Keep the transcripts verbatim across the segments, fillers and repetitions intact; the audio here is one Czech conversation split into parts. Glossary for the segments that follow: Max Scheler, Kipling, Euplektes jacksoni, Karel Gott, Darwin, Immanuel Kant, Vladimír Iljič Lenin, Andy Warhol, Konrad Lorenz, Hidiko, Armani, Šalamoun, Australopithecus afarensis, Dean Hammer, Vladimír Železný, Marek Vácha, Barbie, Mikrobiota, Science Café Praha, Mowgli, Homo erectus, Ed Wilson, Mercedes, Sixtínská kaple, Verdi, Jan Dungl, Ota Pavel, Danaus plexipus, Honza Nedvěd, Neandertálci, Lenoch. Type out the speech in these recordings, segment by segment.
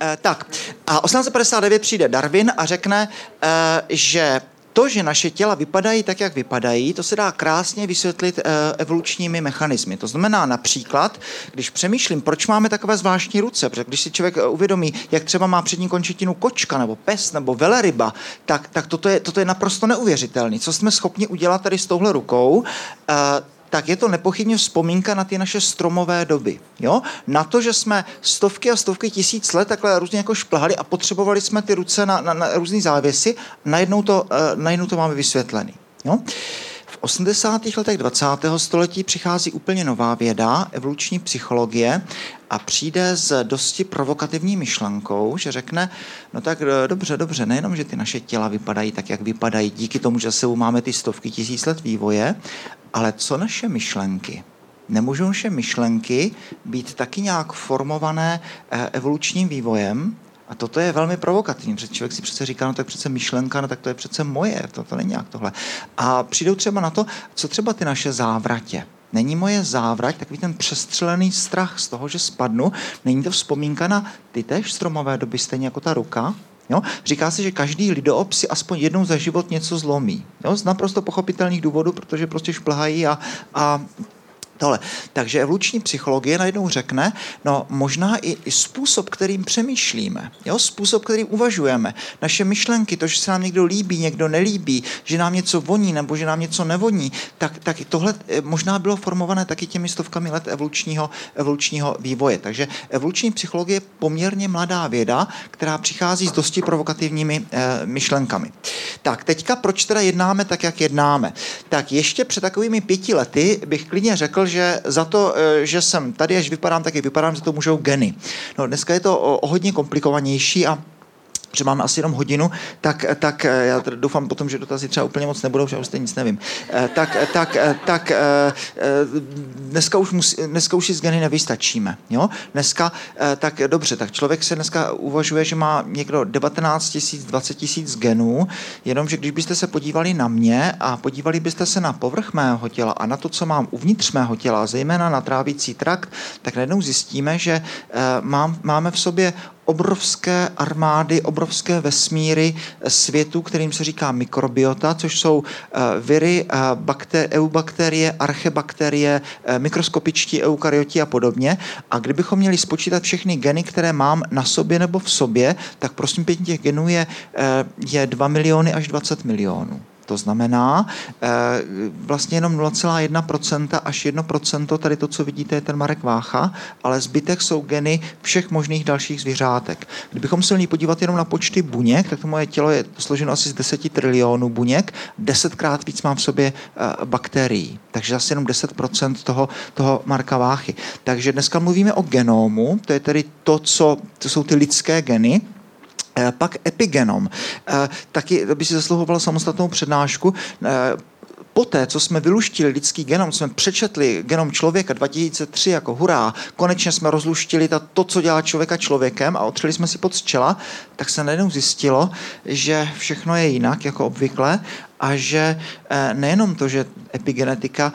E, tak. A osmnáct padesát devět přijde Darwin a řekne, e, že to, že naše těla vypadají tak, jak vypadají, to se dá krásně vysvětlit evolučními mechanismy. To znamená například, když přemýšlím, proč máme takové zvláštní ruce, protože když si člověk uvědomí, jak třeba má přední končetinu kočka nebo pes nebo veleryba, tak, tak toto, je, toto je naprosto neuvěřitelné. Co jsme schopni udělat tady s touhle rukou, tak je to nepochybně vzpomínka na ty naše stromové doby. Jo? Na to, že jsme stovky a stovky tisíc let takhle různě jako šplhali a potřebovali jsme ty ruce na, na, na různý závěsy, najednou to, najednou to máme vysvětlený. Jo? V osmdesátých letech dvacátého století přichází úplně nová věda, evoluční psychologie, a přijde s dosti provokativní myšlenkou, že řekne, no tak dobře, dobře, nejenom, že ty naše těla vypadají tak, jak vypadají, díky tomu, že sebou máme ty stovky tisíc let vývoje, ale co naše myšlenky? Nemůžou naše myšlenky být taky nějak formované evolučním vývojem? A toto je velmi provokativní, protože člověk si přece říká, no tak přece myšlenka, no tak to je přece moje, to, to není nějak tohle. A přijdou třeba na to, co třeba ty naše závratě. Není moje závrať, takový ten přestřelený strach z toho, že spadnu, není to vzpomínka na ty též stromové doby, stejně jako ta ruka. Jo? Říká se, že každý lidoop si aspoň jednou za život něco zlomí. Jo? Z naprosto pochopitelných důvodů, protože prostě šplhají a, a tohle. Takže evoluční psychologie najednou řekne, no možná i, i způsob, kterým přemýšlíme, jo? Způsob, kterým uvažujeme, naše myšlenky, to, že se nám někdo líbí, někdo nelíbí, že nám něco voní nebo že nám něco nevoní, tak, tak tohle možná bylo formované taky těmi stovkami let evolučního, evolučního vývoje. Takže evoluční psychologie je poměrně mladá věda, která přichází s dosti provokativními e, myšlenkami. Tak teďka proč teda jednáme tak, jak jednáme? Tak ještě před takovými pěti lety bych klidně řekl, že za to, že jsem tady, až vypadám, tak i vypadám, že to můžou geny. No, dneska je to o, o hodně komplikovanější a protože máme asi jenom hodinu, tak, tak já doufám potom, že dotazy třeba úplně moc nebudou, že už stejně nic nevím. Tak, tak, tak dneska už, musí, dneska už si z geny nevystačíme. Jo? Dneska, tak dobře, tak člověk se dneska uvažuje, že má někdo devatenáct tisíc, dvacet tisíc genů, jenomže když byste se podívali na mě a podívali byste se na povrch mého těla a na to, co mám uvnitř mého těla, zejména na trávicí trakt, tak najednou zjistíme, že mám, máme v sobě obrovské armády, obrovské vesmíry světů, kterým se říká mikrobiota, což jsou viry, bakter, eubakterie, archebakterie, mikroskopičtí eukarioti a podobně. A kdybychom měli spočítat všechny geny, které mám na sobě nebo v sobě, tak prosím pěkně těch genů je, je dva miliony až dvacet milionů. To znamená e, vlastně jenom nula celá jedna procenta až jedno procento, tady to, co vidíte, je ten Marek Vácha, ale zbytek jsou geny všech možných dalších zvířátek. Kdybychom se měli podívat jenom na počty buněk, tak to moje tělo je složeno asi z deset trilionů buněk, desetkrát víc mám v sobě e, bakterií, takže asi jenom deset procent toho, toho Marka Váchy. Takže dneska mluvíme o genomu, to je tedy to, co to jsou ty lidské geny. Pak epigenom. Taky by si zasluhovala samostatnou přednášku. Poté, co jsme vyluštili lidský genom, jsme přečetli genom člověka dva tisíce tři jako hurá, konečně jsme rozluštili to, co dělá člověka člověkem a otřeli jsme si pod z čela, tak se najednou zjistilo, že všechno je jinak, jako obvykle, a že nejenom to, že epigenetika,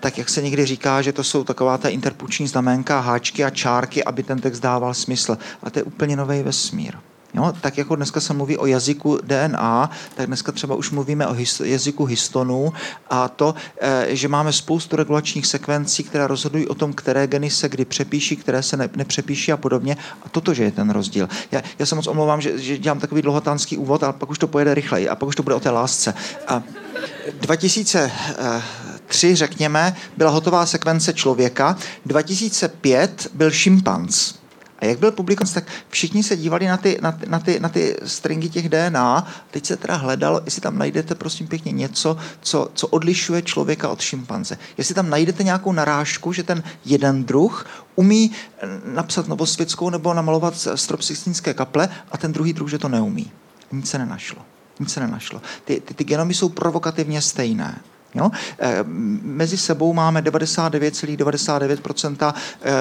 tak jak se někdy říká, že to jsou taková ta interpunkční znaménka, háčky a čárky, aby ten text dával smysl. A to je úplně nový vesmír. Jo, tak jako dneska se mluví o jazyku D N A, tak dneska třeba už mluvíme o his- jazyku histonů a to, e, že máme spoustu regulačních sekvencí, které rozhodují o tom, které geny se kdy přepíší, které se ne- nepřepíší a podobně. A toto, že je ten rozdíl. Já, já se moc omlouvám, že, že dělám takový dlouhotánský úvod, ale pak už to pojede rychleji a pak už to bude o té lásce. A dva tisíce tři, řekněme, byla hotová sekvence člověka, dva tisíce pět byl šimpanz. A jak byl publikovaný, tak všichni se dívali na ty, na, ty, na, ty, na ty stringy těch D N A. Teď se teda hledalo, jestli tam najdete prosím pěkně něco, co, co odlišuje člověka od šimpanze. Jestli tam najdete nějakou narážku, že ten jeden druh umí napsat Novosvětskou nebo namalovat strop Sixtínské kaple a ten druhý druh, že to neumí. Nic se nenašlo. Nic se nenašlo. Ty, ty, ty genomy jsou provokativně stejné. Jo? Mezi sebou máme devadesát devět celá devadesát devět procenta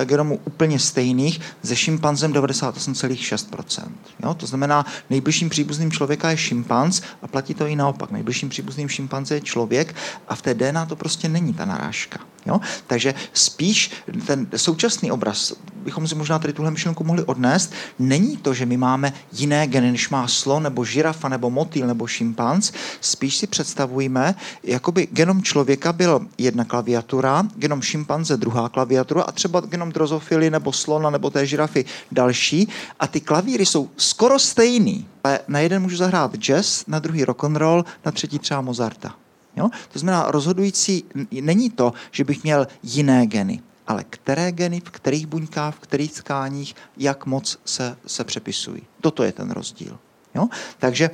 genomů úplně stejných, se šimpanzem devadesát osm celá šest procenta. Jo? To znamená, nejbližším příbuzným člověka je šimpanz a platí to i naopak. Nejbližším příbuzným šimpanze je člověk a v té D N A to prostě není ta narážka. Jo? Takže spíš ten současný obraz, bychom si možná tady tuhle myšlenku mohli odnést, není to, že my máme jiné geny, než má slon, nebo žirafa, nebo motýl, nebo šimpanz. Spíš si představujeme, jakoby genom člověka byl jedna klaviatura, genom šimpanze druhá klaviatura a třeba genom drozofily, nebo slona, nebo té žirafy další. A ty klavíry jsou skoro stejný. Na jeden můžu zahrát jazz, na druhý rock'n'roll, na třetí třeba Mozarta. Jo? To znamená, rozhodující není to, že bych měl jiné geny, ale které geny, v kterých buňkách, v kterých tkáních, jak moc se, se přepisují. Toto je ten rozdíl. Jo? Takže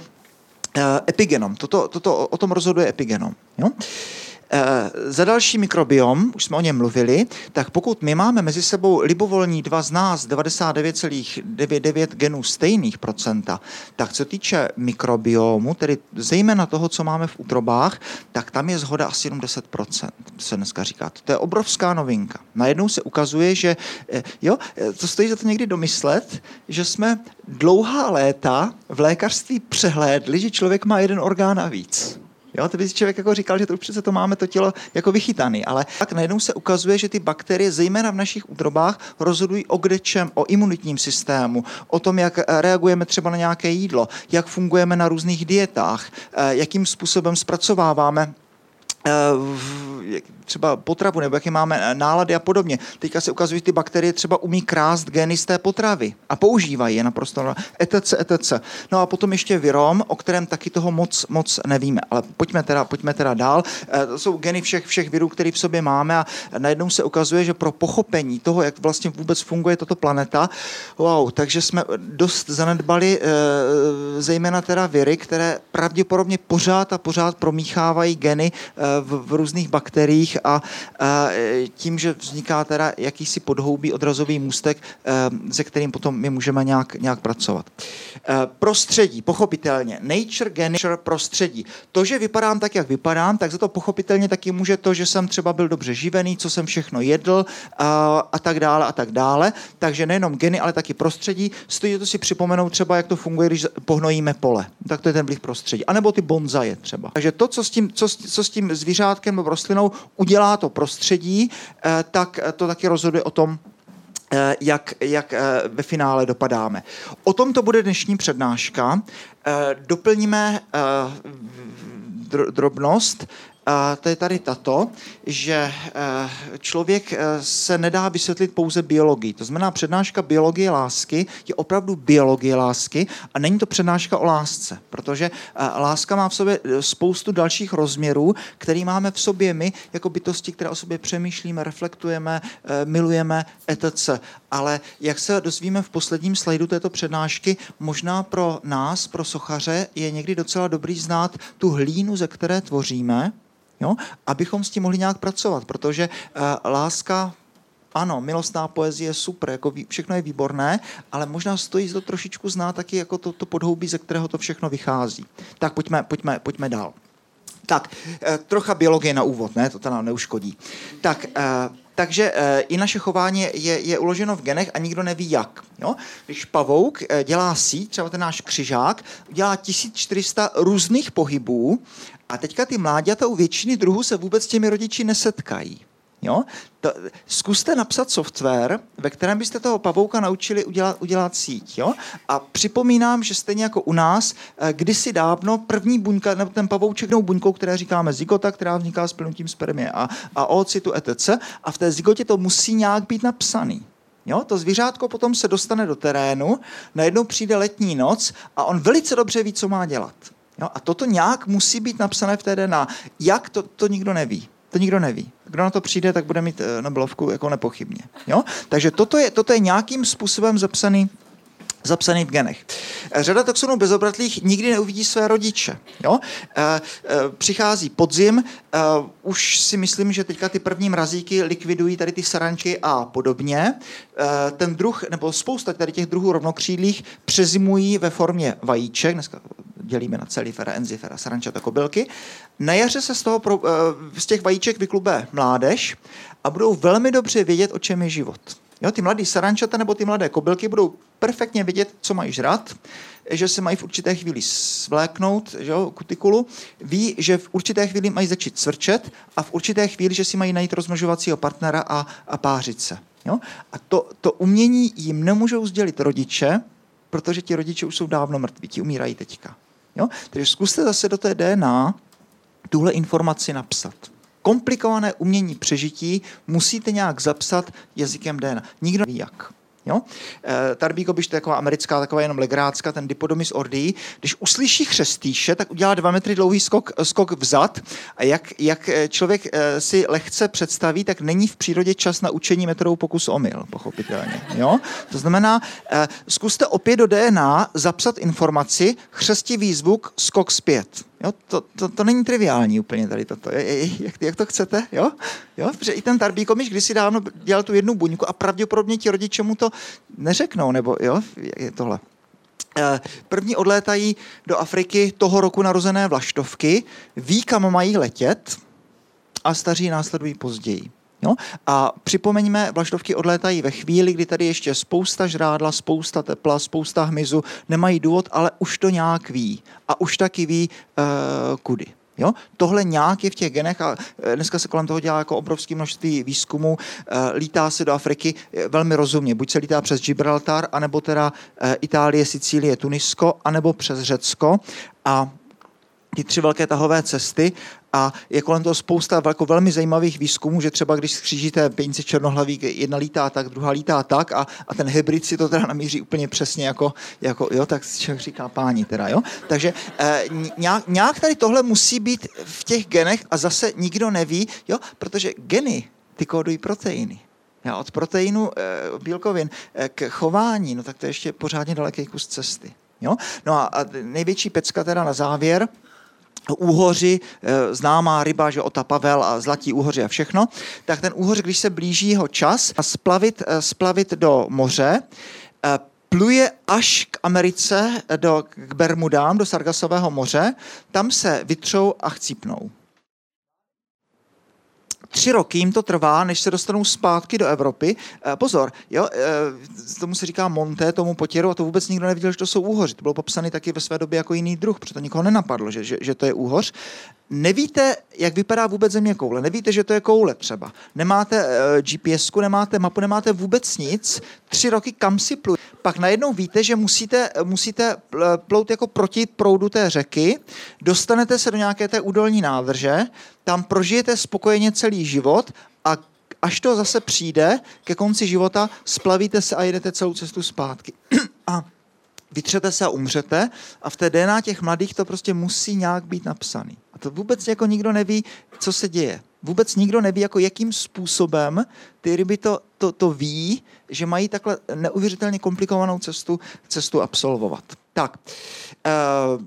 eh, epigenom, toto, toto, o tom rozhoduje epigenom. Jo? Eh, za další mikrobiom, už jsme o něm mluvili, tak pokud my máme mezi sebou libovolní dva z nás devadesát devět celá devět devět genů stejných procenta, tak co týče mikrobiomu, tedy zejména toho, co máme v útrobách, tak tam je zhoda asi sedmdesát procent, se dneska říká. To je obrovská novinka. Najednou se ukazuje, že eh, jo, to stojí za to někdy domyslet, že jsme dlouhá léta v lékařství přehlédli, že člověk má jeden orgán a víc. Jo, to by si člověk jako říkal, že to už přece to máme to tělo jako vychytaný, ale tak najednou se ukazuje, že ty bakterie zejména v našich útrobách rozhodují o kdečem, o imunitním systému, o tom, jak reagujeme třeba na nějaké jídlo, jak fungujeme na různých dietách, jakým způsobem zpracováváme třeba potravu, nebo jaké máme nálady a podobně. Teďka se ukazují, že ty bakterie třeba umí krást gény z té potravy a používají je naprosto etc, etc. No a potom ještě virom, o kterém taky toho moc, moc nevíme. Ale pojďme teda, pojďme teda dál. To jsou gény všech, všech virů, které v sobě máme a najednou se ukazuje, že pro pochopení toho, jak vlastně vůbec funguje tato planeta, wow, takže jsme dost zanedbali zejména teda viry, které pravděpodobně pořád a pořád promíchávají gény v, v různých bakteriích a tím, že vzniká teda jakýsi podhoubí odrazový můstek, se kterým potom my můžeme nějak, nějak pracovat. Prostředí, pochopitelně. Nature, geny, prostředí. To, že vypadám tak, jak vypadám, tak za to pochopitelně taky může to, že jsem třeba byl dobře živený, co jsem všechno jedl a, a tak dále a tak dále. Takže nejenom geny, ale taky prostředí. Stojí to si připomenout třeba, jak to funguje, když pohnojíme pole. Tak to je ten vliv prostředí. A nebo ty bonzaje třeba. Takže to, co s tím, co, co s tím zvířátkem nebo rostlinou udělá to prostředí, tak to taky rozhoduje o tom, jak, jak ve finále dopadáme. O tom to bude dnešní přednáška. Doplníme drobnost. To je tady tato, že člověk se nedá vysvětlit pouze biologii. To znamená, přednáška biologie lásky je opravdu biologie lásky a není to přednáška o lásce, protože láska má v sobě spoustu dalších rozměrů, který máme v sobě my jako bytosti, které o sobě přemýšlíme, reflektujeme, milujeme, et cetera. Ale jak se dozvíme v posledním slajdu této přednášky, možná pro nás, pro sochaře, je někdy docela dobrý znát tu hlínu, ze které tvoříme, jo? Abychom s tím mohli nějak pracovat, protože uh, láska, ano, milostná poezie je super, jako všechno je výborné, ale možná stojí to trošičku znát taky jako to, to podhoubí, ze kterého to všechno vychází. Tak pojďme, pojďme, pojďme dál. Tak, uh, trocha biologie na úvod, ne? To teda nám neuškodí. Tak, uh, takže e, i naše chování je, je uloženo v genech a nikdo neví jak. Jo? Když pavouk e, dělá síť, třeba ten náš křižák, dělá tisíc čtyři sta různých pohybů a teďka ty mláďata u většiny druhů se vůbec s těmi rodiči nesetkají. Jo? To, zkuste napsat software, ve kterém byste toho pavouka naučili udělat, udělat síť. Jo? A připomínám, že stejně jako u nás, kdysi dávno první buňka, nebo ten pavouček tou buňkou, která říkáme zygota, která vzniká splnutím spermie a, a oocytu et cetera. A v té zygotě to musí nějak být napsaný. Jo? To zvířátko potom se dostane do terénu, najednou přijde letní noc a on velice dobře ví, co má dělat. Jo? A toto nějak musí být napsané v té D N A. Jak, to, to nikdo neví. To nikdo neví. Kdo na to přijde, tak bude mít Nobelovku jako nepochybně. Jo? Takže toto je, toto je nějakým způsobem zapsaný, zapsaný v genech. Řada taxonů bezobratlých nikdy neuvidí své rodiče. Jo? E, e, přichází podzim, e, už si myslím, že teďka ty první mrazíky likvidují tady ty sarančky a podobně. E, ten druh, nebo spousta tady těch druhů rovnokřídlých přezimují ve formě vajíček, dneska dělíme na celifera, enzifera, sarančata, kobylky. Na jaře se z, toho pro, z těch vajíček vyklube mládež a budou velmi dobře vědět, o čem je život. Jo, ty mladý sarančata nebo ty mladé kobylky budou perfektně vědět, co mají žrat, že se mají v určité chvíli svléknout, že jo, kutikulu, ví, že v určité chvíli mají začít cvrčet a v určité chvíli, že si mají najít rozmnožovacího partnera a, a pářit se. Jo? A to, to umění jim nemůžou sdělit rodiče, protože ti rodiče už jsou dávno mrtví, ti umírají teďka. Jo? Takže zkuste zase do té D N A tuhle informaci napsat. Komplikované umění přežití musíte nějak zapsat jazykem D N A. Nikdo neví jak. Jo? E, Tarbíko, byš to je taková americká, taková jenom legrácka, ten Dipodomus ordii. Když uslyší chřestýše, tak udělá dva metry dlouhý skok, skok vzad a jak, jak člověk e, si lehce představí, tak není v přírodě čas na učení metodou pokus omyl, pochopitelně. Jo? To znamená, e, zkuste opět do D N A zapsat informaci, chřestivý zvuk, skok zpět. Jo, to, to, to není triviální úplně tady toto. Je, je, jak, jak to chcete? Jo? Jo? Protože i ten Tarbíkomiš kdysi dávno dělal tu jednu buňku a pravděpodobně ti rodiče mu to neřeknou. Nebo jo? Je tohle. E, první odlétají do Afriky toho roku narozené vlaštovky, ví, kam mají letět a staří následují později. Jo? A připomeňme, vlaštovky odlétají ve chvíli, kdy tady ještě spousta žrádla, spousta tepla, spousta hmyzu, nemají důvod, ale už to nějak ví. A už taky ví, e, kudy. Jo? Tohle nějak je v těch genech a dneska se kolem toho dělá jako obrovské množství výzkumů. E, lítá se do Afriky velmi rozumně. Buď se lítá přes Gibraltar, anebo teda e, Itálie, Sicílie, Tunisko, anebo přes Řecko. A ty tři velké tahové cesty a je kolem toho spousta jako velmi zajímavých výzkumů, že třeba když skřížíte pěnice černohlavík, jedna lítá tak, druhá lítá tak a, a ten hybrid si to teda namíří úplně přesně jako, jako jo, tak člověk říká páni teda, jo. Takže e, nějak, nějak tady tohle musí být v těch genech a zase nikdo neví, jo, protože geny ty kódují proteiny. Jo, od proteinu, e, bílkovin e, k chování, no tak to je ještě pořádně daleký kus cesty, jo. No a, a největší pecka teda na závěr, úhoři, známá ryba, že Ota Pavel a zlatí úhoři a všechno, tak ten úhoř, když se blíží jeho čas a splavit, splavit do moře, pluje až k Americe, do, k Bermudám, do Sargasového moře, tam se vytřou a chcípnou. Tři roky jim to trvá, než se dostanou zpátky do Evropy. E, pozor, jo, e, tomu se říká monté, tomu potěru, a to vůbec nikdo neviděl, že to jsou úhoři. To bylo popsané taky ve své době jako jiný druh, protože to nikoho nenapadlo, že, že, že to je úhoř. Nevíte, jak vypadá vůbec země koule. Nevíte, že to je koule třeba. Nemáte e, G P S ku, nemáte mapu, nemáte vůbec nic. Tři roky kam si plují. Pak najednou víte, že musíte, musíte plout jako proti proudu té řeky. Dostanete se do nějaké té údolní nádrže, tam prožijete spokojeně celý život a až to zase přijde, ke konci života splavíte se a jedete celou cestu zpátky. A vytřete se a umřete a v té D N A těch mladých to prostě musí nějak být napsaný. A to vůbec jako nikdo neví, co se děje. Vůbec nikdo neví, jako jakým způsobem ty ryby to, to, to ví, že mají takhle neuvěřitelně komplikovanou cestu, cestu absolvovat. Tak, uh,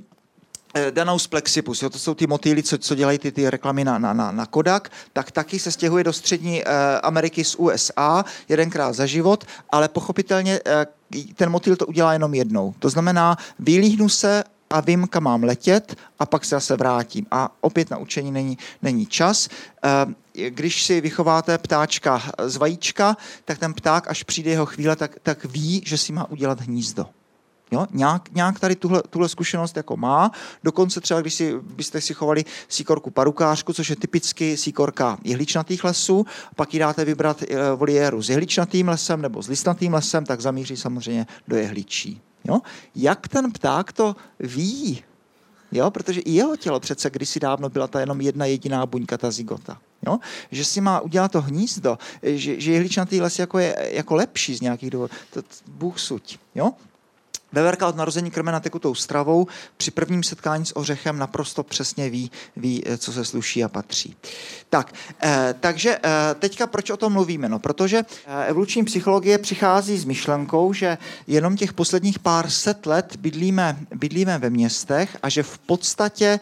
Danaus plexipus, jo, to jsou ty motýly, co, co dělají ty, ty reklamy na, na, na Kodak, tak taky se stěhuje do střední eh, Ameriky z U S A, jedenkrát za život, ale pochopitelně eh, ten motýl to udělá jenom jednou. To znamená, vylíhnu se a vím, kam mám letět a pak se zase vrátím. A opět na učení není, není čas. E, když si vychováte ptáčka z vajíčka, tak ten pták, až přijde jeho chvíle, tak, tak ví, že si má udělat hnízdo. Jo? Nějak, nějak tady tuhle, tuhle zkušenost jako má. Dokonce třeba, když si, byste si chovali síkorku parukářku, což je typicky síkorka jehličnatých lesů, pak ji dáte vybrat e, voliéru s jehličnatým lesem nebo s listnatým lesem, tak zamíří samozřejmě do jehličí. Jo? Jak ten pták to ví? Jo? Protože i jeho tělo přece kdysi dávno byla ta jenom jedna jediná buňka, ta zygota. Jo? Že si má udělat to hnízdo, že, že jehličnatý les jako je jako lepší z nějakých důvodů. To, to, Bůh suď. Jo? Veverka od narození krmena tekutou stravou při prvním setkání s ořechem naprosto přesně ví, ví co se sluší a patří. Tak, eh, takže eh, teďka proč o tom mluvíme? No, protože eh, evoluční psychologie přichází s myšlenkou, že jenom těch posledních pár set let bydlíme, bydlíme ve městech a že v podstatě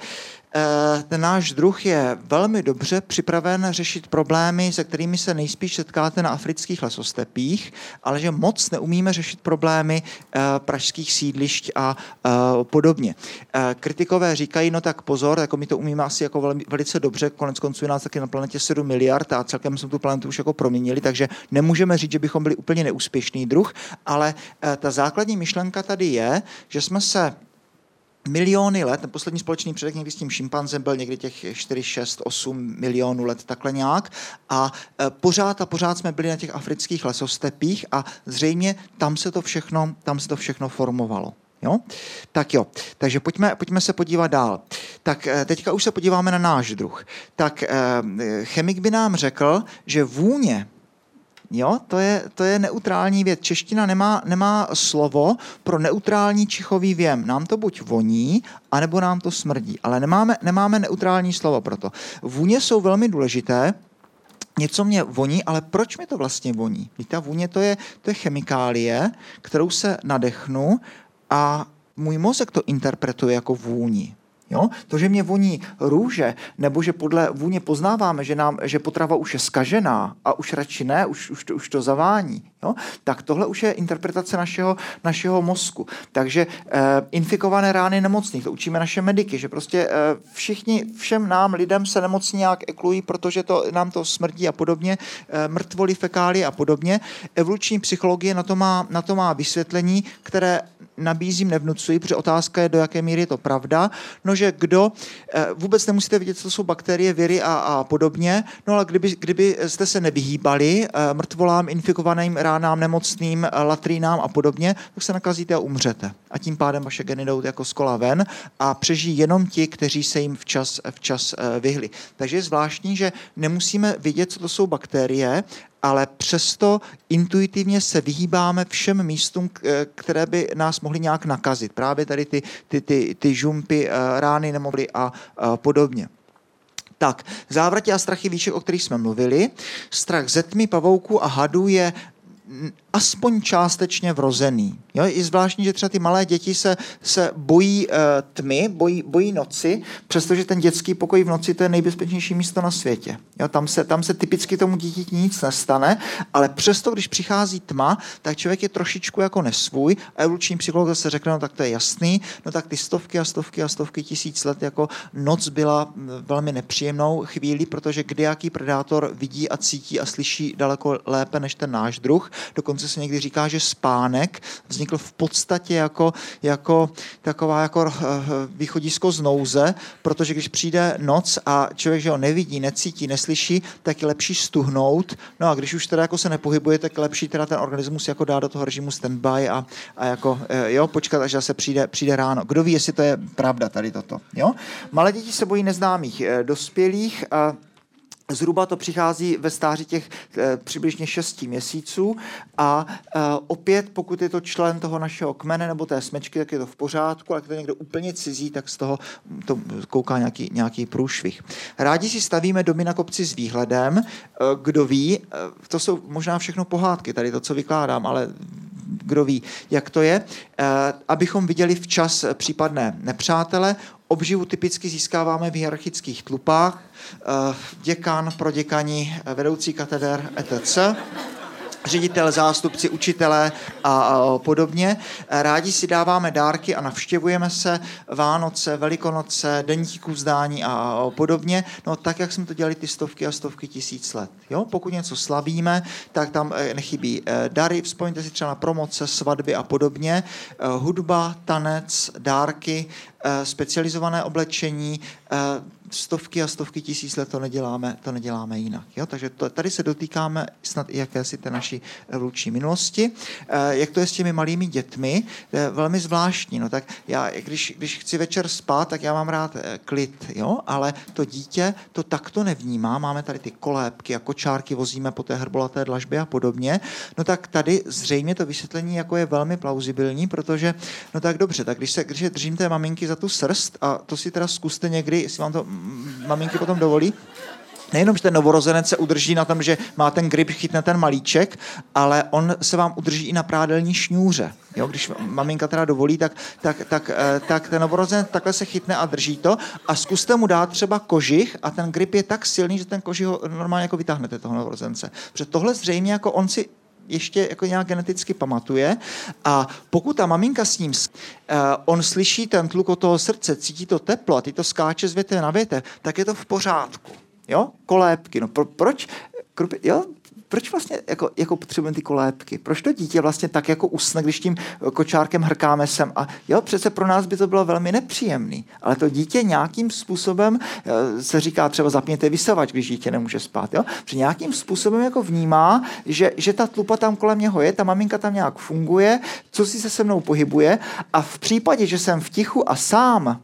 ten náš druh je velmi dobře připraven řešit problémy, se kterými se nejspíš setkáte na afrických lesostepích, ale že moc neumíme řešit problémy pražských sídlišť a podobně. Kritikové říkají, no tak pozor, jako my to umíme asi jako velmi, velice dobře, konec konců je nás taky na planetě sedm miliard a celkem jsme tu planetu už jako proměnili, takže nemůžeme říct, že bychom byli úplně neúspěšný druh, ale ta základní myšlenka tady je, že jsme se miliony let, ten poslední společný předek někdy s tím šimpanzem byl někdy těch čtyři, šest, osm milionů let, takhle nějak. A pořád a pořád jsme byli na těch afrických lesostepích a zřejmě tam se to všechno, tam se to všechno formovalo. Jo? Tak jo, takže pojďme, pojďme se podívat dál. Tak teďka už se podíváme na náš druh. Tak chemik by nám řekl, že vůně, jo, to je, to je neutrální věc. Čeština nemá, nemá slovo pro neutrální čichový věm. Nám to buď voní, anebo nám to smrdí. Ale nemáme, nemáme neutrální slovo pro to. Vůně jsou velmi důležité. Něco mě voní, ale proč mi to vlastně voní? Ta vůně to je, to je chemikálie, kterou se nadechnu a můj mozek to interpretuje jako vůni. Jo? To, že mě voní růže, nebo že podle vůně poznáváme, že, nám, že potrava už je zkažená a už radši ne, už, už, už to zavání, jo? Tak tohle už je interpretace našeho, našeho mozku. Takže eh, infikované rány nemocných, to učíme naše mediky, že prostě eh, všichni, všem nám, lidem se nemocní nějak eklují, protože to, nám to smrdí a podobně, eh, mrtvoly, fekálie a podobně. Evoluční psychologie na to má, na to má vysvětlení, které nabízím, nevnucuji, protože otázka je, do jaké míry je to pravda. No, že kdo, vůbec nemusíte vidět, co jsou bakterie, viry a, a podobně, no ale kdyby, kdyby jste se nevyhýbali mrtvolám, infikovaným ránám, nemocným, latrínám a podobně, tak se nakazíte a umřete. A tím pádem vaše geny jdou jako z kola ven a přežijí jenom ti, kteří se jim včas, včas vyhli. Takže je zvláštní, že nemusíme vidět, co to jsou bakterie, ale přesto intuitivně se vyhýbáme všem místům, které by nás mohly nějak nakazit. Právě tady ty, ty, ty, ty žumpy, rány, nemohly a podobně. Tak, závratě a strachy výšek, o kterých jsme mluvili. Strach ze tmy, pavouků a hadů je aspoň částečně vrozený. Jo, je zvláštní, že třeba ty malé děti se, se bojí e, tmy, bojí, bojí noci, přestože ten dětský pokoj v noci to je nejbezpečnější místo na světě. Jo, tam, se, tam se typicky tomu dítěti nic nestane, ale přesto, když přichází tma, tak člověk je trošičku jako nesvůj a evoluční psycholog zase řekne, no tak to je jasný, no tak ty stovky a stovky a stovky tisíc let jako noc byla velmi nepříjemnou chvíli, protože kdejaký predátor vidí a cítí a slyší daleko lépe než ten náš druh. Dokonce se někdy říká, že spánek vznikl v podstatě jako, jako taková jako východisko z nouze, protože když přijde noc a člověk, že ho nevidí, necítí, neslyší, tak je lepší stuhnout. No a když už teda jako se nepohybuje, tak je lepší teda ten organismus jako dá do toho režimu standby a, a jako, jo, počkat, až zase přijde, přijde ráno. Kdo ví, jestli to je pravda tady toto. Jo? Malé děti se bojí neznámých dospělých a zhruba to přichází ve stáří těch e, přibližně šesti měsíců a e, opět, pokud je to člen toho našeho kmene nebo té smečky, tak je to v pořádku, ale když to někdo úplně cizí, tak z toho to kouká nějaký, nějaký průšvih. Rádi si stavíme domy na kopci s výhledem. E, kdo ví, e, to jsou možná všechno pohádky, tady to, co vykládám, ale kdo ví, jak to je. E, abychom viděli včas případné nepřátele, obživu typicky získáváme v hierarchických tlupách, děkan, proděkani, vedoucí kateder, et cetera, ředitel, zástupci, učitelé a podobně. Rádi si dáváme dárky a navštěvujeme se Vánoce, Velikonoce, deníku vzdání a podobně. No tak, jak jsme to dělali ty stovky a stovky tisíc let. Jo? Pokud něco slavíme, tak tam nechybí dary. Vzpomeňte si třeba na promoce, svatby a podobně. Hudba, tanec, dárky, specializované oblečení, stovky a stovky tisíc let to neděláme, to neděláme jinak. Jo? Takže to, tady se dotýkáme snad i jakési té naší evoluční minulosti. E, jak to je s těmi malými dětmi? To je velmi zvláštní. No, tak já, když, když chci večer spát, tak já mám rád klid, jo? Ale to dítě to takto nevnímá. Máme tady ty kolébky a kočárky, vozíme po té hrbolaté dlažbě a podobně. No tak tady zřejmě to vysvětlení jako je velmi plauzibilní, protože no tak dobře, tak když se, když se držím té maminky za tu srst, a to si teda zkuste někdy, jestli vám to maminky potom dovolí, nejenom, že ten novorozenec se udrží na tom, že má ten grip, chytne ten malíček, ale on se vám udrží i na prádelní šňůře. Jo, když maminka teda dovolí, tak, tak, tak, tak ten novorozenec takhle se chytne a drží to a zkuste mu dát třeba kožich a ten grip je tak silný, že ten kožich ho normálně jako vytáhnete toho novorozence. Protože tohle zřejmě jako on si ještě jako nějak geneticky pamatuje a pokud ta maminka s ním, uh, on slyší ten tluk od toho srdce, cítí to teplo a ty to skáče z větev na větev, tak je to v pořádku. Jo? Kolébky, no pro, proč? Krupi, jo? Proč vlastně jako, jako potřebujeme ty kolébky? Proč to dítě vlastně tak jako usne, když tím kočárkem hrkáme sem? A jo, přece pro nás by to bylo velmi nepříjemný. Ale to dítě nějakým způsobem, se říká třeba zapněte vysavač, když dítě nemůže spát, jo? Protože nějakým způsobem jako vnímá, že, že ta tlupa tam kolem něho je, ta maminka tam nějak funguje, co si se se mnou pohybuje a v případě, že jsem v tichu a sám,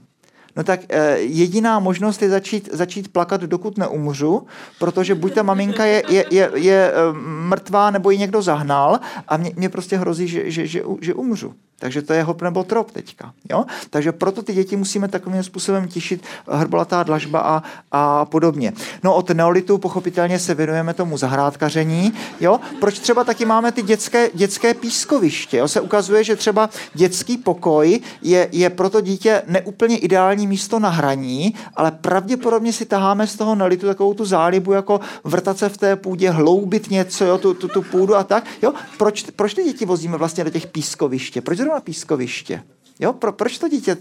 no tak eh, jediná možnost je začít, začít plakat, dokud neumřu, protože buď ta maminka je, je, je, je mrtvá, nebo ji někdo zahnal a mě, mě prostě hrozí, že, že, že, že umřu. Takže to je hop nebo trop teďka. Jo? Takže proto ty děti musíme takovým způsobem těšit hrbolatá dlažba a, a podobně. No od neolitu pochopitelně se věnujeme tomu zahrádkaření. Jo? Proč třeba taky máme ty dětské, dětské pískoviště? Jo? Se ukazuje, že třeba dětský pokoj je, je pro to dítě neúplně ideální místo na hraní, ale pravděpodobně si taháme z toho neolitu takovou tu zálibu, jako vrtat se v té půdě, hloubit něco, jo? Tu, tu, tu půdu a tak. Jo? Proč, proč ty děti vozíme vlastně do těch pískoviště? Proč na pískoviště. Jo? Pro, proč to dítě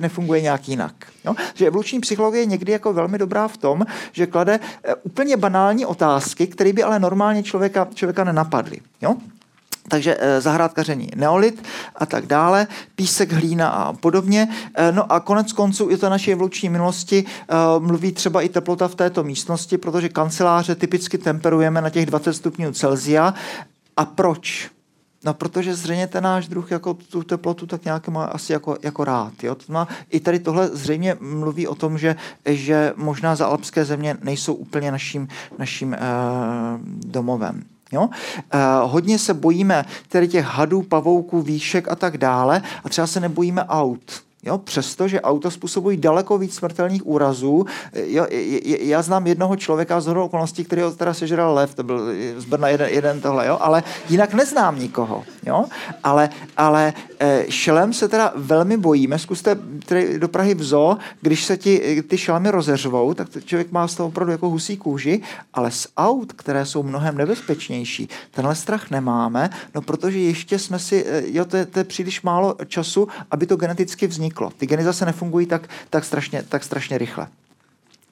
nefunguje nějak jinak? Jo? Že evoluční psychologie je někdy jako velmi dobrá v tom, že klade úplně banální otázky, které by ale normálně člověka, člověka nenapadly. Jo? Takže eh, zahrádkaření neolit a tak dále, písek, hlína a podobně. Eh, no a konec konců i to naší evoluční minulosti eh, mluví třeba i teplota v této místnosti, protože kanceláře typicky temperujeme na těch dvacet stupňů Celsia. A proč? No, protože zřejmě ten náš druh jako tu teplotu tak nějak má asi jako, jako rád. Jo? To má, i tady tohle zřejmě mluví o tom, že, že možná záalpské země nejsou úplně naším, naším eh, domovem. Jo? Eh, hodně se bojíme tedy těch hadů, pavouků, výšek a tak dále a třeba se nebojíme aut. Jo, přestože auta způsobují daleko víc smrtelných úrazů. Jo, je, já znám jednoho člověka z hodou okolností, který ho teda sežral lev, to byl z Brna jeden, jeden tohle, jo, ale jinak neznám nikoho. Jo, ale, ale šelem se teda velmi bojíme. Zkuste do Prahy v zoo, když se ti, ty šelmy rozeřvou, tak člověk má z toho opravdu jako husí kůži, ale z aut, které jsou mnohem nebezpečnější, tenhle strach nemáme, no protože ještě jsme si, jo, to je, to je příliš málo času, aby to geneticky vzniklo. Ty geny zase nefungují tak, tak, strašně, tak strašně rychle.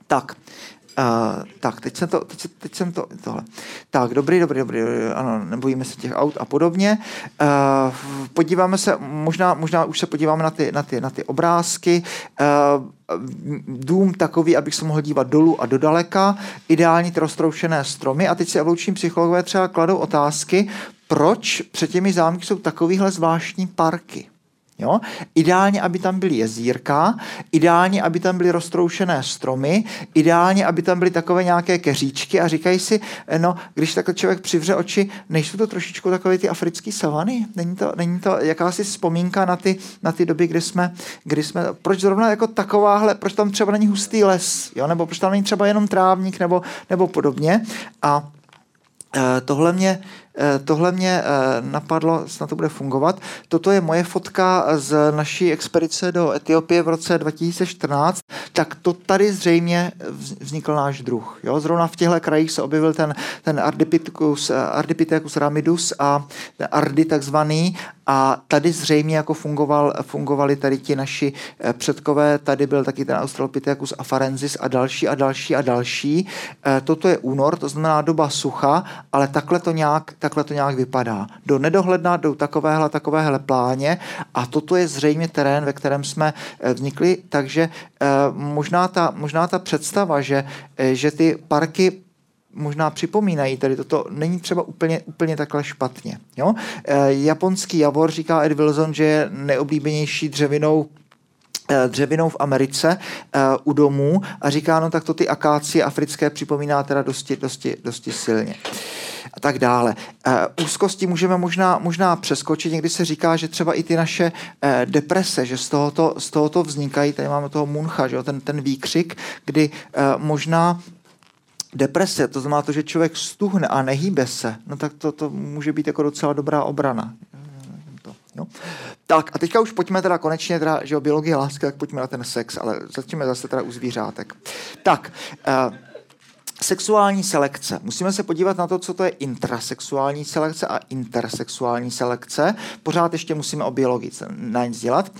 Tak, uh, tak teď jsem to, teď, teď jsem to, tohle. Tak, dobrý, dobrý, dobrý, ano, nebojíme se těch aut a podobně. Uh, podíváme se, možná, možná už se podíváme na ty, na ty, na ty obrázky. Uh, dům takový, abych se mohl dívat dolů a dodaleka. Ideální ty roztroušené stromy. A teď si evoluční psychologové třeba kladou otázky, proč před těmi zámky jsou takovýhle zvláštní parky. Jo? Ideálně, aby tam byly jezírka, ideálně, aby tam byly roztroušené stromy, ideálně, aby tam byly takové nějaké keříčky a říkají si, no, když takhle člověk přivře oči, nejsou to trošičku takové ty africké savany? Není to, není to jakási vzpomínka na ty, na ty doby, kdy jsme, kdy jsme, proč zrovna jako takováhle, proč tam třeba není hustý les, jo? Nebo proč tam není třeba jenom trávník nebo, nebo podobně. A Tohle mě, tohle mě napadlo, snad to bude fungovat. Toto je moje fotka z naší expedice do Etiopie v roce dva tisíce čtrnáct. Tak to tady zřejmě vznikl náš druh. Jo? Zrovna v těchto krajích se objevil ten, ten Ardipithecus, Ardipithecus ramidus a Ardi takzvaný. A tady zřejmě jako fungoval, fungovali tady ti naši předkové. Tady byl taky ten Australopithecus afarensis a další a další a další. Toto je únor, to znamená doba sucha, ale takhle to nějak, takhle to nějak vypadá. Do nedohledna jdou takovéhle, takovéhle pláně a toto je zřejmě terén, ve kterém jsme vznikli, takže možná ta, možná ta představa, že, že ty parky možná připomínají, tady toto není třeba úplně, úplně takhle špatně. Jo? E, japonský javor, říká Ed Wilson, že je nejoblíbenější dřevinou dřevinou v Americe uh, u domů a říká, no tak to ty akácie africké připomíná teda dosti, dosti, dosti silně. A tak dále. Uh, úzkosti můžeme možná, možná přeskočit. Někdy se říká, že třeba i ty naše uh, deprese, že z tohoto, z tohoto vznikají, tady máme toho Muncha, že jo, ten, ten výkřik, kdy uh, možná deprese, to znamená to, že člověk stuhne a nehýbe se, no tak to, to může být jako docela dobrá obrana. No. Tak a teďka už pojďme teda konečně, teda, že o biologii lásky, tak pojďme na ten sex, ale začneme zase teda u zvířátek. Tak, uh, sexuální selekce. Musíme se podívat na to, co to je intrasexuální selekce a intersexuální selekce. Pořád ještě musíme o biologii na nic dělat.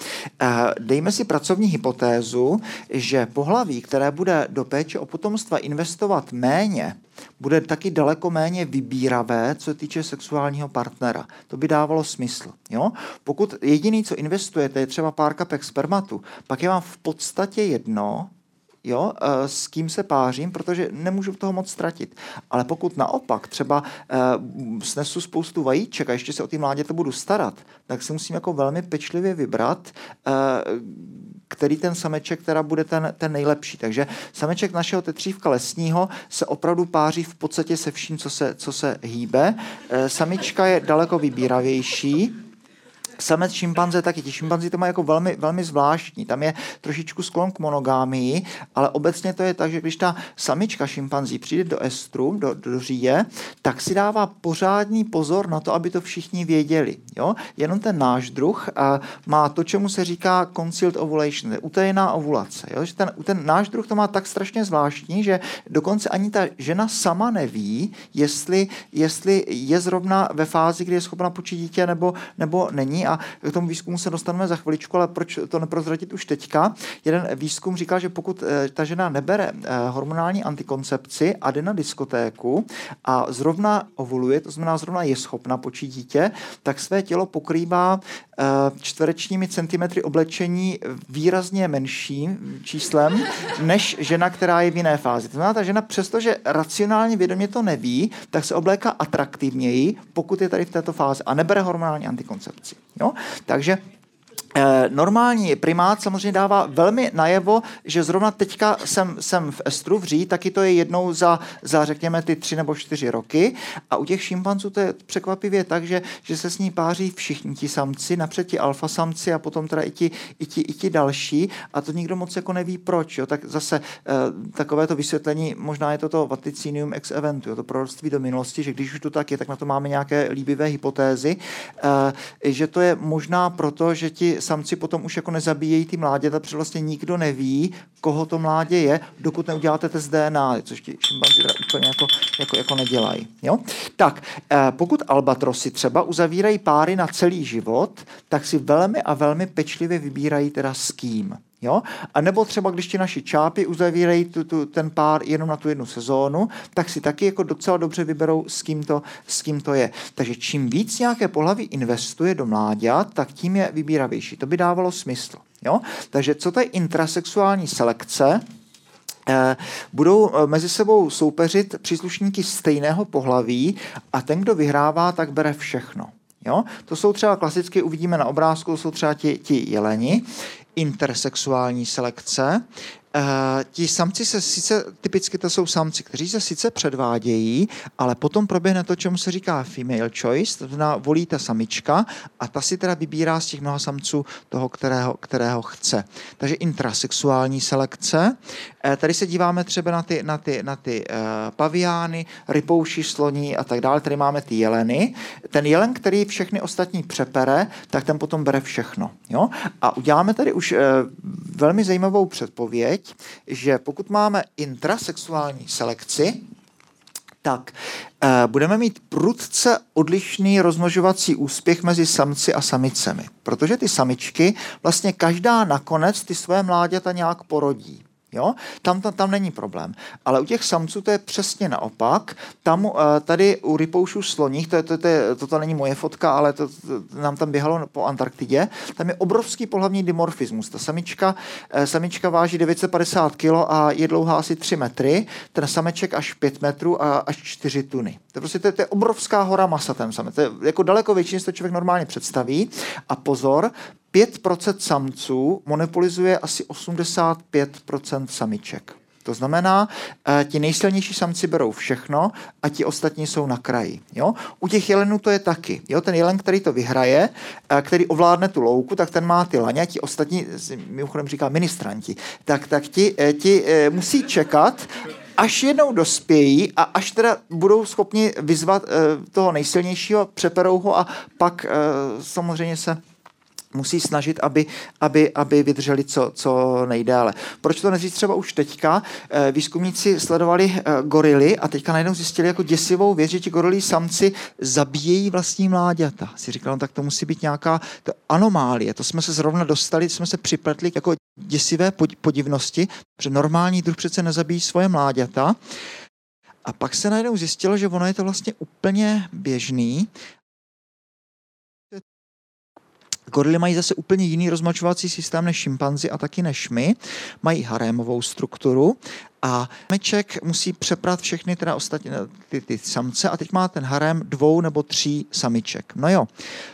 Dejme si pracovní hypotézu, že pohlaví, které bude do péče o potomstva investovat méně, bude taky daleko méně vybíravé, co týče sexuálního partnera. To by dávalo smysl. Jo? Pokud jediný, co investujete, je třeba pár kapek spermatu, pak je vám v podstatě jedno, jo, s kým se pářím, protože nemůžu toho moc ztratit. Ale pokud naopak třeba uh, snesu spoustu vajíček a ještě se o ty mládě to budu starat, tak si musím jako velmi pečlivě vybrat, uh, který ten sameček teda bude ten, ten nejlepší. Takže sameček našeho tetřívka lesního se opravdu páří v podstatě se vším, co se, co se hýbe. Uh, samička je daleko vybíravější. Samec šimpanze taky. Ti šimpanzi to mají jako velmi, velmi zvláštní. Tam je trošičku sklon k monogámii, ale obecně to je tak, že když ta samička šimpanzí přijde do estru, do, do říje, tak si dává pořádný pozor na to, aby to všichni věděli. Jo? Jenom ten náš druh a, má to, čemu se říká concealed ovulation, utajená ovulace. Jo? Že ten, ten náš druh to má tak strašně zvláštní, že dokonce ani ta žena sama neví, jestli, jestli je zrovna ve fázi, kdy je schopna počít dítě nebo, nebo není. A k tomu výzkumu se dostaneme za chviličku, ale proč to neprozradit už teďka? Jeden výzkum říkal, že pokud ta žena nebere hormonální antikoncepci a jde na diskotéku a zrovna ovuluje, to znamená zrovna je schopna počít dítě, tak své tělo pokrývá čtverečními centimetry oblečení výrazně menším číslem, než žena, která je v jiné fázi. To znamená, ta žena přestože racionálně vědomě to neví, tak se obléká atraktivněji, pokud je tady v této fázi a nebere hormonální antikoncepci. Jo? Takže e, normální primát samozřejmě dává velmi najevo, že zrovna teďka jsem, jsem v estru vří, taky to je jednou za, za řekněme ty tři nebo čtyři roky a u těch šimpanzů to je překvapivě tak, že, že se s ní páří všichni ti samci, napřed ti alfa samci a potom teda i ti, i ti, i ti další a to nikdo moc jako neví proč. Jo? Tak zase e, takové to vysvětlení, možná je to to vaticinium ex eventu, jo? To proroctví do minulosti, že když už to tak je, tak na to máme nějaké líbivé hypotézy, e, že to je možná proto, že ti samci potom už jako nezabíjejí ty mláděta, protože vlastně nikdo neví, koho to mládě je, dokud neuděláte test D N A, což ti šimpanzi úplně jako, jako, jako nedělají. Jo? Tak, eh, pokud albatrosy třeba uzavírají páry na celý život, tak si velmi a velmi pečlivě vybírají teda s kým. Jo? A nebo třeba, když ti naši čápy uzavírají tu, tu, ten pár jenom na tu jednu sezónu, tak si taky jako docela dobře vyberou, s kým to, s kým to je. Takže čím víc nějaké pohlaví investuje do mláďat, tak tím je vybíravější. To by dávalo smysl. Jo? Takže co to je intrasexuální selekce? Budou mezi sebou soupeřit příslušníky stejného pohlaví a ten, kdo vyhrává, tak bere všechno. Jo? To jsou třeba klasicky, uvidíme na obrázku, jsou třeba ti, ti jeleni. Intersexuální selekce. Uh, ti samci se sice, typicky to jsou samci, kteří se sice předvádějí, ale potom proběhne to, čemu se říká female choice, to znamená volí ta samička a ta si teda vybírá z těch mnoha samců toho, kterého, kterého chce. Takže intrasexuální selekce. Uh, tady se díváme třeba na ty, na ty, na ty uh, paviány, rypouši, sloní a tak dále. Tady máme ty jeleny. Ten jelen, který všechny ostatní přepere, tak ten potom bere všechno. Jo? A uděláme tady už uh, velmi zajímavou předpověď, že pokud máme intrasexuální selekci, tak e, budeme mít prudce odlišný rozmnožovací úspěch mezi samci a samicemi. Protože ty samičky vlastně každá nakonec ty své mláďata nějak porodí. Jo? Tam, tam, tam není problém. Ale u těch samců to je přesně naopak. Tam tady u rypoušů sloních, to je, to, to je, toto není moje fotka, ale to, to nám tam běhalo po Antarktidě, tam je obrovský pohlavní dimorfismus. Ta samička, samička váží devět set padesát kilogramů a je dlouhá asi tři metry, ten sameček až pět metrů a až čtyři tuny. To, prostě, to, je, to je obrovská hora masa ten samec. To je jako daleko větší, než to člověk normálně představí. A pozor, pět procent samců monopolizuje asi osmdesát pět procent samiček. To znamená, eh, ti nejsilnější samci berou všechno a ti ostatní jsou na kraji. Jo? U těch jelenů to je taky. Jo? Ten jelen, který to vyhraje, eh, který ovládne tu louku, tak ten má ty laně, ti ostatní, mimochodem říká ministranti, tak, tak ti, eh, ti eh, musí čekat... až jednou dospějí a až teda budou schopni vyzvat e, toho nejsilnějšího, přeperou ho a pak e, samozřejmě se musí snažit, aby, aby, aby vydrželi co, co nejdéle. Proč to neříct třeba už teďka? Výzkumníci sledovali gorily a teďka najednou zjistili jako děsivou věc, že ti gorilí samci zabíjejí vlastní mláďata. Si říkal, no, tak to musí být nějaká to anomálie. To jsme se zrovna dostali, jsme se připletli k jako děsivé podivnosti, protože normální druh přece nezabíjí svoje mláďata. A pak se najednou zjistilo, že ono je to vlastně úplně běžný. Gorily mají zase úplně jiný rozmnožovací systém než šimpanzi a taky než my. Mají harémovou strukturu a sameček musí přeprat všechny teda ostatní ty, ty samce a teď má ten harém dvou nebo tří samiček. No jo,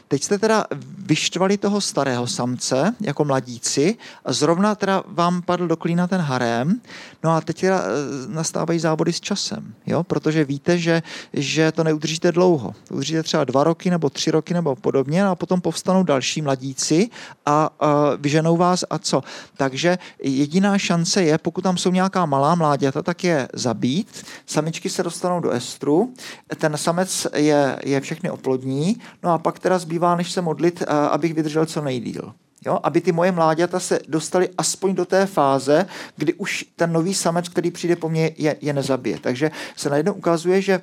teď jste teda vyštvali toho starého samce jako mladíci a zrovna teda vám padl do klína ten harém. No a teď teda nastávají závody s časem, jo, protože víte, že, že to neudržíte dlouho. Udržíte třeba dva roky nebo tři roky nebo podobně a potom povstanou další mladíci a, a vyženou vás a co. Takže jediná šance je, pokud tam jsou nějaká malá mláďata, tak je zabít. Samičky se dostanou do estru. Ten samec je, je všechny oplodní. No a pak teda zbývá, než se modlit, abych vydržel co nejdýl. Jo? Aby ty moje mláďata se dostaly aspoň do té fáze, kdy už ten nový samec, který přijde po mně, je, je nezabije. Takže se najednou ukazuje, že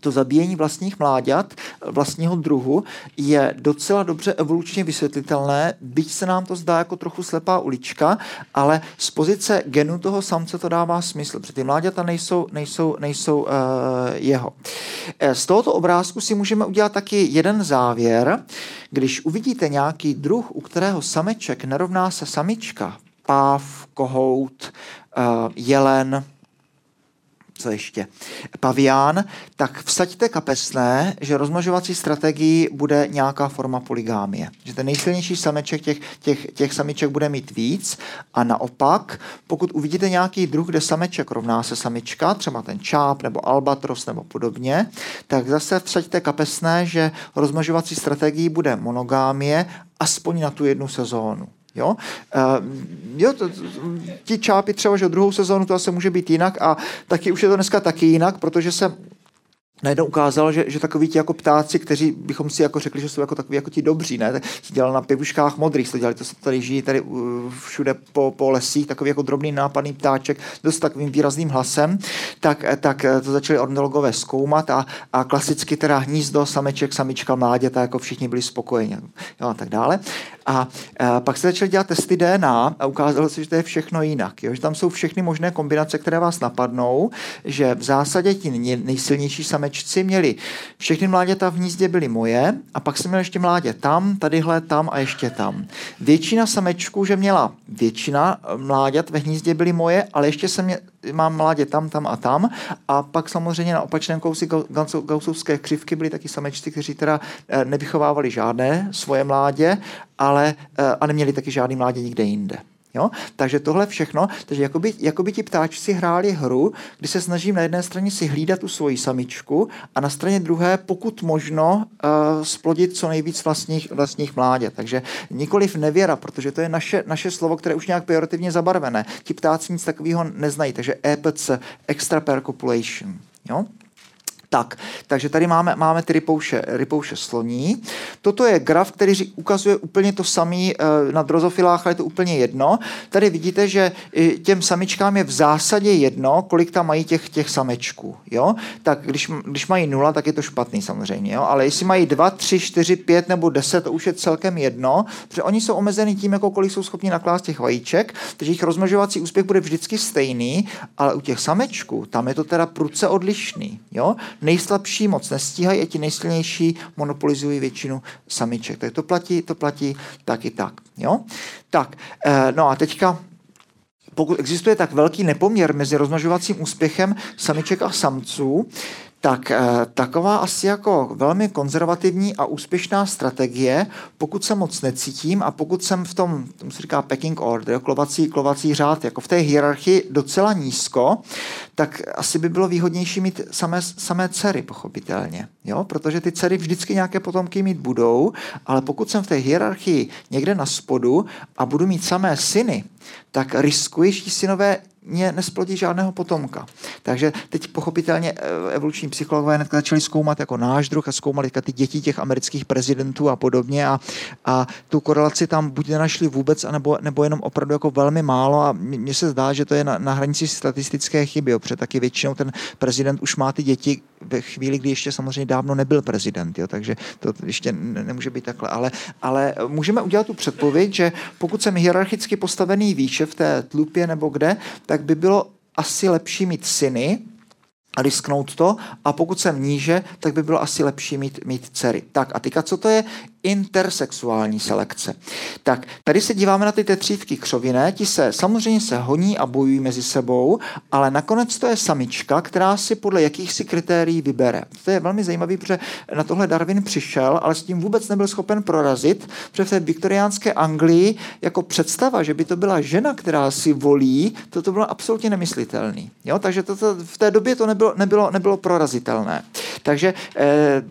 to zabíjení vlastních mláďat, vlastního druhu, je docela dobře evolučně vysvětlitelné, byť se nám to zdá jako trochu slepá ulička, ale z pozice genu toho samce to dává smysl, protože ty mláďata nejsou, nejsou, nejsou uh, jeho. Z tohoto obrázku si můžeme udělat taky jeden závěr. Když uvidíte nějaký druh, u kterého sameček nerovná se samička, páv, kohout, uh, jelen, co ještě, pavián, tak vsaďte kapesné, že rozmnožovací strategií bude nějaká forma polygámie. Že ten nejsilnější sameček těch, těch, těch samiček bude mít víc a naopak, pokud uvidíte nějaký druh, kde sameček rovná se samička, třeba ten čáp nebo albatros nebo podobně, tak zase vsaďte kapesné, že rozmnožovací strategií bude monogámie aspoň na tu jednu sezónu. Jo? Uh, jo, to, to, ti čápy třeba, že druhou sezónu to asi může být jinak a taky už je to dneska taky jinak, protože se najednou ukázalo, že, že takoví ti jako ptáci, kteří bychom si jako řekli, že jsou jako takoví jako ti dobří, ne? Se dělali na pivuškách modrých, se dělali, to se tady žijí tady všude po, po lesích, takový jako drobný nápadný ptáček, dost takovým výrazným hlasem, tak, tak to začali ornologové zkoumat a, a klasicky teda hnízdo, sameček, samička, mláděta, jako všichni byli spokojeni, jo, a tak dále. A, a pak se začaly dělat testy D N A a ukázalo se, že to je všechno jinak, jo? Že tam jsou všechny možné kombinace, které vás napadnou, že v zásadě ti nejsilnější samečci měli všechny mláděta v hnízdě byly moje a pak jsem měl ještě mládě tam, tadyhle, tam a ještě tam. Většina samečků, že měla většina mláďat ve hnízdě byly moje, ale ještě jsem mě, mám mládě tam, tam a tam a pak samozřejmě na opačném kousi gaussovské křivky byly taky samečci, kteří teda nevychovávali žádné svoje mládě, ale a neměli taky žádný mládě nikde jinde. Jo? Takže tohle všechno, takže jakoby, jakoby ti ptáčci hráli hru, kdy se snažím na jedné straně si hlídat tu svoji samičku a na straně druhé, pokud možno, uh, splodit co nejvíc vlastních, vlastních mládě. Takže nikoliv nevěra, protože to je naše, naše slovo, které už nějak pejorativně zabarvené. Ti ptáci nic takového neznají, takže E P C, extrapercopulation. Jo? Tak, takže tady máme, máme ty rypouše, rypouše sloní. Toto je graf, který ukazuje úplně to samé na drozofilách, ale je to úplně jedno. Tady vidíte, že těm samičkám je v zásadě jedno, kolik tam mají těch, těch samečků. Jo? Tak když, když mají nula, tak je to špatný samozřejmě. Jo? Ale jestli mají dva, tři, čtyři, pět nebo deset, to už je celkem jedno, protože oni jsou omezeni tím, jako kolik jsou schopni naklást těch vajíček, takže jejich rozmnožovací úspěch bude vždycky stejný, ale u těch samečků tam je to teda prudce odlišný. Jo? Nejslabší moc nestíhají a ti nejsilnější monopolizují většinu samiček. Tak to platí, to platí tak i tak. Jo? Tak, no a teďka, pokud existuje tak velký nepoměr mezi rozmnožovacím úspěchem samiček a samců, tak taková asi jako velmi konzervativní a úspěšná strategie, pokud se moc necítím a pokud jsem v tom, tomu se říká pecking order, klovací, klovací řád, jako v té hierarchii docela nízko, tak asi by bylo výhodnější mít samé, samé dcery, pochopitelně. Jo? Protože ty dcery vždycky nějaké potomky mít budou, ale pokud jsem v té hierarchii někde na spodu a budu mít samé syny, tak riskuji, že synové nesplodí žádného potomka. Takže teď pochopitelně evoluční psychologové hned začali zkoumat jako náš druh a zkoumali ty děti těch amerických prezidentů a podobně a, a tu korelaci tam buď nenašli vůbec, anebo, nebo jenom opravdu jako velmi málo a mně se zdá, že to je na, na hranici statistické chyby, jo, protože taky většinou ten prezident už má ty děti ve chvíli, kdy ještě samozřejmě dávno nebyl prezident, jo, takže to ještě nemůže být takhle, ale, ale můžeme udělat tu předpověď, že pokud jsem hierarchicky postavený výše v té tlupě nebo kde, tak by bylo asi lepší mít syny a risknout to a pokud jsem níže, tak by bylo asi lepší mít, mít dcery. Tak a teďka, co to je intersexuální selekce? Tak tady se díváme na ty tetřívky křoviné, ti se samozřejmě se honí a bojují mezi sebou, ale nakonec to je samička, která si podle jakýchsi kritérií vybere. To je velmi zajímavý, protože na tohle Darwin přišel, ale s tím vůbec nebyl schopen prorazit, protože v té viktoriánské Anglii jako představa, že by to byla žena, která si volí, to to bylo absolutně nemyslitelný. Jo? Takže to, to, v té době to nebylo Nebylo, nebylo prorazitelné. Takže eh,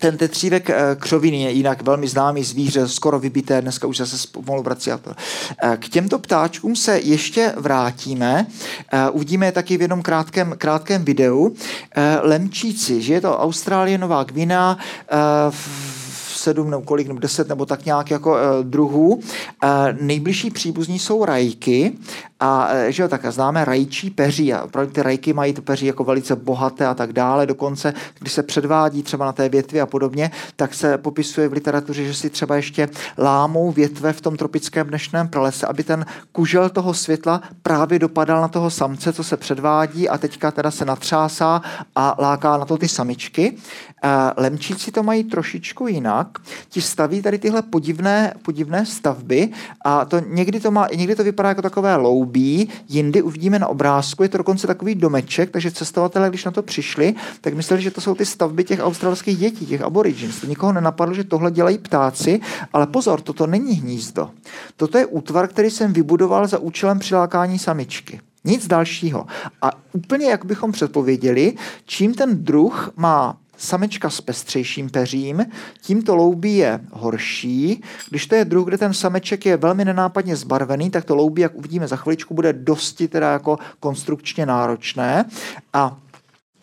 ten tetřívek eh, křoviny je jinak velmi známý zvíře, skoro vybité, dneska už zase pomalu vrací. Eh, k těmto ptáčkům se ještě vrátíme. Eh, uvidíme je taky v jednom krátkém, krátkém videu. Eh, lemčíci, že je to Austrálie, Nová Gvina, eh, v sedm nebo kolik, nebo deset, nebo tak nějak jako e, druhů. E, nejbližší příbuzní jsou rajky a e, že jo, tak známe rajčí peří a opravdu ty rajky mají to peří jako velice bohaté a tak dále. Dokonce, když se předvádí třeba na té větvi a podobně, tak se popisuje v literatuře, že si třeba ještě lámou větve v tom tropickém dnešním pralese, aby ten kužel toho světla právě dopadal na toho samce, co se předvádí a teďka teda se natřásá a láká na to ty samičky. E, lemčíci to mají trošičku jinak. Ti staví tady tyhle podivné, podivné stavby a to někdy, to má, někdy to vypadá jako takové loubí, jindy uvidíme na obrázku, je to dokonce takový domeček, takže cestovatelé, když na to přišli, tak mysleli, že to jsou ty stavby těch australských dětí, těch aborigins. To nikoho nenapadlo, že tohle dělají ptáci, ale pozor, toto není hnízdo. Toto je útvar, který jsem vybudoval za účelem přilákání samičky. Nic dalšího. A úplně jak bychom předpověděli, čím ten druh má samečka s pestřejším peřím, tímto loubí je horší. Když to je druh, kde ten sameček je velmi nenápadně zbarvený, tak to loubí, jak uvidíme za chviličku, bude dosti teda jako konstrukčně náročné. A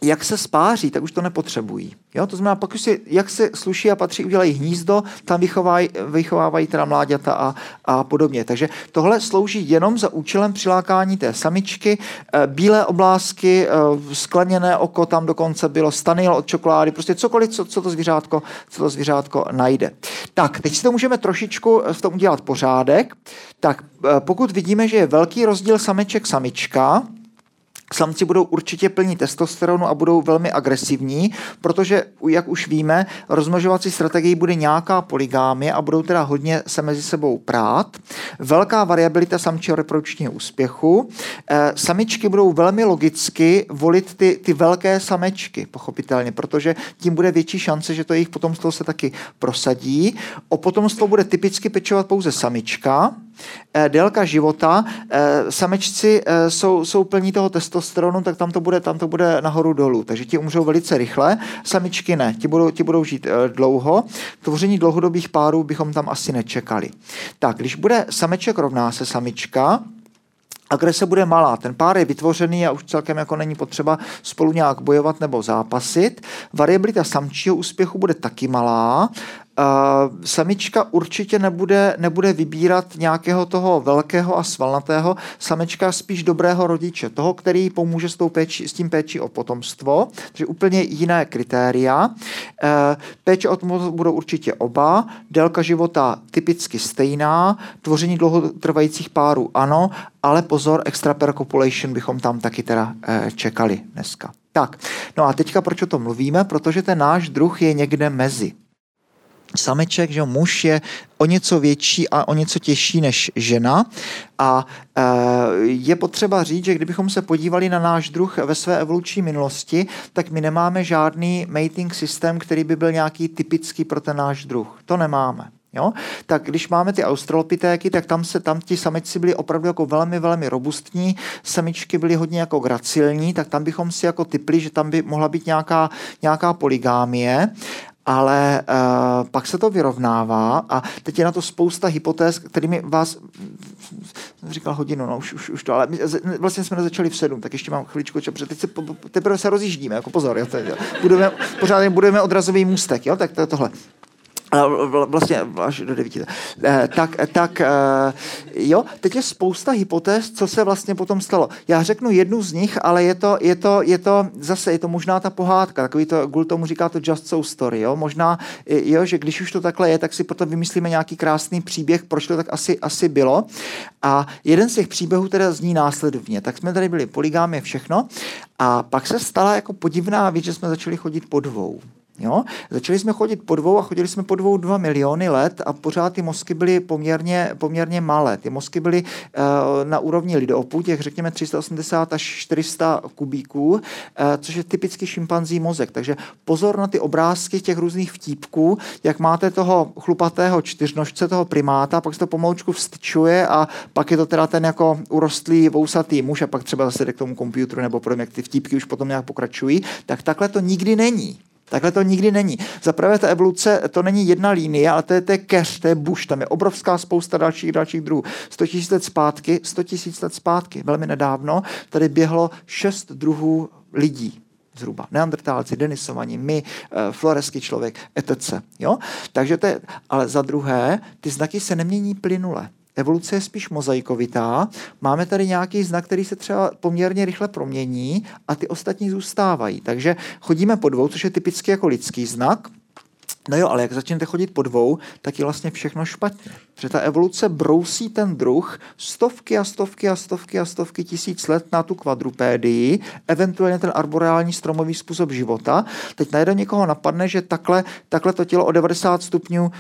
jak se spáří, tak už to nepotřebují. Jo? To znamená, pak už si, jak se sluší a patří, udělají hnízdo, tam vychovávají, vychovávají teda mláďata a, a podobně. Takže tohle slouží jenom za účelem přilákání té samičky. Bílé oblásky, skleněné oko, tam dokonce bylo stanyl od čokolády, prostě cokoliv, co, co, to zvířátko, co to zvířátko najde. Tak, teď si to můžeme trošičku v tom udělat pořádek. Tak, pokud vidíme, že je velký rozdíl sameček-samička, samci budou určitě plní testosteronu a budou velmi agresivní, protože, jak už víme, rozmnožovací strategií bude nějaká polygámie a budou teda hodně se mezi sebou prát. Velká variabilita samčího reprodukčního úspěchu. E, samičky budou velmi logicky volit ty, ty velké samečky, pochopitelně, protože tím bude větší šance, že to jejich potomstvo se taky prosadí. O potomstvo bude typicky pečovat pouze samička. Délka života, samečci jsou, jsou plní toho testosteronu, tak tam to bude, tam to bude nahoru dolů, takže ti umřou velice rychle, samičky ne, ti budou, ti budou žít dlouho, tvoření dlouhodobých párů bychom tam asi nečekali. Tak, když bude sameček rovná se samička, agrese bude malá. Ten pár je vytvořený a už celkem jako není potřeba spolu nějak bojovat nebo zápasit. Variabilita samčího úspěchu bude taky malá. Uh, samička určitě nebude, nebude vybírat nějakého toho velkého a svalnatého, samička spíš dobrého rodiče, toho, který pomůže s, tou péči, s tím péčí o potomstvo, takže úplně jiné kritéria. Uh, péče o potomstvo budou určitě oba, délka života typicky stejná, tvoření dlouhotrvajících párů ano, ale pozor, extrapercopulation bychom tam taky teda uh, čekali dneska. Tak, no a teďka proč o tom mluvíme? Protože ten náš druh je někde mezi. Sameček, že muž je o něco větší a o něco těžší než žena a e, je potřeba říct, že kdybychom se podívali na náš druh ve své evoluční minulosti, tak my nemáme žádný mating systém, který by byl nějaký typický pro ten náš druh. To nemáme. Jo? Tak když máme ty australopitéky, tak tam se tam ti samičci byli opravdu jako velmi, velmi robustní, samičky byly hodně jako gracilní, tak tam bychom si jako typli, že tam by mohla být nějaká, nějaká polygámie. Ale uh, pak se to vyrovnává a teď je na to spousta hypotéz, kterými vás Říkal hodinu, no už, už, už to, ale my, vlastně jsme začali v sedm, tak ještě mám chviličku, čo, protože teď se, teprve se rozjíždíme, jako pozor, jo, teď, jo. Budeme, pořád budeme odrazový můstek, jo, tak to, tohle. Vlastně až do devíti. Tak, tak jo, teď je spousta hypotéz, co se vlastně potom stalo. Já řeknu jednu z nich, ale je to, je to, je to zase, je to možná ta pohádka, takový to, Gould tomu říká to just so story, jo, možná, jo, že když už to takhle je, tak si potom vymyslíme nějaký krásný příběh, proč to tak asi, asi bylo. A jeden z těch příběhů teda zní následovně. Tak jsme tady byli polygámy, všechno, a pak se stala jako podivná věc, že jsme začali chodit po dvou. Jo? Začali jsme chodit po dvou a chodili jsme po dvou dva miliony let a pořád ty mozky byly poměrně, poměrně malé. Ty mozky byly uh, na úrovni lidoopů, těch řekněme tři sta osmdesát až čtyři sta kubíků, uh, což je typicky šimpanzí mozek. Takže pozor na ty obrázky těch různých vtípků, jak máte toho chlupatého čtyřnožce, toho primáta, pak se to pomalučku vstyčuje a pak je to teda ten jako urostlý vousatý muž a pak třeba zase jde k tomu komputeru nebo podobně, jak ty vtípky už potom nějak pokračují. Tak takhle to nikdy není. Takhle to nikdy není. Zaprvé ta evoluce, to není jedna linie, ale to je, to je keř, to je buš, tam je obrovská spousta dalších, dalších druhů. sto tisíc let zpátky, sto tisíc let zpátky, velmi nedávno, tady běhlo šest druhů lidí. Zhruba. Neandertálci, Denisovani, my, floreský člověk, et cetera. Jo? Takže to je, ale za druhé, ty znaky se nemění plynule. Evoluce je spíš mozaikovitá. Máme tady nějaký znak, který se třeba poměrně rychle promění a ty ostatní zůstávají. Takže chodíme po dvou, což je typicky jako lidský znak. No jo, ale jak začnete chodit po dvou, tak je vlastně všechno špatně. Protože ta evoluce brousí ten druh stovky a stovky a stovky a stovky tisíc let na tu kvadrupédii, eventuálně ten arboreální stromový způsob života. Teď najednou někoho napadne, že takhle, takhle to tělo o devadesát stupňů uh,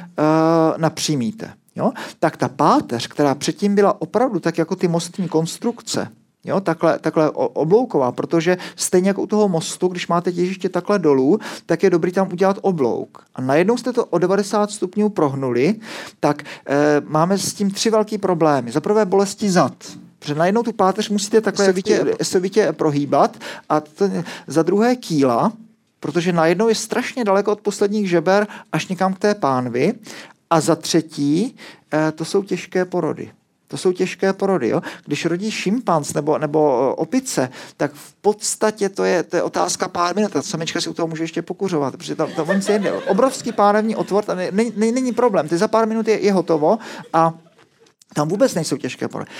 napřímíte. Jo? Tak ta páteř, která předtím byla opravdu tak jako ty mostní konstrukce, jo? Takhle, takhle oblouková, protože stejně jako u toho mostu, když máte těžiště takhle dolů, tak je dobrý tam udělat oblouk. A najednou jste to o devadesát stupňů prohnuli, tak e, máme s tím tři velký problémy. Za prvé bolesti zad. Protože najednou tu páteř musíte takhle sevitě, sevitě prohýbat. A to, za druhé kýla, protože najednou je strašně daleko od posledních žeber až někam k té pánvi. A za třetí, to jsou těžké porody. To jsou těžké porody. Jo? Když rodí šimpanz nebo, nebo opice, tak v podstatě to je, to je otázka pár minut. Ta samička si u toho může ještě pokuřovat, protože tam, tam se jedne. Obrovský pánevní otvor, tam není, není problém. Ty za pár minut je, je hotovo a tam vůbec nejsou těžké porody.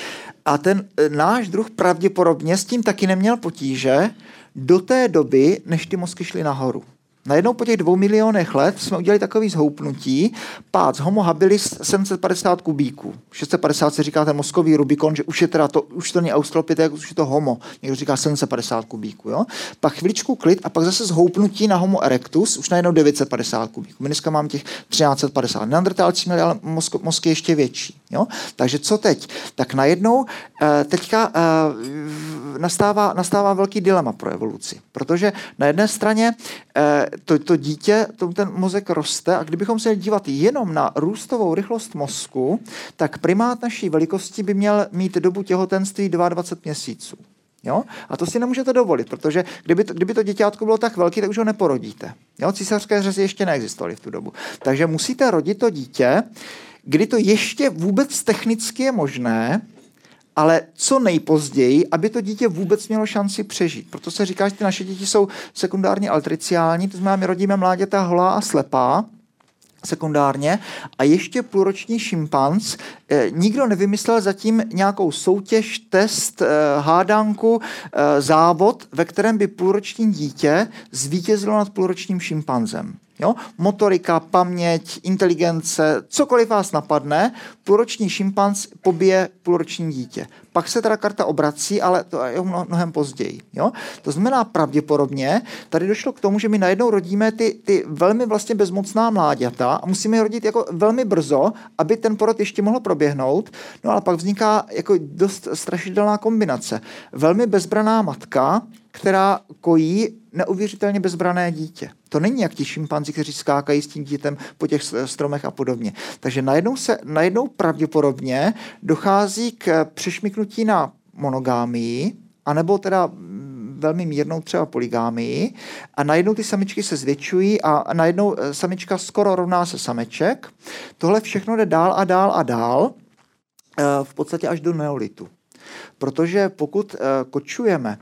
A ten náš druh pravděpodobně s tím taky neměl potíže do té doby, než ty mozky šly nahoru. Najednou po těch dvou milionech let jsme udělali takový zhoupnutí, pád z Homo habilis sedm set padesát kubíků. šest set padesát se říká ten mozkový Rubikon, že už je teda to, už to není Australopithecus, už je to Homo. Někdo říká sedm set padesát kubíků, jo. Pak chviličku klid a pak zase zhoupnutí na Homo erectus, už najednou devět set padesát kubíků. My dneska máme těch třináct set padesát. Neandertálci měli ale mozko, mozky ještě větší, jo. Takže co teď? Tak najednou teďka nastává, nastává velký dilema pro evoluci, protože na jedné straně To, to dítě, to, ten mozek roste a kdybychom se dívat jenom na růstovou rychlost mozku, tak primát naší velikosti by měl mít dobu těhotenství dvacet dva měsíců. Jo? A to si nemůžete dovolit, protože kdyby to, kdyby to děťátko bylo tak velký, tak už ho neporodíte. Jo? Císařské řezy ještě neexistovaly v tu dobu. Takže musíte rodit to dítě, kdy to ještě vůbec technicky je možné, ale co nejpozději, aby to dítě vůbec mělo šanci přežít. Proto se říká, že ty naše děti jsou sekundárně altriciální, to znamená, my rodíme mláděta holá a slepá, sekundárně, a ještě půlroční šimpanz. E, nikdo nevymyslel zatím nějakou soutěž, test, e, hádanku, e, závod, ve kterém by půlroční dítě zvítězilo nad půlročním šimpanzem. Jo? Motorika, paměť, inteligence, cokoliv vás napadne, půlroční šimpanz pobije půlroční dítě. Pak se teda karta obrací, ale to je mnohem později. Jo? To znamená pravděpodobně, tady došlo k tomu, že my najednou rodíme ty, ty velmi vlastně bezmocná mláďata a musíme je rodit jako velmi brzo, aby ten porod ještě mohl proběhnout, no ale pak vzniká jako dost strašidelná kombinace. Velmi bezbraná matka, která kojí neuvěřitelně bezbrané dítě. To není jak ti šimpanzi, kteří skákají s tím dítem po těch stromech a podobně. Takže najednou, se, najednou pravděpodobně dochází k přešmyknutí na monogámii, anebo teda velmi mírnou třeba polygámii, a najednou ty samičky se zvětšují a najednou samička skoro rovná se sameček. Tohle všechno jde dál a dál a dál. v podstatě až do neolitu. Protože pokud kočujeme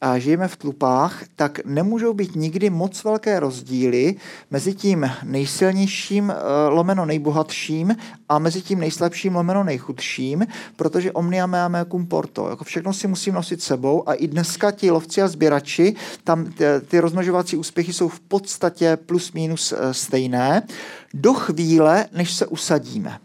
a žijeme v tlupách, tak nemůžou být nikdy moc velké rozdíly mezi tím nejsilnějším lomeno nejbohatším a mezi tím nejslabším lomeno nejchudším, protože omnia mea mecum porto. Jako všechno si musím nosit sebou a i dneska ti lovci a sběrači, tam ty rozmnožovací úspěchy jsou v podstatě plus minus stejné, do chvíle, než se usadíme.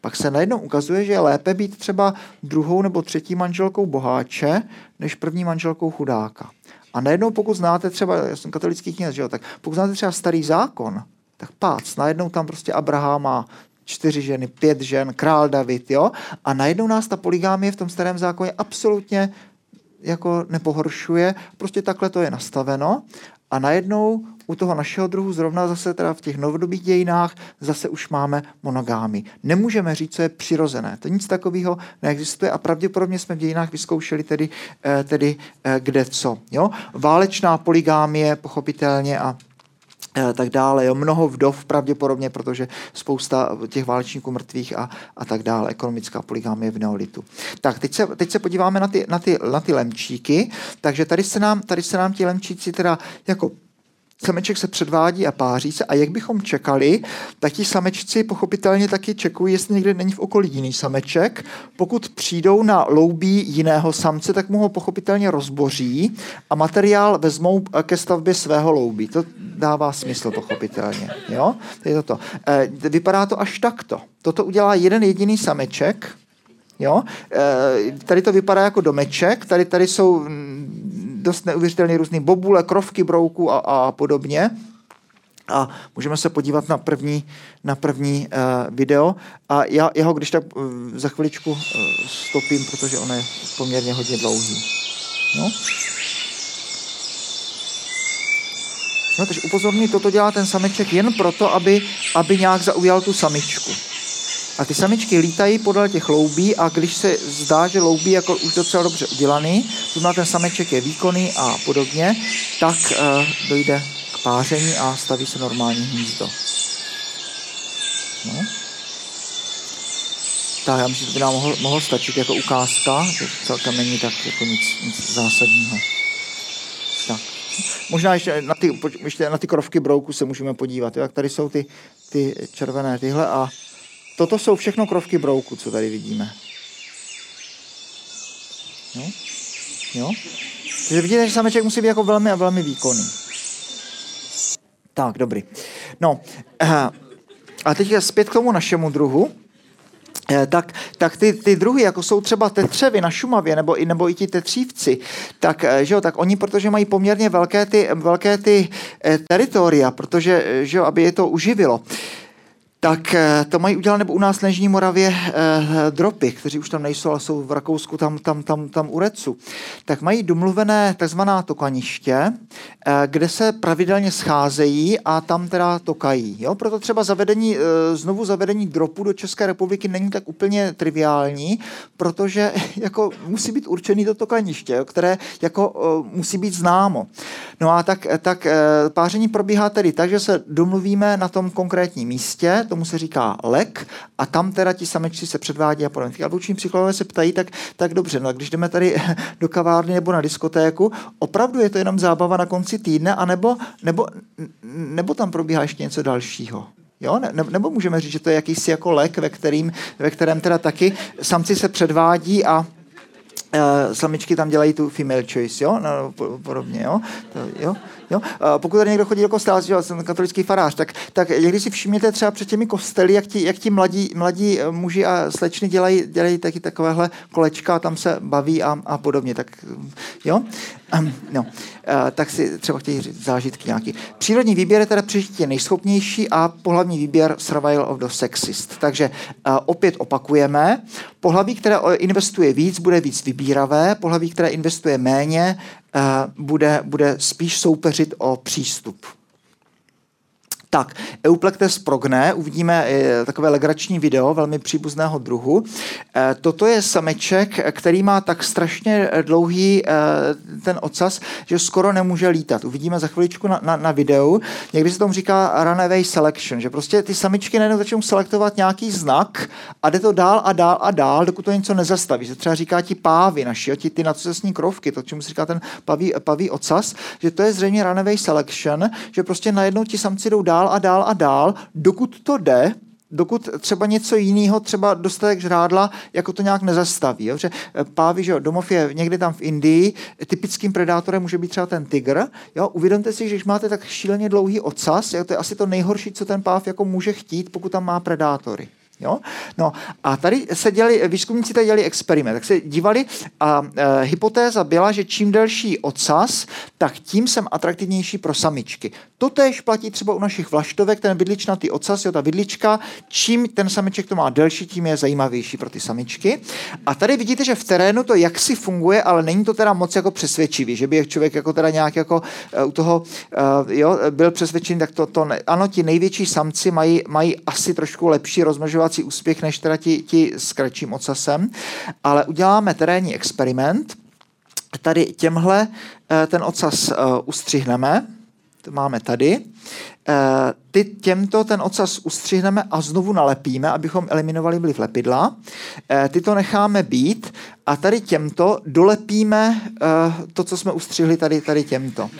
Pak se najednou ukazuje, že je lépe být třeba druhou nebo třetí manželkou boháče, než první manželkou chudáka. A najednou pokud znáte třeba, já jsem katolický kněz, že jo, tak pokud znáte třeba Starý zákon, tak pác, najednou tam prostě Abraham má čtyři ženy, pět žen, král David, jo, a najednou nás ta poligámie v tom Starém zákoně absolutně jako nepohoršuje, prostě takhle to je nastaveno a najednou u toho našeho druhu zrovna zase teda v těch novodobých dějinách zase už máme monogámy. Nemůžeme říct, co je přirozené. To nic takového neexistuje a pravděpodobně jsme v dějinách vyzkoušeli tedy, tedy kde co. Jo? Válečná poligámie pochopitelně a tak dále. Jo? Mnoho vdov pravděpodobně, protože spousta těch válečníků mrtvých a, a tak dále. Ekonomická poligámie v neolitu. Tak teď se, teď se podíváme na ty, na, ty, na ty lemčíky. Takže tady se nám, tady se nám ti lemčíci teda jako sameček se předvádí a páří se a jak bychom čekali, tak ti samečci pochopitelně taky čekují, jestli někde není v okolí jiný sameček. Pokud přijdou na loubí jiného samce, tak mu ho pochopitelně rozboří a materiál vezmou ke stavbě svého loubí. To dává smysl pochopitelně. Jo? Je to to. E, vypadá to až takto. Toto udělá jeden jediný sameček. Jo? E, tady to vypadá jako domeček. Tady, tady jsou dost neuvěřitelné různé bobule, krovky, brouků a, a podobně. A můžeme se podívat na první, na první uh, video. A já, já ho když tak uh, za chviličku uh, stopím, protože on je poměrně hodně dlouhý. No. No, takže upozorní, toto dělá ten sameček jen proto, aby, aby nějak zaujal tu samičku. A ty samičky lítají podle těch loubí a když se zdá, že loubí jako už docela dobře udělaný, to znamená ten sameček je výkonný a podobně, tak e, dojde k páření a staví se normální hnízdo. No. Tak já myslím, že to by nám mohlo, mohlo stačit jako ukázka, to celkem není tak jako nic, nic zásadního. Tak. Možná ještě na ty, ještě na ty krovky brouku se můžeme podívat, jo? Jak tady jsou ty, ty červené tyhle a toto jsou všechno krovky brouku, co tady vidíme. Jo? Jo? Takže vidíte, že sameček musí být jako velmi a velmi výkonný. Tak, dobrý. No, a teď zpět k tomu našemu druhu. Tak, tak ty, ty druhy, jako jsou třeba tetřevy na Šumavě, nebo i, nebo i ti tetřívci, tak, že jo, tak oni, protože mají poměrně velké ty, velké ty teritoria, protože, že jo, aby je to uživilo, tak to mají udělat, nebo u nás na Jižní Moravě eh, dropy, kteří už tam nejsou, ale jsou v Rakousku, tam, tam, tam, tam u Recu, tak mají domluvené takzvaná tokaniště, eh, kde se pravidelně scházejí a tam teda tokají. Jo? Proto třeba zavedení, eh, znovu zavedení dropu do České republiky není tak úplně triviální, protože jako, musí být určený to tokaniště, jo? Které jako, eh, musí být známo. No a tak, tak eh, páření probíhá tedy tak, že se domluvíme na tom konkrétním místě, tomu se říká lek a tam teda ti samečci se předvádí a podobně. A evoluční psychologové se ptají, tak, tak dobře, no když jdeme tady do kavárny nebo na diskotéku, opravdu je to jenom zábava na konci týdne, anebo, nebo, nebo tam probíhá ještě něco dalšího? Jo? Ne, nebo můžeme říct, že to je jakýsi jako lek, ve, kterým, ve kterém teda taky samci se předvádí a Uh, samičky tam dělají tu female choice, jo, no, podobně, jo, to, jo, jo. Uh, pokud tady někdo chodí do kostela, já jsem katolický farář, tak, tak když si všimněte třeba před těmi kostely, jak ti, jak ti mladí, mladí muži a slečny dělají, dělají taky takovéhle kolečka, tam se baví a, a podobně, tak jo, um, no, uh, tak si třeba chtějí zážitky nějaký. Přírodní výběr je teda přežití nejschopnější a pohlavní výběr survival of the sexist, takže uh, opět opakujeme, pohlaví, které investuje víc, bude víc vybírat. Výravé, pohlaví, které investuje méně, bude, bude spíš soupeřit o přístup. Tak, Euplektes progne, uvidíme takové legrační video velmi příbuzného druhu. Toto je sameček, který má tak strašně dlouhý ten ocas, že skoro nemůže lítat. Uvidíme za chviličku na, na, na videu. Někdy se tomu říká runaway selection, že prostě ty samičky najednou začnou selektovat nějaký znak a jde to dál a dál a dál, dokud to něco nezastaví. Se třeba říká ti pávy naši, ti, ty nacocesní krovky, to čemu se říká ten paví, paví ocas, že to je zřejmě runaway selection, že prostě najednou ti samci jdou dál a dál a dál, dokud to jde, dokud třeba něco jiného, třeba dostatek žrádla, jako to nějak nezastaví. Jo? Že pávy, že jo, domov je někde tam v Indii, typickým predátorem může být třeba ten tygr. Jo? Uvědomte si, že když máte tak šíleně dlouhý ocas, jo? To je asi to nejhorší, co ten páv jako může chtít, pokud tam má predátory. Jo? No a tady se dělali, výzkumníci tady dělali experiment, tak se dívali a e, hypotéza byla, že čím delší ocas, tak tím jsem atraktivnější pro samičky. Totéž platí třeba u našich vlaštovek, ten vidličnatý ocas, jo, ta vidlička, čím ten samiček to má delší, tím je zajímavější pro ty samičky. A tady vidíte, že v terénu to jaksi funguje, ale není to teda moc jako přesvědčivý, že by je člověk jako teda nějak jako uh, u toho uh, jo, byl přesvědčený, tak to, to ne. Ano, ti největší samci mají, mají asi trošku lepší rozmnožovací úspěch, než teda ti, ti s kratším ocasem, ale uděláme terénní experiment. Tady těmhle ten ocas ustřihneme, to máme tady, Ty, těmto ten ocas ustřihneme a znovu nalepíme, abychom eliminovali vliv lepidla. Ty to necháme být a tady těmto dolepíme to, co jsme ustřihli tady, tady těmto.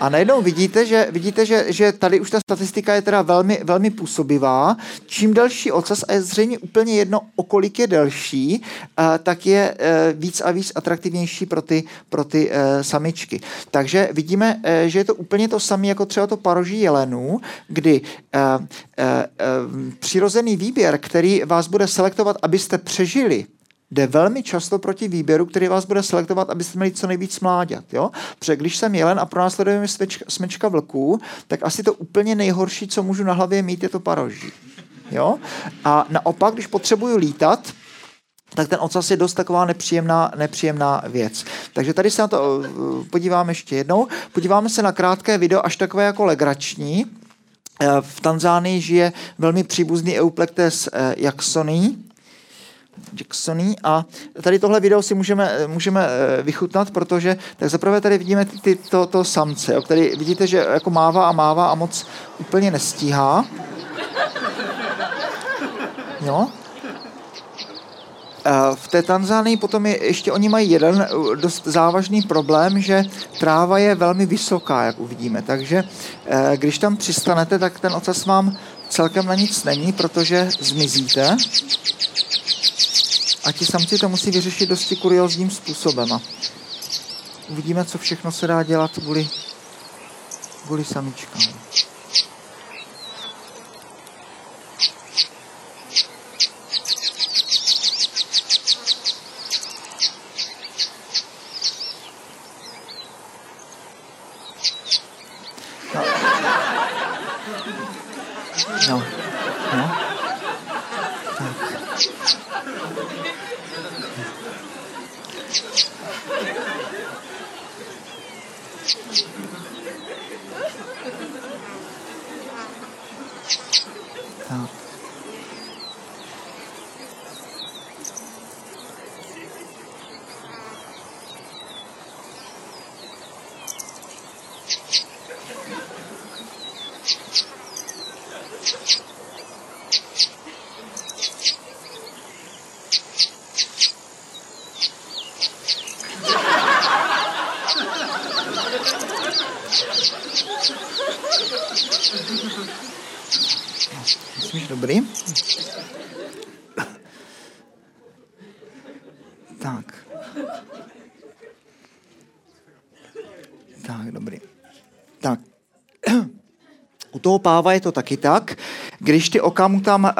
A najednou vidíte, že, vidíte, že, že tady už ta statistika je teda velmi, velmi působivá. Čím delší ocas, a je zřejmě úplně jedno, okolik je delší, tak je víc a víc atraktivnější pro ty, pro ty samičky. Takže vidíme, že je to úplně to samé, jako třeba to paroží jelenů, kdy eh, eh, eh, přirozený výběr, který vás bude selektovat, abyste přežili, jde velmi často proti výběru, který vás bude selektovat, abyste měli co nejvíc mláďat. Jo? Protože když jsem jelen a pronásledujeme smečka vlků, tak asi to úplně nejhorší, co můžu na hlavě mít, je to paroží. Jo? A naopak, když potřebuju lítat, tak ten ocas je dost taková nepříjemná, nepříjemná věc. Takže tady se na to podíváme ještě jednou. Podíváme se na krátké video, až takové jako legrační. V Tanzánii žije velmi příbuzný Euplektes jacksoni. Jacksoni. A tady tohle video si můžeme, můžeme vychutnat, protože tak zaprvé tady vidíme ty, ty, to, to samce, jo, který vidíte, že jako mává a mává a moc úplně nestíhá. Jo. V té Tanzánii potom je, ještě oni mají jeden dost závažný problém, že tráva je velmi vysoká, jak uvidíme. Takže když tam přistanete, tak ten ocas vám celkem na nic není, protože zmizíte. A ti samci to musí vyřešit dosti kuriózním způsobem. A uvidíme, co všechno se dá dělat kvůli, kvůli samičkám. No. No. Tak. Tak. Dobrý. Tak. Tak, dobrý. Tak. U toho páva je to taky tak. Když ty oka mu tam uh,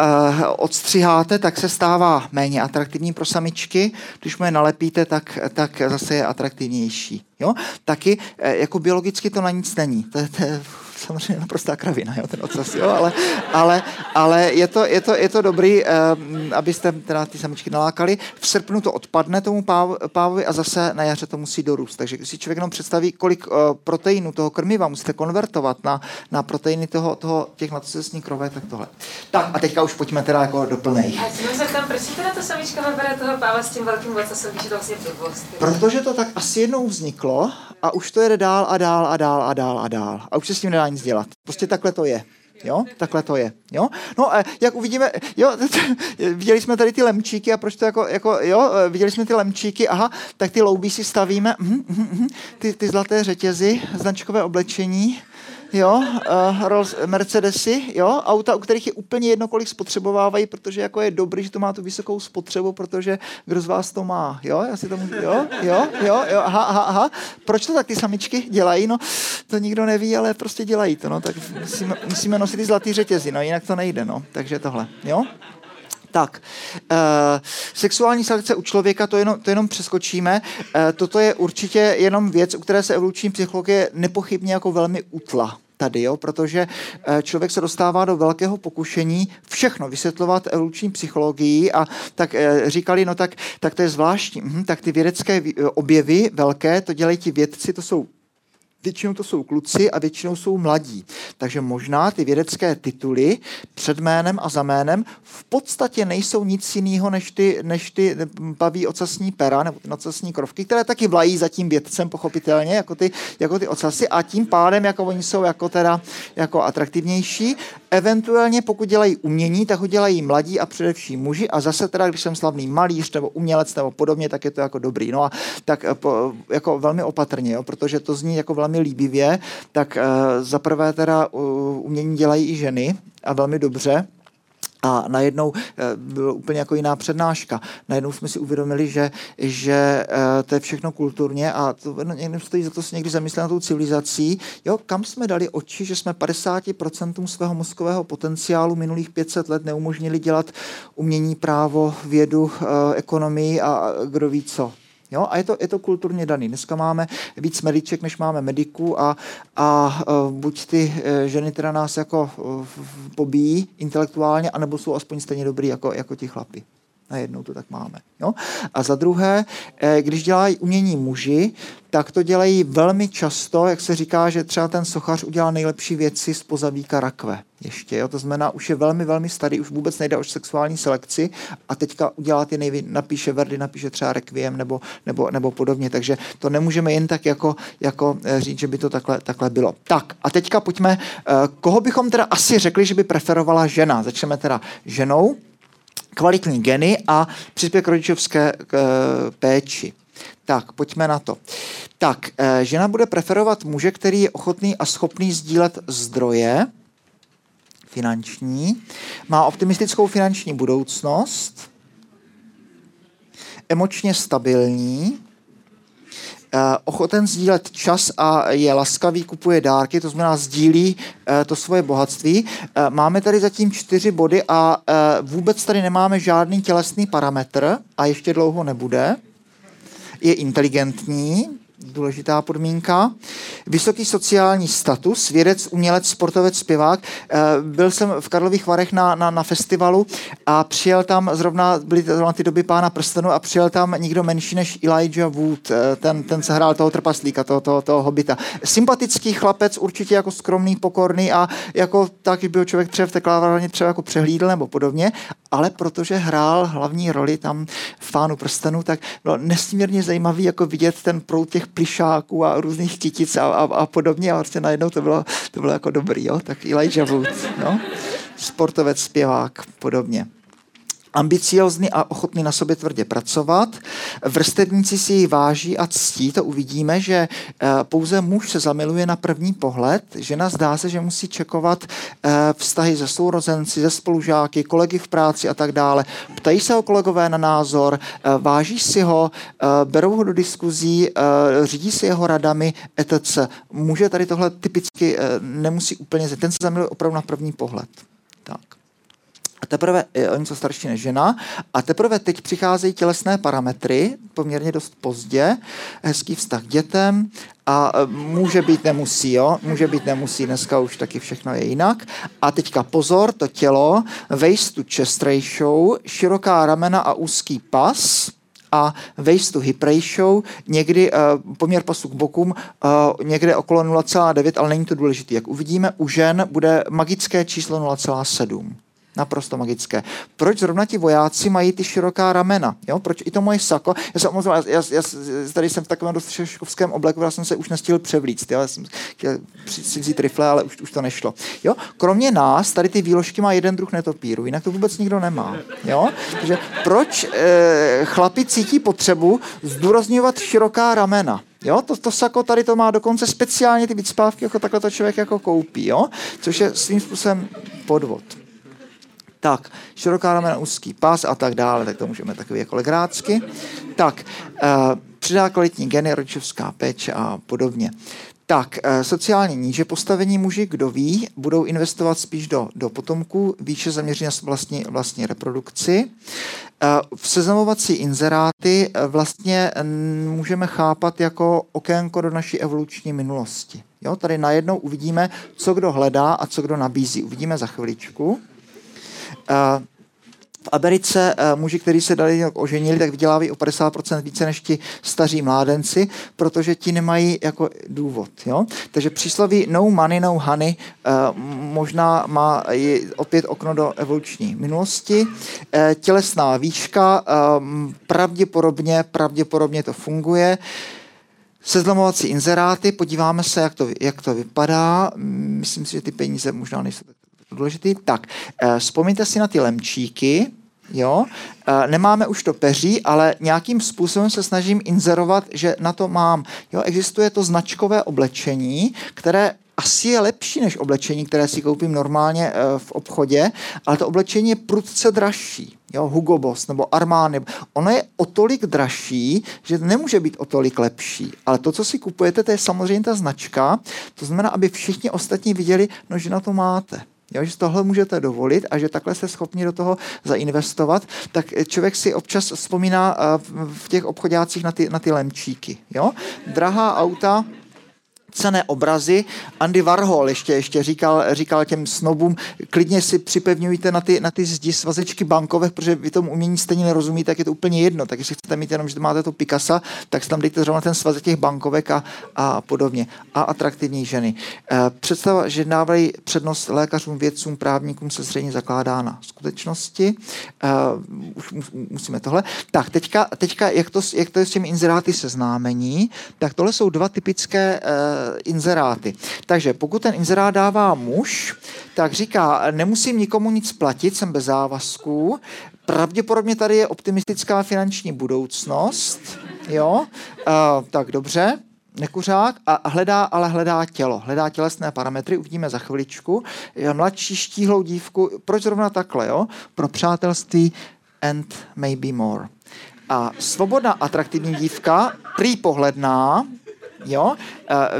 odstřiháte, tak se stává méně atraktivní pro samičky. Když mu je nalepíte, tak, tak zase je atraktivnější. Jo? Taky jako biologicky to na nic není. To je samozřejmě naprostá kravina, jo, ten ocas, jo, ale, ale, ale je, to, je, to, je to dobrý, eh, abyste teda ty samičky nalákali. V srpnu to odpadne tomu páv, pávovi a zase na jaře to musí dorůst. Takže když si člověk jenom představí, kolik eh, proteinu toho krmiva musíte konvertovat na, na proteiny toho, toho, těch nadcestních krové, tak tohle. Tak a teďka už pojďme teda jako do plnej. A jsem se tam, proč si teda to samička vybere toho páva s tím velkým ocasem, když je to vlastně blbost? Protože to tak asi jednou vzniklo a už to jede dál a dál a dál a dál a dál. A už se s tím nedá nic dělat. Prostě takhle to je. Jo? Takhle to je. Jo? No a jak uvidíme, jo, viděli jsme tady ty lemčíky a proč to jako, jako, jo, viděli jsme ty lemčíky, aha, tak ty loubí si stavíme, mm, mm, mm, ty, ty zlaté řetězy, značkové oblečení, jo, uh, Mercedesy, jo, auta, u kterých je úplně jedno, kolik spotřebovávají, protože jako je dobrý, že to má tu vysokou spotřebu, protože kdo z vás to má, jo, já si to můžu, jo, jo, jo, jo, aha, aha, aha, proč to tak ty samičky dělají, no, to nikdo neví, ale prostě dělají to, no, tak musíme, musíme nosit ty zlatý řetězy, no, jinak to nejde, no, takže tohle, jo. Tak, e, sexuální selekce u člověka, to jenom, to jenom přeskočíme. E, toto je určitě jenom věc, u které se evoluční psychologie nepochybně jako velmi utla tady, jo, protože člověk se dostává do velkého pokušení všechno vysvětlovat evoluční psychologií a tak říkali, no tak, tak to je zvláštní, mhm, tak ty vědecké objevy velké, to dělají ti vědci, to jsou většinou to jsou kluci a většinou jsou mladí. Takže možná ty vědecké tituly před jménem a za jménem v podstatě nejsou nic jiného, než ty, než ty baví ocasní pera nebo ocasní krovky, které taky vlají za tím vědcem pochopitelně, jako ty, jako ty ocasy a tím pádem, jako oni jsou jako teda jako atraktivnější. Eventuálně pokud dělají umění, tak ho dělají mladí a především muži a zase teda, když jsem slavný malíř nebo umělec nebo podobně, tak je to jako dobrý. No a tak jako velmi opatrně, jo, protože to zní jako velmi líbivě, tak uh, zaprvé teda uh, umění dělají i ženy a velmi dobře. A najednou bylo úplně jako jiná přednáška. Najednou jsme si uvědomili, že, že to je všechno kulturně a to, no, stojí za to se někdy zamyslet na tou civilizací. Jo, kam jsme dali oči, že jsme padesát procent svého mozkového potenciálu minulých pět set let neumožnili dělat umění, právo, vědu, ekonomii a kdo ví co. Jo, a je to, je to kulturně daný. Dneska máme víc mediček, než máme mediků a, a buď ty ženy teda nás jako pobíjí intelektuálně, anebo jsou aspoň stejně dobrý jako, jako ti chlapi. Najednou to tak máme. Jo? A za druhé, když dělají umění muži, tak to dělají velmi často, jak se říká, že třeba ten sochař udělá nejlepší věci z pozavíka rakve. Ještě, jo? To znamená, už je velmi, velmi starý, už vůbec nejde o sexuální selekci a teďka udělá ty nejvě... napíše Verdi, napíše třeba Requiem nebo, nebo, nebo podobně. Takže to nemůžeme jen tak jako, jako říct, že by to takhle, takhle bylo. Tak a teďka pojďme, koho bychom teda asi řekli, že by preferovala žena. Začneme teda ženou. Kvalitní geny a přispěch k rodičovské k, péči. Tak, pojďme na to. Tak, žena bude preferovat muže, který je ochotný a schopný sdílet zdroje finanční, má optimistickou finanční budoucnost, emočně stabilní, ochoten sdílet čas a je laskavý, kupuje dárky, to znamená sdílí to svoje bohatství. Máme tady zatím čtyři body a vůbec tady nemáme žádný tělesný parametr a ještě dlouho nebude. Je inteligentní, důležitá podmínka. Vysoký sociální status, vědec, umělec, sportovec, zpěvák. Byl jsem v Karlových Varech na, na, na festivalu a přijel tam, zrovna byly zrovna ty doby Pána prstenu a přijel tam nikdo menší než Elijah Wood. Ten, ten se hrál toho trpaslíka, toho, toho, toho hobita. Sympatický chlapec, určitě jako skromný, pokorný a jako tak, že by ho člověk třeba v té klávárně třeba jako přehlídl nebo podobně, ale protože hrál hlavní roli tam v Pánu prstenu, tak bylo nesmírně zajímavý jako vidět ten proud těch plišáků a různých kytic a, a, a podobně a vlastně najednou to bylo, to bylo jako dobrý, jo? Tak Elijah Wood, no? Sportovec, zpěvák, podobně. Ambiciózní a ochotný na sobě tvrdě pracovat. Vrstevníci si ji váží a ctí, to uvidíme, že pouze muž se zamiluje na první pohled. Žena zdá se, že musí čekovat vztahy se sourozenci, se spolužáky, kolegy v práci a tak dále. Ptají se o kolegové na názor, váží si ho, berou ho do diskuzí, řídí si jeho radami, et cetera. Muže tady tohle typicky nemusí úplně, ten se zamiluje opravdu na první pohled. Tak. A teprve o něco starší než žena. A teprve teď přicházejí tělesné parametry, poměrně dost pozdě, hezký vztah k dětem a může být nemusí, jo? Může být nemusí, dneska už taky všechno je jinak. A teďka pozor, to tělo, waist to chest ratio, široká ramena a úzký pas a waist to hip ratio, někdy uh, poměr pasu k bokům uh, někde okolo nula celá devět, ale není to důležité. Jak uvidíme, u žen bude magické číslo nula celá sedm. Naprosto magické. Proč zrovna ti vojáci mají ty široká ramena? Jo? Proč i to moje sako? Já jsem, já, já, já tady jsem v takovém dost šeškovském obleku, já jsem se už nestihl převlíct. Já jsem chtěl si vzít rifle, ale už, už to nešlo. Jo? Kromě nás tady ty výložky má jeden druh netopíru, jinak to vůbec nikdo nemá. Jo? Takže proč e, chlapi cítí potřebu zdůrazňovat široká ramena? Jo, to, to sako tady to má dokonce speciálně ty vycpávky, jako takhle to člověk jako koupí, jo? Což je svým způsobem podvod. Tak, široká ramena, úzký pás a tak dále, tak to můžeme takový jako legrácky. Tak, eh, přidá kvalitní geny, rodičovská péče a podobně. Tak, eh, sociálně níže postavení muži, kdo ví, budou investovat spíš do, do potomků, výše zaměří na vlastní, vlastní reprodukci. Eh, v seznamovací inzeráty eh, vlastně n- můžeme chápat jako okénko do naší evoluční minulosti. Jo, tady najednou uvidíme, co kdo hledá a co kdo nabízí. Uvidíme za chviličku. Uh, v Americe uh, muži, kteří se dali oženili, tak vydělávají o padesát procent více než ti staří mládenci, protože ti nemají jako důvod. Jo? Takže přísloví no money, no honey uh, možná má i opět okno do evoluční minulosti. Uh, tělesná výška, um, pravděpodobně, pravděpodobně to funguje. Seznamovací inzeráty, podíváme se, jak to, jak to vypadá. Myslím si, že ty peníze možná nejsou tak důležitý. Tak, vzpomeňte si na ty lemčíky, jo, nemáme už to peří, ale nějakým způsobem se snažím inzerovat, že na to mám. Jo, existuje to značkové oblečení, které asi je lepší než oblečení, které si koupím normálně v obchodě, ale to oblečení je prudce dražší. Jo, Hugo Boss nebo Armani. Ono je o tolik dražší, že nemůže být o tolik lepší. Ale to, co si kupujete, to je samozřejmě ta značka. To znamená, aby všichni ostatní viděli, no, že na to máte. Jo, že tohle můžete dovolit a že takhle jste schopni do toho zainvestovat, tak člověk si občas vzpomíná v těch obchodácích na ty, na ty lemčíky. Jo? Drahá auta, cenné obrazy. Andy Warhol ještě, ještě říkal, říkal těm snobům, klidně si připevňujte na ty, na ty zdi svazečky bankovek, protože vy tomu umění stejně nerozumíte, tak je to úplně jedno. Tak jestli chcete mít jenom, že máte to Picassa, tak si tam dejte zrovna ten svazek těch bankovek a, a podobně. A atraktivní ženy. E, představa, že dávají přednost lékařům, vědcům, právníkům se zřejmě zakládá na skutečnosti. E, už musíme tohle. Tak teďka, teďka jak, to, jak to je s těmi inzeráty seznámení, tak tohle jsou dva typické e, inzeráty. Takže pokud ten inzerát dává muž, tak říká, nemusím nikomu nic platit, jsem bez závazků, pravděpodobně tady je optimistická finanční budoucnost, jo, uh, tak dobře, nekuřák, a hledá, ale hledá tělo, hledá tělesné parametry, uvidíme za chviličku, mladší štíhlou dívku, proč zrovna takhle, jo, pro přátelství and maybe more. A svobodná atraktivní dívka, prý pohledná, jo,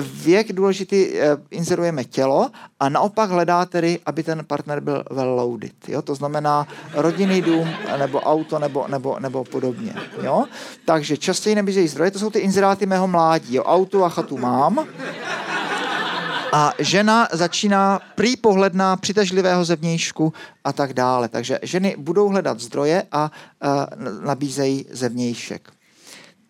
věk důležitý, inzerujeme tělo a naopak hledá tedy, aby ten partner byl well loaded. Jo, to znamená rodinný dům nebo auto nebo, nebo, nebo podobně. Jo. Takže častěji nabízejí zdroje, to jsou ty inzeráty mého mládí. Jo, auto a chatu mám. A žena začíná prý pohledná přitažlivého zevnějšku a tak dále. Takže ženy budou hledat zdroje a uh, nabízejí zevnějšek.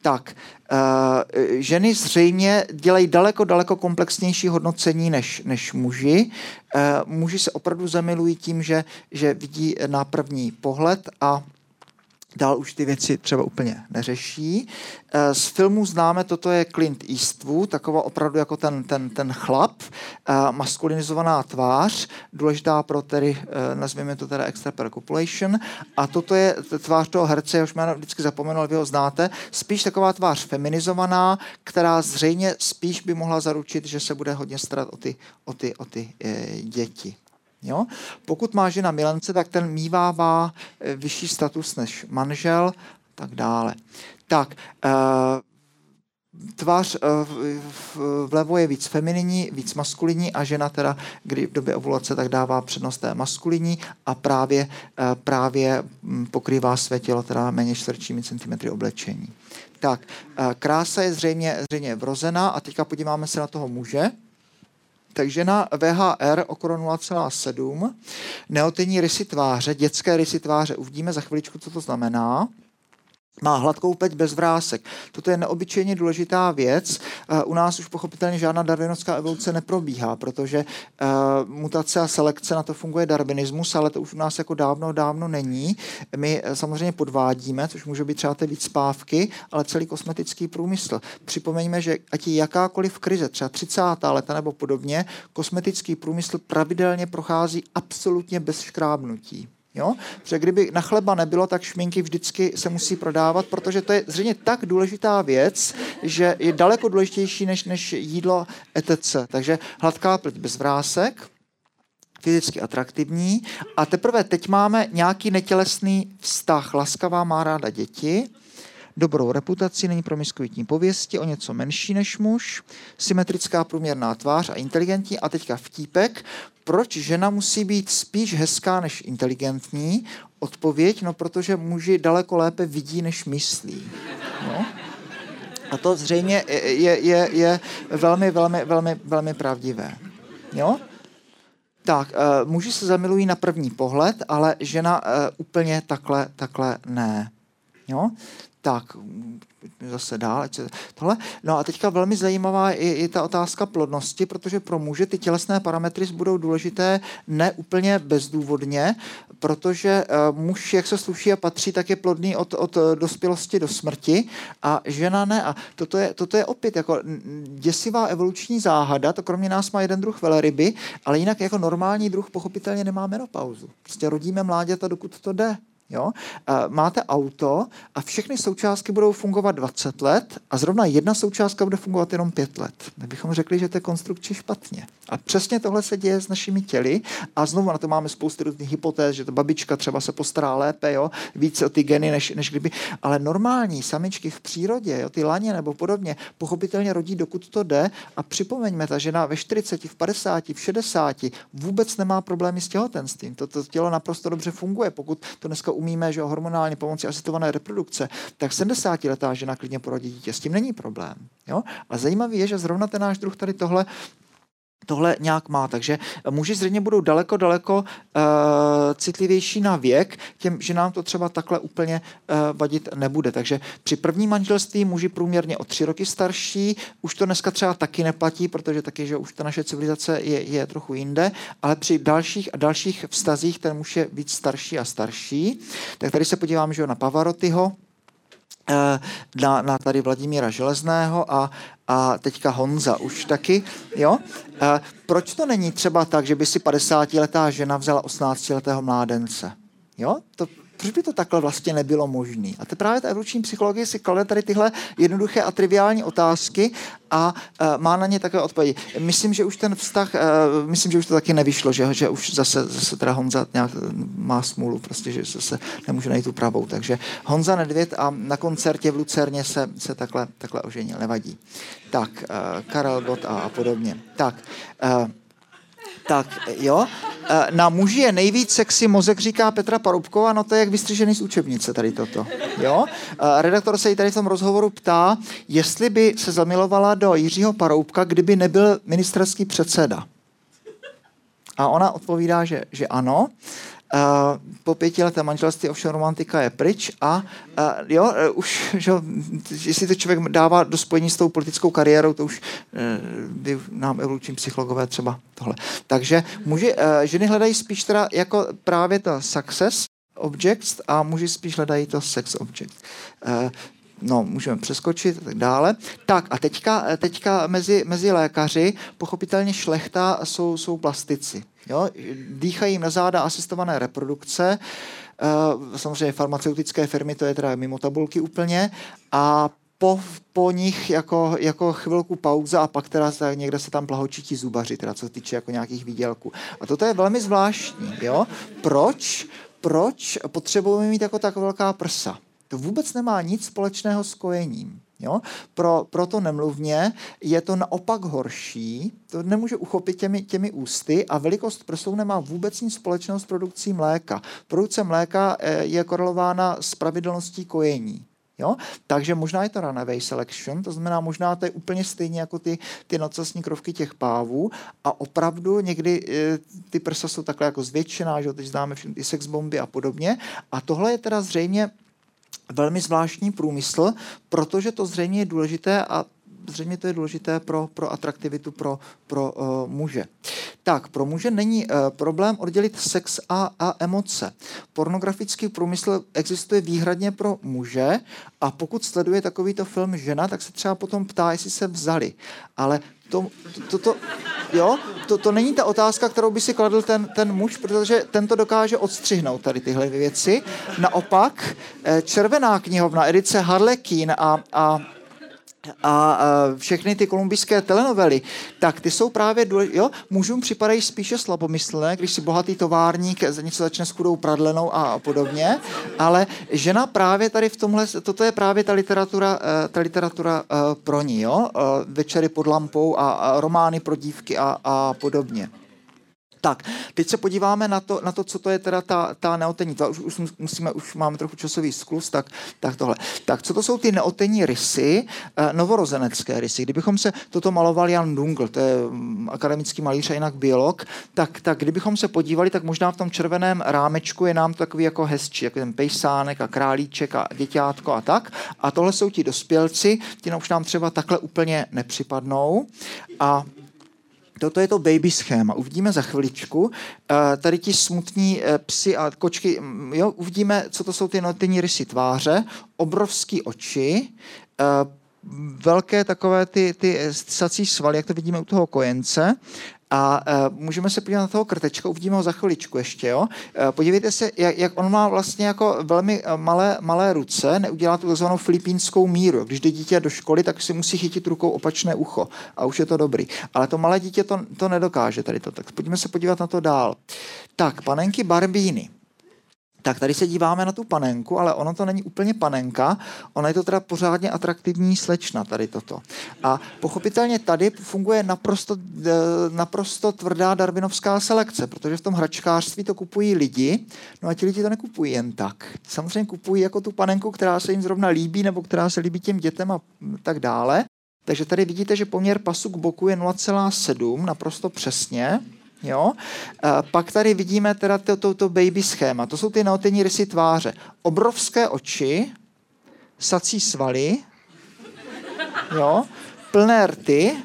Tak, e, ženy zřejmě dělají daleko, daleko komplexnější hodnocení než, než muži. E, muži se opravdu zamilují tím, že, že vidí na první pohled a dál už ty věci třeba úplně neřeší. E, z filmů známe, toto je Clint Eastwood, taková opravdu jako ten, ten, ten chlap, e, maskulinizovaná tvář, důležitá pro tedy, e, nazvěme to teda extrapercopulation, a toto je tvář toho herce, jehož jméno vždycky zapomenul, vy ho znáte, spíš taková tvář feminizovaná, která zřejmě spíš by mohla zaručit, že se bude hodně starat o ty, o ty, o ty e, děti. Jo? Pokud má žena milence, tak ten mívává vyšší status než manžel, tak dále. Tak, e, tvář vlevo je víc femininní, víc maskulinní a žena teda, kdy v době ovulace, tak dává přednost té maskulinní a právě, právě pokrývá své tělo teda méně čtvrtšími centimetry oblečení. Tak, krása je zřejmě, zřejmě vrozená a teďka podíváme se na toho muže. Takže na V H R okolo nula celá sedm, neotenní rysy tváře, dětské rysy tváře, uvidíme za chviličku, co to znamená. Má hladkou peť bez vrásek. Toto je neobyčejně důležitá věc. U nás už pochopitelně žádná darwinovská evoluce neprobíhá, protože mutace a selekce, na to funguje darwinismus, ale to už u nás jako dávno, dávno není. My samozřejmě podvádíme, což může být třeba ty víc spávky, ale celý kosmetický průmysl. Připomeňme, že ať je jakákoliv krize, třeba třicátá leta nebo podobně, kosmetický průmysl pravidelně prochází absolutně bez škrábnutí. Jo? Protože kdyby na chleba nebylo, tak šminky vždycky se musí prodávat, protože to je zřejmě tak důležitá věc, že je daleko důležitější než, než jídlo et cetera. Takže hladká pleť bez vrásek, fyzicky atraktivní a teprve teď máme nějaký netělesný vztah. Laskavá, má ráda děti, dobrou reputaci, není promiskuitní pověsti, o něco menší než muž, symetrická průměrná tvář a inteligentní. A teďka vtípek. Proč žena musí být spíš hezká než inteligentní? Odpověď, no protože muži daleko lépe vidí, než myslí. No. A to zřejmě je, je, je velmi, velmi, velmi, velmi pravdivé. Jo? Tak, muži se zamilují na první pohled, ale žena úplně takhle, takhle ne. Jo? Tak, zase dál. Tohle. No a teďka velmi zajímavá je, je ta otázka plodnosti, protože pro muže ty tělesné parametry budou důležité ne úplně bezdůvodně, protože uh, muž, jak se sluší a patří, tak je plodný od, od dospělosti do smrti a žena ne. A toto je, toto je opět jako děsivá evoluční záhada, to kromě nás má jeden druh veleryby, ale jinak jako normální druh pochopitelně nemá menopauzu. Prostě rodíme mláďata, dokud to jde. Jo? Máte auto a všechny součástky budou fungovat dvacet let a zrovna jedna součástka bude fungovat jenom pět let. Tak bychom řekli, že to je konstrukčně špatně. A přesně tohle se děje s našimi těly a znovu na to máme spousty různých hypotéz, že ta babička třeba se postará lépe, jo? Více o ty geny, než, než kdyby. Ale normální samičky v přírodě, jo? Ty laně nebo podobně, pochopitelně rodí, dokud to jde a připomeňme, ta žena ve čtyřiceti, v padesáti, v šedesáti vůbec nemá problémy s těhotenstvím. Toto tělo naprosto dobře funguje, pokud to dneska umíme, že hormonálně pomocí asistované reprodukce, tak sedmdesátiletá žena klidně porodí dítě. S tím není problém. Jo? A zajímavé je, že zrovna ten náš druh tady tohle, tohle nějak má. Takže muži zřejmě budou daleko, daleko e, citlivější na věk, těm, že nám to třeba takhle úplně e, vadit nebude. Takže při prvním manželství muži průměrně o tři roky starší, už to dneska třeba taky neplatí, protože taky, že už ta naše civilizace je, je trochu jinde, ale při dalších a dalších vztazích ten muž je víc starší a starší. Tak tady se podíváme, že jo, na Pavarotyho, na, na tady Vladimíra Železného a, a teďka Honza už taky, jo? E, proč to není třeba tak, že by si padesátiletá žena vzala osmnáctiletého mládence, jo? To, proč by to takhle vlastně nebylo možné? A to právě ta evoluční psychologie si klade tady tyhle jednoduché a triviální otázky a e, má na ně takové odpovědi. Myslím, že už ten vztah, e, myslím, že už to taky nevyšlo, že, že už zase, zase teda Honza nějak má smůlu, prostě, že se nemůže najít tu pravou. Takže Honza Nedvěd a na koncertě v Lucerně se, se takhle, takhle oženil, nevadí. Tak, e, Karel Gott a, a podobně. Tak, e, tak, jo. Na muži je nejvíc sexy mozek, říká Petra Paroubková, no to je jak vystřižený z učebnice tady toto. Jo? Redaktor se jí tady v tom rozhovoru ptá, jestli by se zamilovala do Jiřího Paroubka, kdyby nebyl ministerský předseda. A ona odpovídá, že, že ano. Uh, po pěti leté manželství ovšem romantika je pryč a uh, jo, uh, už, že, jestli to člověk dává do spojení s tou politickou kariérou, to už uh, nám evoluční psychologové třeba tohle. Takže muži, uh, ženy hledají spíš teda jako právě to success objects a muži spíš hledají to sex objects. Uh, No, můžeme přeskočit a tak dále. Tak a teďka, teďka mezi, mezi lékaři pochopitelně šlechta jsou, jsou plastici. Jo? Dýchají jim na záda asistované reprodukce. E, samozřejmě farmaceutické firmy, to je teda mimo tabulky úplně. A po, po nich jako, jako chvilku pauza a pak teda se, někde se tam plahočítí zubaři, teda co se týče jako nějakých výdělků. A toto je velmi zvláštní. Jo? Proč? Proč potřebujeme mít jako tak velká prsa? To vůbec nemá nic společného s kojením. Jo? Pro, pro to nemluvně je to naopak horší, to nemůže uchopit těmi, těmi ústy a velikost prsou nemá vůbec nic společného s produkcí mléka. Produkce mléka je korelována s pravidelností kojení. Jo? Takže možná je to runaway selection, to znamená možná to je úplně stejně jako ty, ty nocasní krovky těch pávů a opravdu někdy e, ty prsa jsou takhle jako zvětšená, že teď známe všechny ty sexbomby a podobně a tohle je teda zřejmě velmi zvláštní průmysl, protože to zřejmě je důležité a zřejmě to je důležité pro, pro atraktivitu pro, pro uh, muže. Tak, pro muže není uh, problém oddělit sex a, a emoce. Pornografický průmysl existuje výhradně pro muže a pokud sleduje takovýto film žena, tak se třeba potom ptá, jestli se vzali. Ale to, to, to, jo, to, to není ta otázka, kterou by si kladl ten, ten muž, protože tento dokáže odstřihnout tady tyhle věci. Naopak, Červená knihovna, edice Harlequin a, a a všechny ty kolumbijské telenovely, tak ty jsou právě důležité. Jo? Mužům připadají spíše slabomyslné, když si bohatý továrník za něco začne s chudou pradlenou a podobně, ale žena právě tady v tomhle, toto je právě ta literatura, ta literatura pro ní, jo? Večery pod lampou a romány pro dívky a, a podobně. Tak, teď se podíváme na to, na to co to je teda ta, ta neotenní. To už, už, musíme, už máme trochu časový skluz, tak, tak tohle. Tak, co to jsou ty neotenní rysy, eh, novorozenecké rysy? Kdybychom se toto maloval Jan Dungl, to je akademický malíř a jinak biolog, tak, tak kdybychom se podívali, tak možná v tom červeném rámečku je nám to takový jako hezčí, jako ten pejsánek a králíček a děťátko a tak. A tohle jsou ti dospělci, ti už nám třeba takhle úplně nepřipadnou. A toto je to baby schéma. Uvidíme za chviličku. Tady ti smutní psi a kočky, jo, uvidíme, co to jsou ty neotenní rysy tváře, obrovský oči, velké takové ty, ty sací svaly, jak to vidíme u toho kojence. A uh, můžeme se podívat na toho krtečka, uvidíme ho za chviličku ještě, jo. Uh, podívejte se, jak, jak on má vlastně jako velmi malé, malé ruce, neudělá tu takzvanou filipínskou míru. Když jde dítě do školy, tak si musí chytit rukou opačné ucho a už je to dobrý. Ale to malé dítě to, to nedokáže tady to. Tak pojďme se podívat na to dál. Tak, panenky Barbíny. Tak tady se díváme na tu panenku, ale ono to není úplně panenka, ona je to teda pořádně atraktivní slečna, tady toto. A pochopitelně tady funguje naprosto, naprosto tvrdá darwinovská selekce, protože v tom hračkářství to kupují lidi, no a ti lidi to nekupují jen tak. Samozřejmě kupují jako tu panenku, která se jim zrovna líbí, nebo která se líbí těm dětem a tak dále. Takže tady vidíte, že poměr pasu k boku je nula celá sedm, naprosto přesně. Jo? E, pak tady vidíme teda to, to, to baby schéma. To jsou ty neotenní rysy tváře. Obrovské oči, sací svaly, jo? Plné rty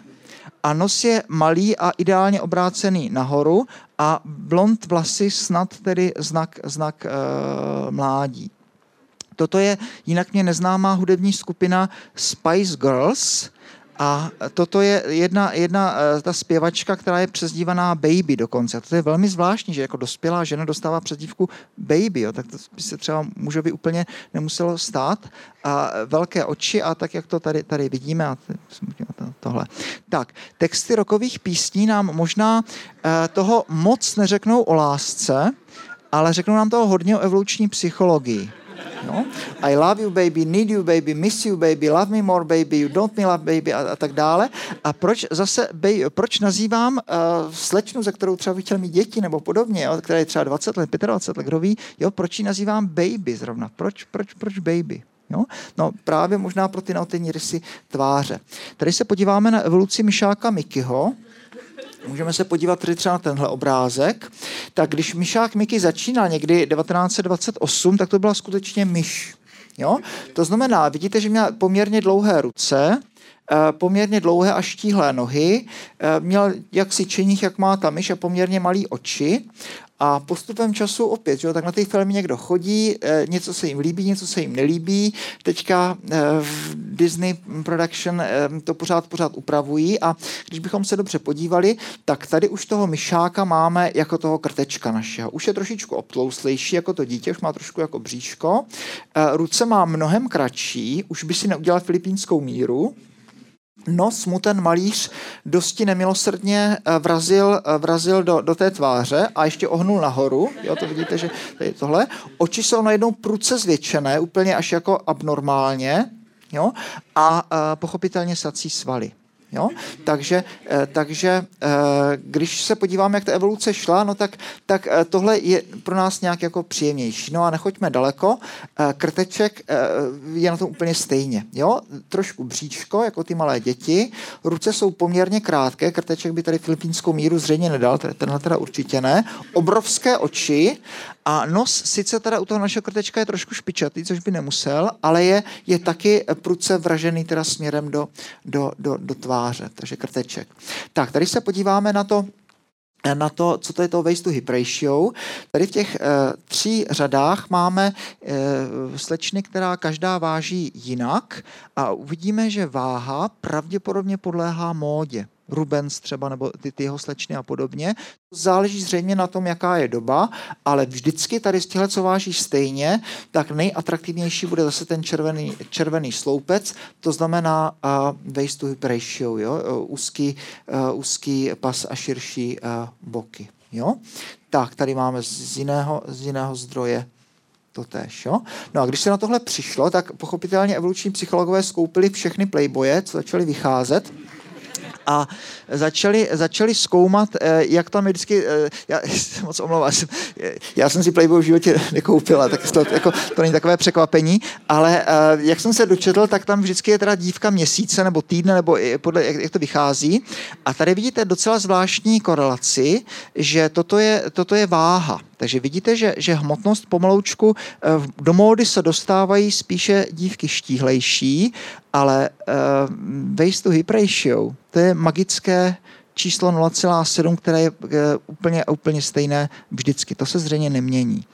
a nos je malý a ideálně obrácený nahoru a blond vlasy snad tedy znak, znak e, mládí. Toto je jinak mě neznámá hudební skupina Spice Girls. A toto je jedna, jedna ta zpěvačka, která je přezdívaná Baby dokonce. A to je velmi zvláštní, že jako dospělá žena dostává přezdívku Baby. Jo. Tak to by se třeba mužovi úplně nemuselo stát. A velké oči a tak, jak to tady, tady vidíme. A tohle. Tak, texty rokových písní nám možná toho moc neřeknou o lásce, ale řeknou nám toho hodně o evoluční psychologii. No. I love you baby, need you baby, miss you baby, love me more baby, you don't me love baby a, a tak dále. A proč zase baby, proč nazývám uh, slečnu, za kterou třeba bych chtěl mít děti nebo podobně, jo, která je třeba dvacet let, dvacet pět let, kdo ví, jo, proč ji nazývám baby zrovna, proč, proč, proč baby? Jo? No právě možná pro ty neotenní rysy tváře. Tady se podíváme na evoluci myšáka Mickeyho. Můžeme se podívat tady třeba na tenhle obrázek. Tak když myšák Mickey začínal někdy devatenáct dvacet osm, tak to byla skutečně myš. Jo? To znamená, vidíte, že měla poměrně dlouhé ruce, poměrně dlouhé a štíhlé nohy, měl jaksi čeních, jak má ta myš a poměrně malý oči. A postupem času opět, že jo, tak na ty filmy někdo chodí, eh, něco se jim líbí, něco se jim nelíbí. Teďka eh, v Disney Production eh, to pořád pořád upravují a když bychom se dobře podívali, tak tady už toho myšáka máme jako toho krtečka našeho. Už je trošičku obtlouslejší jako to dítě, už má trošku jako bříško. Eh, ruce má mnohem kratší, už by si neudělal filipínskou míru. Nos mu ten malíř dosti nemilosrdně vrazil, vrazil do, do té tváře a ještě ohnul nahoru. Jo, to vidíte, že tady tohle. Oči jsou najednou prudce zvětšené, úplně až jako abnormálně. jo? A e, pochopitelně sací svaly. Jo? Takže, takže když se podíváme, jak ta evoluce šla, no tak, tak tohle je pro nás nějak jako příjemnější. No a nechoďme daleko, krteček je na tom úplně stejně. Jo? Trošku bříčko, jako ty malé děti, ruce jsou poměrně krátké, krteček by tady filipínskou míru zřejmě nedal, tenhle teda určitě ne, obrovské oči a nos sice teda u toho našeho krtečka je trošku špičatý, což by nemusel, ale je, je taky prudce vražený teda směrem do, do, do, do tváře. Takže krteček. Tak, tady se podíváme na to, na to, co to je to waist to hip ratio. Tady v těch e, tří řadách máme e, slečny, která každá váží jinak a uvidíme, že váha pravděpodobně podléhá módě. Rubens třeba, nebo ty, ty jeho slečny a podobně. Záleží zřejmě na tom, jaká je doba, ale vždycky tady z těchto, co váží stejně, tak nejatraktivnější bude zase ten červený, červený sloupec, to znamená uh, waist to hip ratio, jo? Uh, úzký, uh, úzký pas a širší uh, boky. Jo? Tak, tady máme z jiného, z jiného zdroje to též, jo? No a když se na tohle přišlo, tak pochopitelně evoluční psychologové skoupili všechny playboye, co začaly vycházet, a začali, začali zkoumat, jak tam je vždycky, já se moc omlouvám, já jsem si Playboy v životě nekoupila, tak to, jako, to není takové překvapení, ale jak jsem se dočetl, tak tam vždycky je teda dívka měsíce nebo týdne, nebo podle, jak to vychází. A tady vidíte docela zvláštní korelaci, že toto je, toto je váha. Takže vidíte, že, že hmotnost pomaloučku, do módy se dostávají spíše dívky štíhlejší, ale uh, waist to hip ratio, to je magické číslo nula celá sedm, které je uh, úplně, úplně stejné vždycky. To se zřejmě nemění.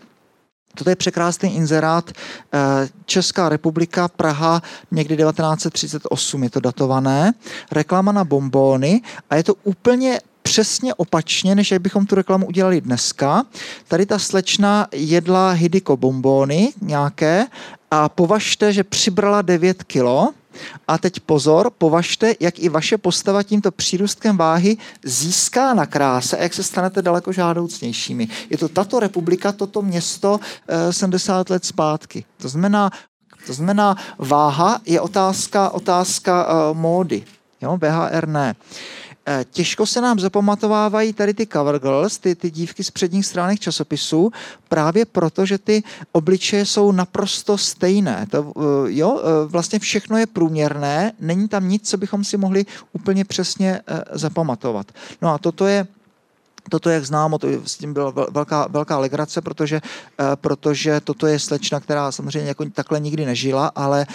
Toto je překrásný inzerát uh, Česká republika, Praha, někdy devatenáct třicet osm je to datované, reklama na bonbóny a je to úplně přesně opačně, než jak bychom tu reklamu udělali dneska. Tady ta slečna jedla hidiko bonbóny nějaké a považte, že přibrala devět kilo. A teď pozor, považte, jak i vaše postava tímto přírůstkem váhy získá na kráse a jak se stanete daleko žádoucnějšími. Je to tato republika, toto město sedmdesát let zpátky. To znamená, to znamená váha je otázka, otázka uh, módy. Jo, bé há er ne. Těžko se nám zapamatovávají tady ty cover girls, ty, ty dívky z předních stránek časopisů, právě proto, že ty obličeje jsou naprosto stejné. To, jo, vlastně všechno je průměrné, není tam nic, co bychom si mohli úplně přesně zapamatovat. No a toto je Toto, jak známo, to s tím byla velká, velká legrace, protože, protože toto je slečna, která samozřejmě jako takhle nikdy nežila, ale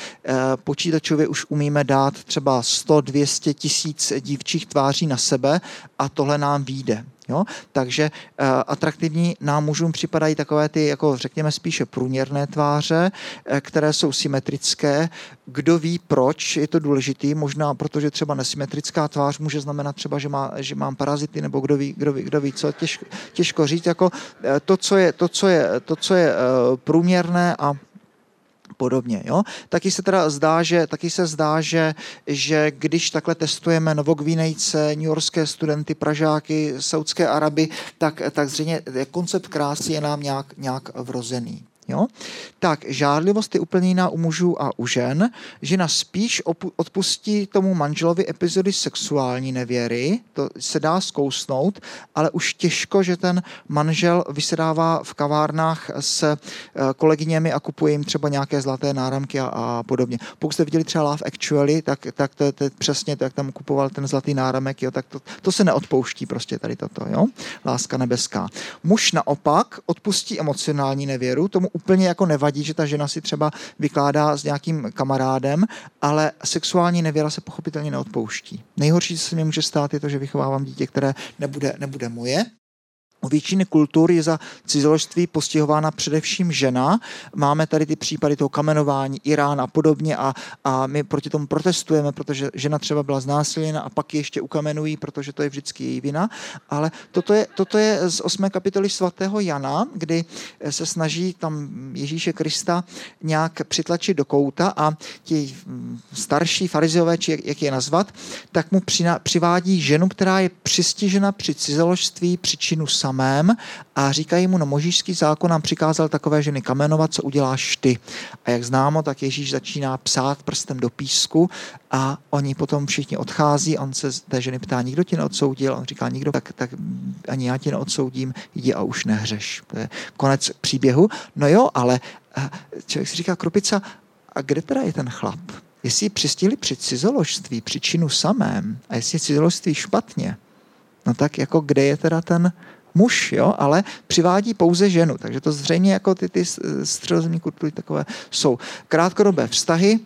počítačově už umíme dát třeba sto až dvě stě tisíc dívčích tváří na sebe a tohle nám vyjde. Jo? Takže e, atraktivní nám mužům připadají takové ty, jako řekněme, spíše průměrné tváře, e, které jsou symetrické. Kdo ví proč, je to důležitý, možná protože třeba nesymetrická tvář může znamenat třeba, že, má, že mám parazity, nebo kdo ví, kdo ví, kdo ví co, těžko, těžko říct. Jako, e, to, co je, to, co je, to, co je e, průměrné a podobně. Jo? Taky se teda zdá, že, taky se zdá, že, že když takhle testujeme Novogvínejce, newyorské studenty, Pražáky, Saudské Araby, tak, tak zřejmě koncept krásy je nám nějak, nějak vrozený. Jo? Tak žárlivost je úplně jiná u mužů a u žen. Žena spíš opu- odpustí tomu manželovi epizody sexuální nevěry, to se dá zkousnout, ale už těžko, že ten manžel vysedává v kavárnách s e, kolegyněmi a kupuje jim třeba nějaké zlaté náramky a, a podobně. Pokud jste viděli třeba Love Actually, tak, tak to, to je přesně tak, tam kupoval ten zlatý náramek, jo, tak to, to se neodpouští prostě tady toto, jo? Láska nebeská. Muž naopak odpustí emocionální nevěru, tomu úplně jako nevadí, že ta žena si třeba vykládá s nějakým kamarádem, ale sexuální nevěra se pochopitelně neodpouští. Nejhorší, co se mi může stát, je to, že vychovávám dítě, které nebude, nebude moje. U většiny kultur je za cizoložství postihována především žena. Máme tady ty případy toho kamenování, Irán a podobně a, a my proti tomu protestujeme, protože žena třeba byla znásilněna a pak ještě ukamenují, protože to je vždycky její vina. Ale toto je, toto je z osmé kapitoly svatého Jana, kdy se snaží tam Ježíše Krista nějak přitlačit do kouta a ti starší farizeové, či jak, jak je nazvat, tak mu přina, přivádí ženu, která je přistižena při cizoložství, při činu sama. islámem a říkají mu, no možíšský zákon nám přikázal takové ženy kamenovat, co uděláš ty. A jak známo, tak Ježíš začíná psát prstem do písku a oni potom všichni odchází, on se té ženy ptá, nikdo ti neodsoudil, on říká, nikdo, tak, tak ani já ti neodsoudím, jdi a už nehřeš. To je konec příběhu. No jo, ale člověk si říká, Kropica, a kde teda je ten chlap? Jestli přistihli při cizoložství, při činu samém, a jestli je cizoložství špatně, no tak jako kde je teda ten muž, jo? Ale přivádí pouze ženu. Takže to zřejmě jako ty, ty středozemní kultury takové jsou. Krátkodobé vztahy,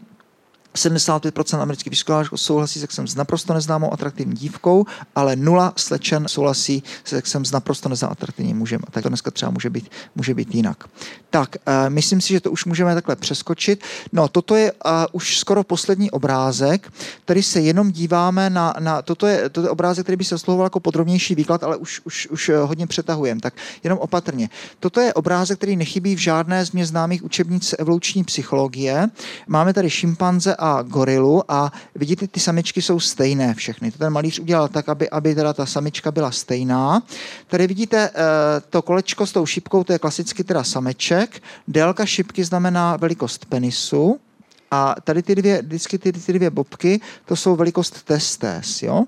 sedmdesát pět procent amerických výzkumářů souhlasí s sexem s naprosto neznámou atraktivní dívkou, ale nula slečen souhlasí s sexem s naprosto neznámou atraktivním mužem. A tak to dneska třeba může být, může být jinak. Tak, uh, myslím si, že to už můžeme takhle přeskočit. No, toto je uh, už skoro poslední obrázek, který se jenom díváme na, na toto, je, toto je obrázek, který by se oslovoval jako podrobnější výklad, ale už, už, už hodně přetahujeme, tak jenom opatrně. Toto je obrázek, který nechybí v žádné z mě známých učebnic evoluční psychologie. Máme tady šimpanze a gorilu a vidíte, ty samičky jsou stejné všechny. To ten malíř udělal tak, aby, aby teda ta samička byla stejná. Tady vidíte e, to kolečko s tou šipkou, to je klasicky teda sameček. Délka šipky znamená velikost penisu a tady ty dvě, vždycky ty, ty dvě bobky, to jsou velikost testes, jo?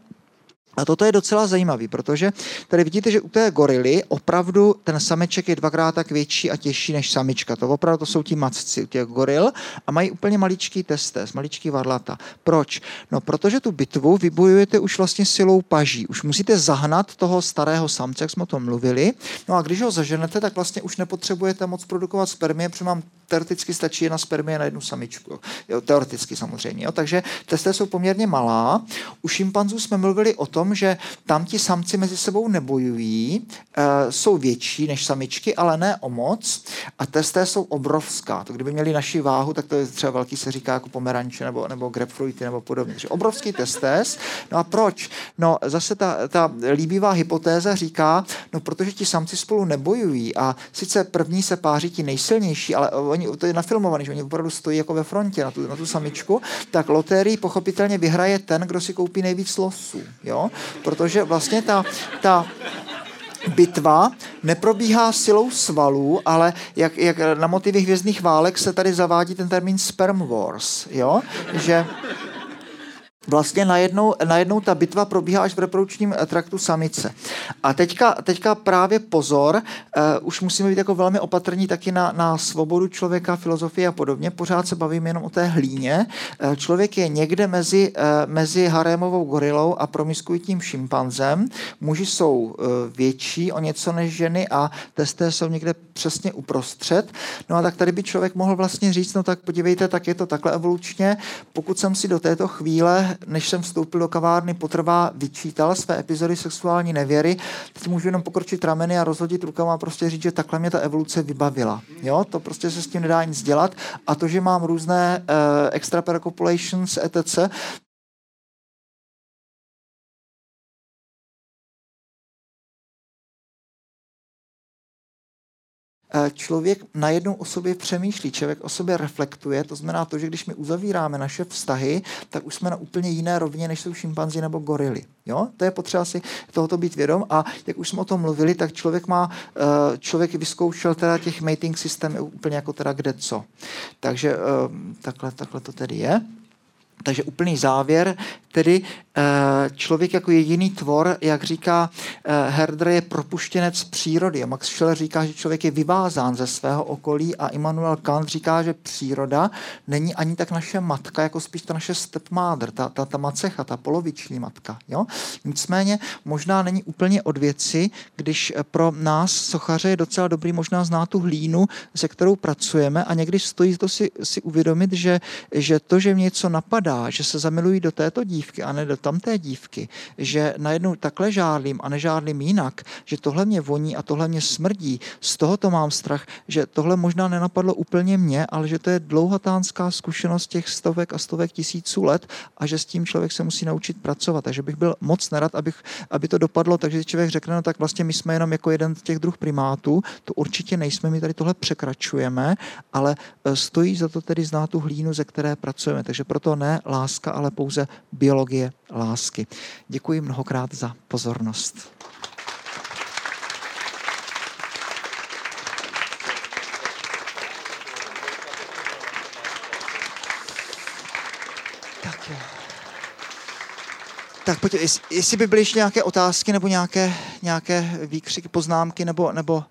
A toto je docela zajímavý, protože tady vidíte, že u té gorily opravdu ten sameček je dvakrát tak větší a těžší než samička. To opravdu to jsou ti macci u těch goril a mají úplně maličký testes, maličký varlata. Proč? No, protože tu bitvu vybojujete už vlastně silou paží. Už musíte zahnat toho starého samce, jak jsme o tom mluvili. No a když ho zaženete, tak vlastně už nepotřebujete moc produkovat spermie, protože mám teoreticky stačí jedna spermie na jednu samičku. Jo, teoreticky samozřejmě. Jo. Takže testes jsou poměrně malá. U šimpanzů jsme mluvili o tom, že tam ti samci mezi sebou nebojují, e, jsou větší než samičky, ale ne o moc. A testes jsou obrovská. To kdyby měli naši váhu, tak to je třeba velký, se říká jako pomeranče nebo, nebo grapefruity nebo podobně. Takže obrovský testes. No a proč? No zase ta, ta líbivá hypotéza říká, no protože ti samci spolu nebojují a sice první se páří ti nejsilnější, ale to je nafilmovaný, že oni opravdu stojí jako ve frontě na tu, na tu samičku, tak lotérii pochopitelně vyhraje ten, kdo si koupí nejvíc losů, jo? Protože vlastně ta, ta bitva neprobíhá silou svalů, ale jak, jak na motivy hvězdných válek se tady zavádí ten termín sperm wars, jo? Že vlastně najednou, najednou ta bitva probíhá až v reprodukčním traktu samice. A teďka, teďka právě pozor, uh, už musíme být jako velmi opatrní taky na, na svobodu člověka, filozofii a podobně. Pořád se bavím jenom o té hlíně. Uh, člověk je někde mezi, uh, mezi harémovou gorilou a promiskuitním šimpanzem. Muži jsou uh, větší o něco než ženy a testé jsou někde přesně uprostřed. No a tak tady by člověk mohl vlastně říct, no tak podívejte, tak je to takhle evolučně. Pokud jsem si do této chvíle, než jsem vstoupil do kavárny, potrvá vyčítal své epizody sexuální nevěry, teď můžu jenom pokročit rameny a rozhodit rukama a prostě říct, že takhle mě ta evoluce vybavila. Jo? To prostě se s tím nedá nic dělat. A to, že mám různé uh, extrapercopulations, et cetera, člověk najednou o sobě přemýšlí, člověk o sobě reflektuje, to znamená to, že když my uzavíráme naše vztahy, tak už jsme na úplně jiné rovině, než jsou šimpanzi nebo gorily. Jo? To je potřeba si tohoto být vědom a jak už jsme o tom mluvili, tak člověk má, člověk vyzkoušel teda těch mating systémů úplně jako teda kde co. Takže takhle, takhle to tedy je. Takže úplný závěr, tedy člověk jako jediný tvor, jak říká Herder, je propuštěnec přírody. Max Scheler říká, že člověk je vyvázán ze svého okolí a Immanuel Kant říká, že příroda není ani tak naše matka, jako spíš ta naše stepmother, ta, ta, ta macecha, ta poloviční matka. Jo? Nicméně možná není úplně od věci, když pro nás sochaře je docela dobrý možná znát tu hlínu, se kterou pracujeme a někdy stojí to si, si uvědomit, že, že to, že mě něco napadá, že se zamilují do této dívky a ne do tamté dívky, že najednou takhle žádlím a nežádlím jinak, že tohle mě voní a tohle mě smrdí, z tohoto mám strach, že tohle možná nenapadlo úplně mě, ale že to je dlouhatánská zkušenost těch stovek a stovek tisíců let a že s tím člověk se musí naučit pracovat. Takže bych byl moc nerad, abych, aby to dopadlo, takže člověk řekne, no tak vlastně my jsme jenom jako jeden z těch druh primátů, to určitě nejsme, my tady tohle překračujeme, ale stojí za to tedy znát tu hlínu, ze které pracujeme. Takže proto ne láska, ale pouze biologie lásky. Děkuji mnohokrát za pozornost. Tak pojďte, jest, jestli by byly ještě nějaké otázky nebo nějaké, nějaké výkřiky, poznámky, nebo... nebo...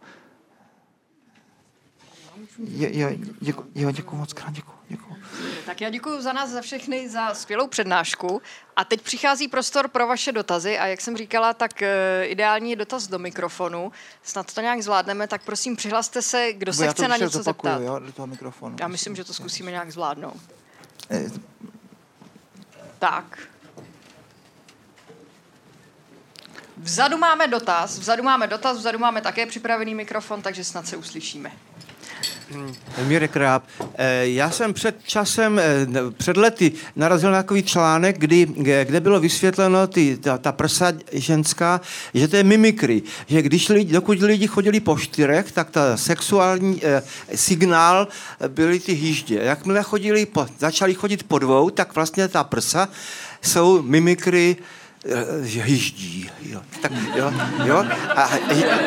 Je, je, děku, jo, děkuji moc krát, děkuji, děkuji. Tak já děkuji za nás, za všechny, za skvělou přednášku. A teď přichází prostor pro vaše dotazy a jak jsem říkala, tak ideální je dotaz do mikrofonu. Snad to nějak zvládneme, tak prosím přihlaste se, kdo se chce na něco zeptat. Jo, do toho mikrofonu. Já myslím, že to zkusíme nějak zvládnout. Tak. Vzadu máme dotaz, vzadu máme dotaz, vzadu máme také připravený mikrofon, takže snad se uslyšíme. Mirek Ráb. Já jsem před časem, před lety narazil na takový článek, kdy, kde bylo vysvětleno ty, ta, ta prsa ženská, že to je mimikry. Že když lidi, dokud lidi chodili po čtyřech, tak ta sexuální eh, signál byly ty hýždě. Jakmile chodili po, začali chodit po dvou, tak vlastně ta prsa jsou mimikry že hýždí, jo. Tak, jo, jo. A,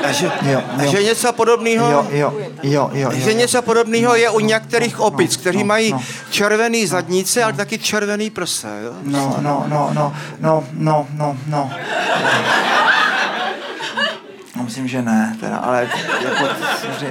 a, že, jo, jo. že něco podobného, jo, jo, jo, jo, jo. že něco podobného je u některých opic, kteří mají červený zadnice, ale taky červený prsa, jo. No, no, no, no, no, no, no, no. Myslím, že ne, teda, ale jako,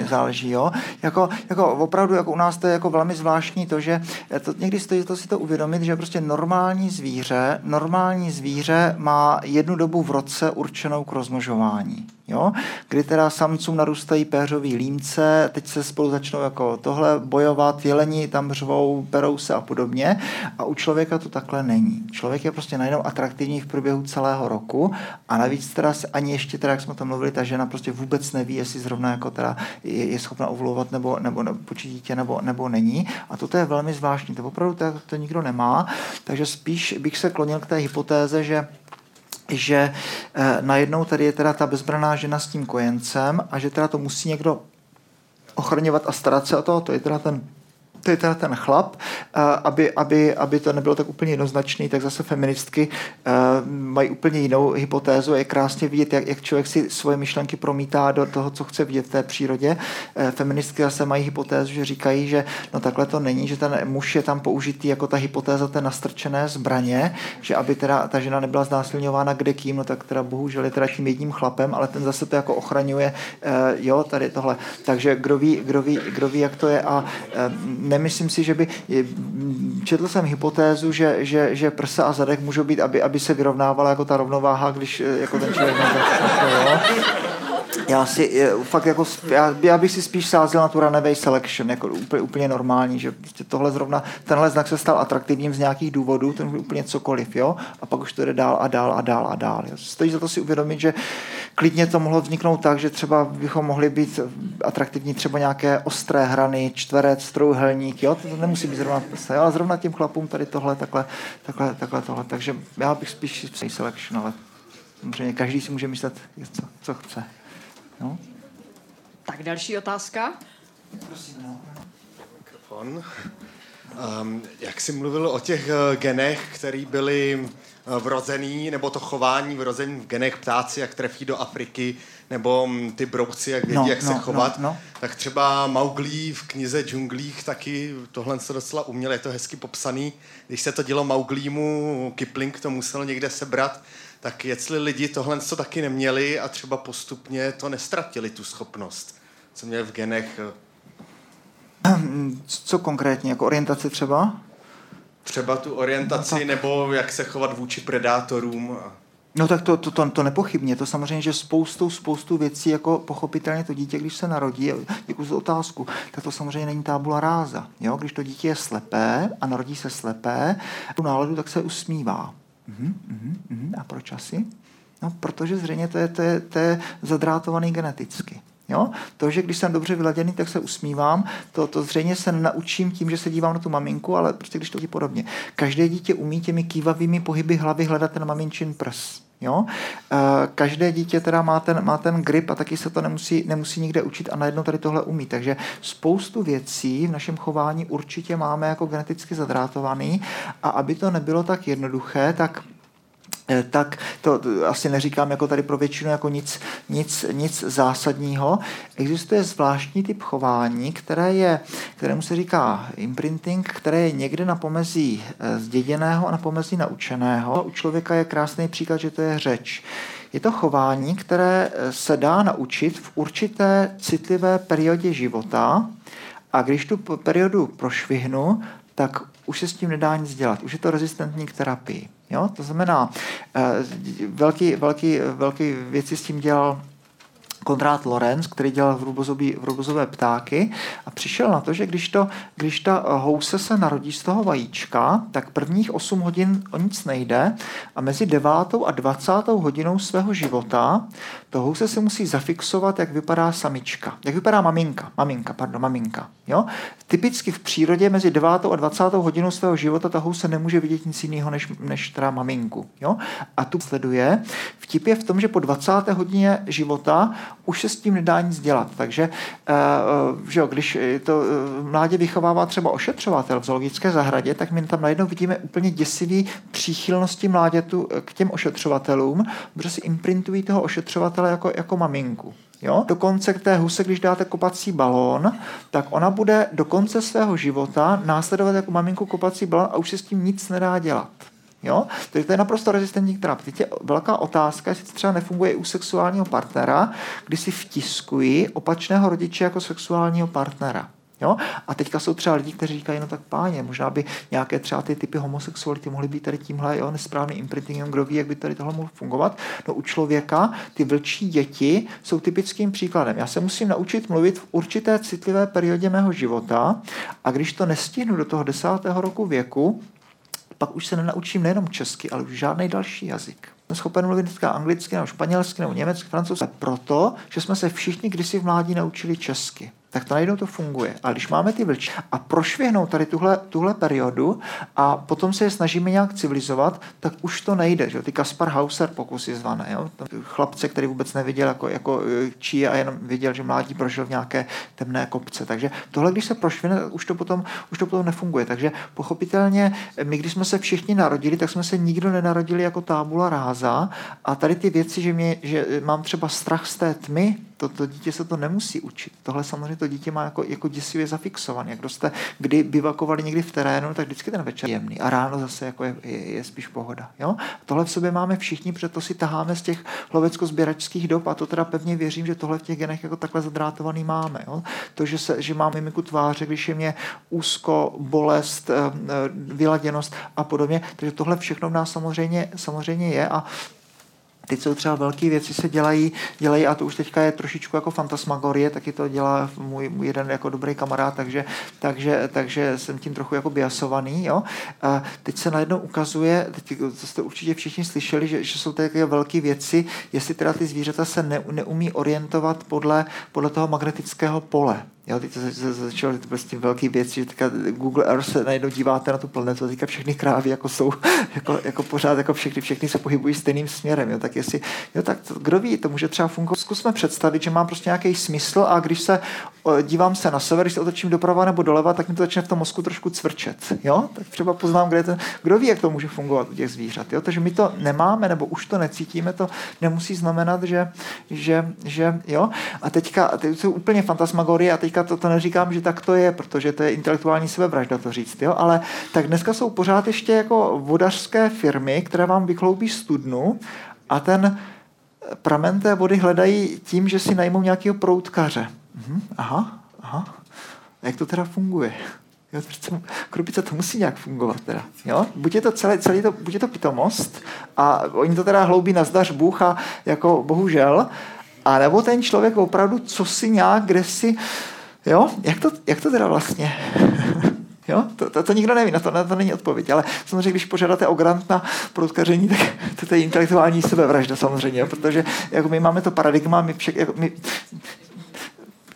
záleží, jo. Jako, jako opravdu, jako u nás to je jako velmi zvláštní to, že to, někdy stojí to si to uvědomit, že prostě normální zvíře, normální zvíře má jednu dobu v roce určenou k rozmnožování. Jo? Kdy teda samcům narůstají péřový límce, teď se spolu začnou jako tohle bojovat, jeleni tam řvou, perou se a podobně. A u člověka to takhle není. Člověk je prostě najednou atraktivní v průběhu celého roku a navíc teda ani ještě teda, jak jsme tam mluvili, ta žena prostě vůbec neví, jestli zrovna jako teda je, je schopna ovulovat nebo, nebo, nebo počítítě nebo, nebo není. A toto je velmi zvláštní. To opravdu to, to nikdo nemá. Takže spíš bych se klonil k té hypotéze, že že eh, najednou tady je teda ta bezbranná žena s tím kojencem a že teda to musí někdo ochraňovat a starat se o to, to je teda ten to je teda ten chlap, aby, aby, aby to nebylo tak úplně jednoznačný, tak zase feministky mají úplně jinou hypotézu. Je krásně vidět, jak, jak člověk si svoje myšlenky promítá do toho, co chce vidět v té přírodě. Feministky zase mají hypotézu, že říkají, že no takhle to není, že ten muž je tam použitý jako ta hypotéza té nastrčené zbraně, že aby teda ta žena nebyla znásilňována kde kým, no tak teda bohužel je teda tím jedním chlapem, ale ten zase to jako ochraňuje, jo, tady tohle. Takže kdo ví, kdo ví, kdo ví jak to je a nemyslím si, že by... Četl jsem hypotézu, že, že, že prsa a zadek můžou být, aby, aby se vyrovnávala jako ta rovnováha, když jako ten člověk... Já, si, fakt jako, já, já bych si spíš sázel na tu runaway selection, jako úplně, úplně normální, že tohle zrovna, tenhle znak se stal atraktivním z nějakých důvodů, ten úplně cokoliv, jo, a pak už to jde dál a dál a dál a dál. Jo? Stojí za to si uvědomit, že klidně to mohlo vzniknout tak, že třeba bychom mohli být atraktivní třeba nějaké ostré hrany, čtverec, trojúhelník, jo, to, to nemusí být zrovna prsa, jo? Ale zrovna těm chlapům tady tohle, takhle, takhle, takhle tohle, takže já bych spíš runaway selection, ale samozřejmě každý si může myslet, co, co chce. No. Tak další otázka. Mikrofon. Um, jak jsi mluvil o těch uh, genech, které byly uh, vrozený, nebo to chování vrozený v genech ptáci, jak trefí do Afriky, nebo um, ty brouci, jak vědí, no, jak no, se chovat, no, no. Tak třeba Mowgli v knize Džunglích taky tohle se docela uměl, je to hezky popsaný. Když se to dělo Mowglimu, Kipling to musel někde sebrat, tak jestli lidi tohle to taky neměli a třeba postupně to nestratili, tu schopnost, co měli v genech. Co konkrétně? Jako orientaci třeba? Třeba tu orientaci, no, nebo jak se chovat vůči predátorům. No tak to, to, to, to nepochybně. To samozřejmě, že spoustu, spoustu věcí, jako pochopitelně to dítě, když se narodí, děkuji za otázku, tak to samozřejmě není tábula ráza. Jo? Když to dítě je slepé a narodí se slepé, tu náladu tak se usmívá. Uhum, uhum, uhum. A proč asi? No, protože zřejmě to je, to je, to je zadrátovaný geneticky. Jo? To, že když jsem dobře vyladěný, tak se usmívám, to, to zřejmě se naučím tím, že se dívám na tu maminku, ale prostě když to je podobně. Každé dítě umí těmi kývavými pohyby hlavy hledat ten maminčin prs. Jo? Každé dítě teda má ten, má ten grip a taky se to nemusí, nemusí nikde učit a najednou tady tohle umí. Takže spoustu věcí v našem chování určitě máme jako geneticky zadrátovaný a aby to nebylo tak jednoduché, tak tak to asi neříkám jako tady pro většinu jako nic, nic, nic zásadního. Existuje zvláštní typ chování, které je, kterému se říká imprinting, které je někde na pomezí zděděného a na pomezí naučeného. U člověka je krásný příklad, že to je řeč. Je to chování, které se dá naučit v určité citlivé periodě života a když tu periodu prošvihnu, tak už se s tím nedá nic dělat. Už je to rezistentní k terapii. Jo? To znamená, velký, velký, velký věci s tím dělal Konrad Lorenz, který dělal vrubozobí, vrubozové ptáky a přišel na to, že když, to, když ta house se narodí z toho vajíčka, tak prvních osm hodin o nic nejde a mezi devátou a dvacátou hodinou svého života to house se musí zafixovat, jak vypadá samička, jak vypadá maminka, maminka, pardon, maminka. Jo? Typicky v přírodě mezi devátou a dvacátou hodinou svého života ta house nemůže vidět nic jiného než, než teda maminku. Jo? A tu sleduje. Vtip je v tom, že po dvacáté hodině života už se s tím nedá nic dělat. Takže že jo, když to mládě vychovává třeba ošetřovatel v zoologické zahradě, tak my tam najednou vidíme úplně děsivý příchylnosti mládětu k těm ošetřovatelům, protože si imprintují toho ošetřovatele jako, jako maminku. Jo? Dokonce k té huse, když dáte kopací balón, tak ona bude do konce svého života následovat jako maminku kopací balón a už se s tím nic nedá dělat. Jo? Takže to je naprosto rezistentní k terapii. Teď je velká otázka, jestli třeba nefunguje u sexuálního partnera, kdy si vtiskují opačného rodiče jako sexuálního partnera. Jo? A teďka jsou třeba lidi, kteří říkají, no tak páně, možná by nějaké třeba ty typy homosexuality mohly být tady tímhle jo, nesprávným imprintingem, kdo ví, jak by tady tohle mohlo fungovat. No u člověka ty vlčí děti jsou typickým příkladem. Já se musím naučit mluvit v určité citlivé periodě mého života a když to nestihnu do toho desátého roku věku, pak už se nenaučím nejenom česky, ale už žádný další jazyk. Jsem schopen mluvit dneska anglicky, nebo španělsky, nebo německy, francouzsky, proto, že jsme se všichni kdysi v mládí naučili česky. Tak to najednou to funguje. A když máme ty vlčí a prošvihnou tady tuhle, tuhle periodu a potom se je snažíme nějak civilizovat, tak už to nejde. Že? Ty Kaspar Hauser pokusy zvané. Jo? Chlapce, který vůbec neviděl, jako, jako čí a jenom viděl, že mládí prožil v nějaké temné kopce. Takže tohle, když se prošvihne, už to potom, už to potom nefunguje. Takže pochopitelně, my když jsme se všichni narodili, tak jsme se nikdo nenarodili jako tábula ráza a tady ty věci, že, mě, že mám třeba strach z té tmy, to, to dítě se to nemusí učit. Tohle samozřejmě to dítě má jako, jako děsivě zafixovaný. Jak jste kdy bivakovali někdy v terénu, tak vždycky ten večer je jemný. A ráno zase jako je, je, je spíš pohoda. Jo? Tohle v sobě máme všichni, protože to si taháme z těch lovecko-sběračských dob a to teda pevně věřím, že tohle v těch genech jako takhle zadrátovaný máme. Jo? To, že, se, že mám mimiku tváře, když je mě úzko, bolest, vyladěnost a podobně. Takže tohle všechno v nás samozřejmě, samozřejmě je a teď jsou třeba velké věci, se dělají, dělají a to už teďka je trošičku jako fantasmagorie, taky to dělá můj, můj jeden jako dobrý kamarád, takže, takže, takže jsem tím trochu jako biasovaný. Jo? A teď se najednou ukazuje, teď, to jste určitě všichni slyšeli, že, že jsou takové velké věci, jestli teda ty zvířata se ne, neumí orientovat podle, podle toho magnetického pole. Jo, teď se začalo, že to prostě velký věc, že teďka Google Earth se najednou díváte na tu planetu a teďka všechny krávy jako jsou, jako, jako pořád, jako všechny, všechny se pohybují stejným směrem, jo, tak jestli, jo, tak to, kdo ví, to může třeba fungovat. Zkusme představit, že mám prostě nějaký smysl a když se dívám se na sever, když se otočím doprava nebo doleva, tak mi to začne v tom mozku trošku cvrčet, jo, tak třeba poznám, kde je ten, kdo ví, jak to může fungovat u těch zvířat, jo, takže my to nemáme nebo už to necítíme, to nemusí znamenat, že, že, že jo, a teďka, teď jsou úplně fantasmagorie a teď To, to neříkám, že tak to je, protože to je intelektuální sebevražda to říct, jo? Ale tak dneska jsou pořád ještě jako vodařské firmy, které vám vykloubí studnu a ten pramen té vody hledají tím, že si najmou nějakého proutkaře. Mhm, aha, aha. Jak to teda funguje? Jo, krupice to musí nějak fungovat teda, jo? Buď je to celé, celé to, buď je to pitomost a oni to teda hloubí na zdař Bůh a jako bohužel, a nebo ten člověk opravdu co si nějak, kde si jo, jak to, jak to teda vlastně? Jo, to, to, to nikdo neví, na to, na to není odpověď, ale samozřejmě, když požádáte o grant na proutkaření, tak to, to je intelektuální sebevražda samozřejmě, protože jako my máme to paradigma, my však, jako my,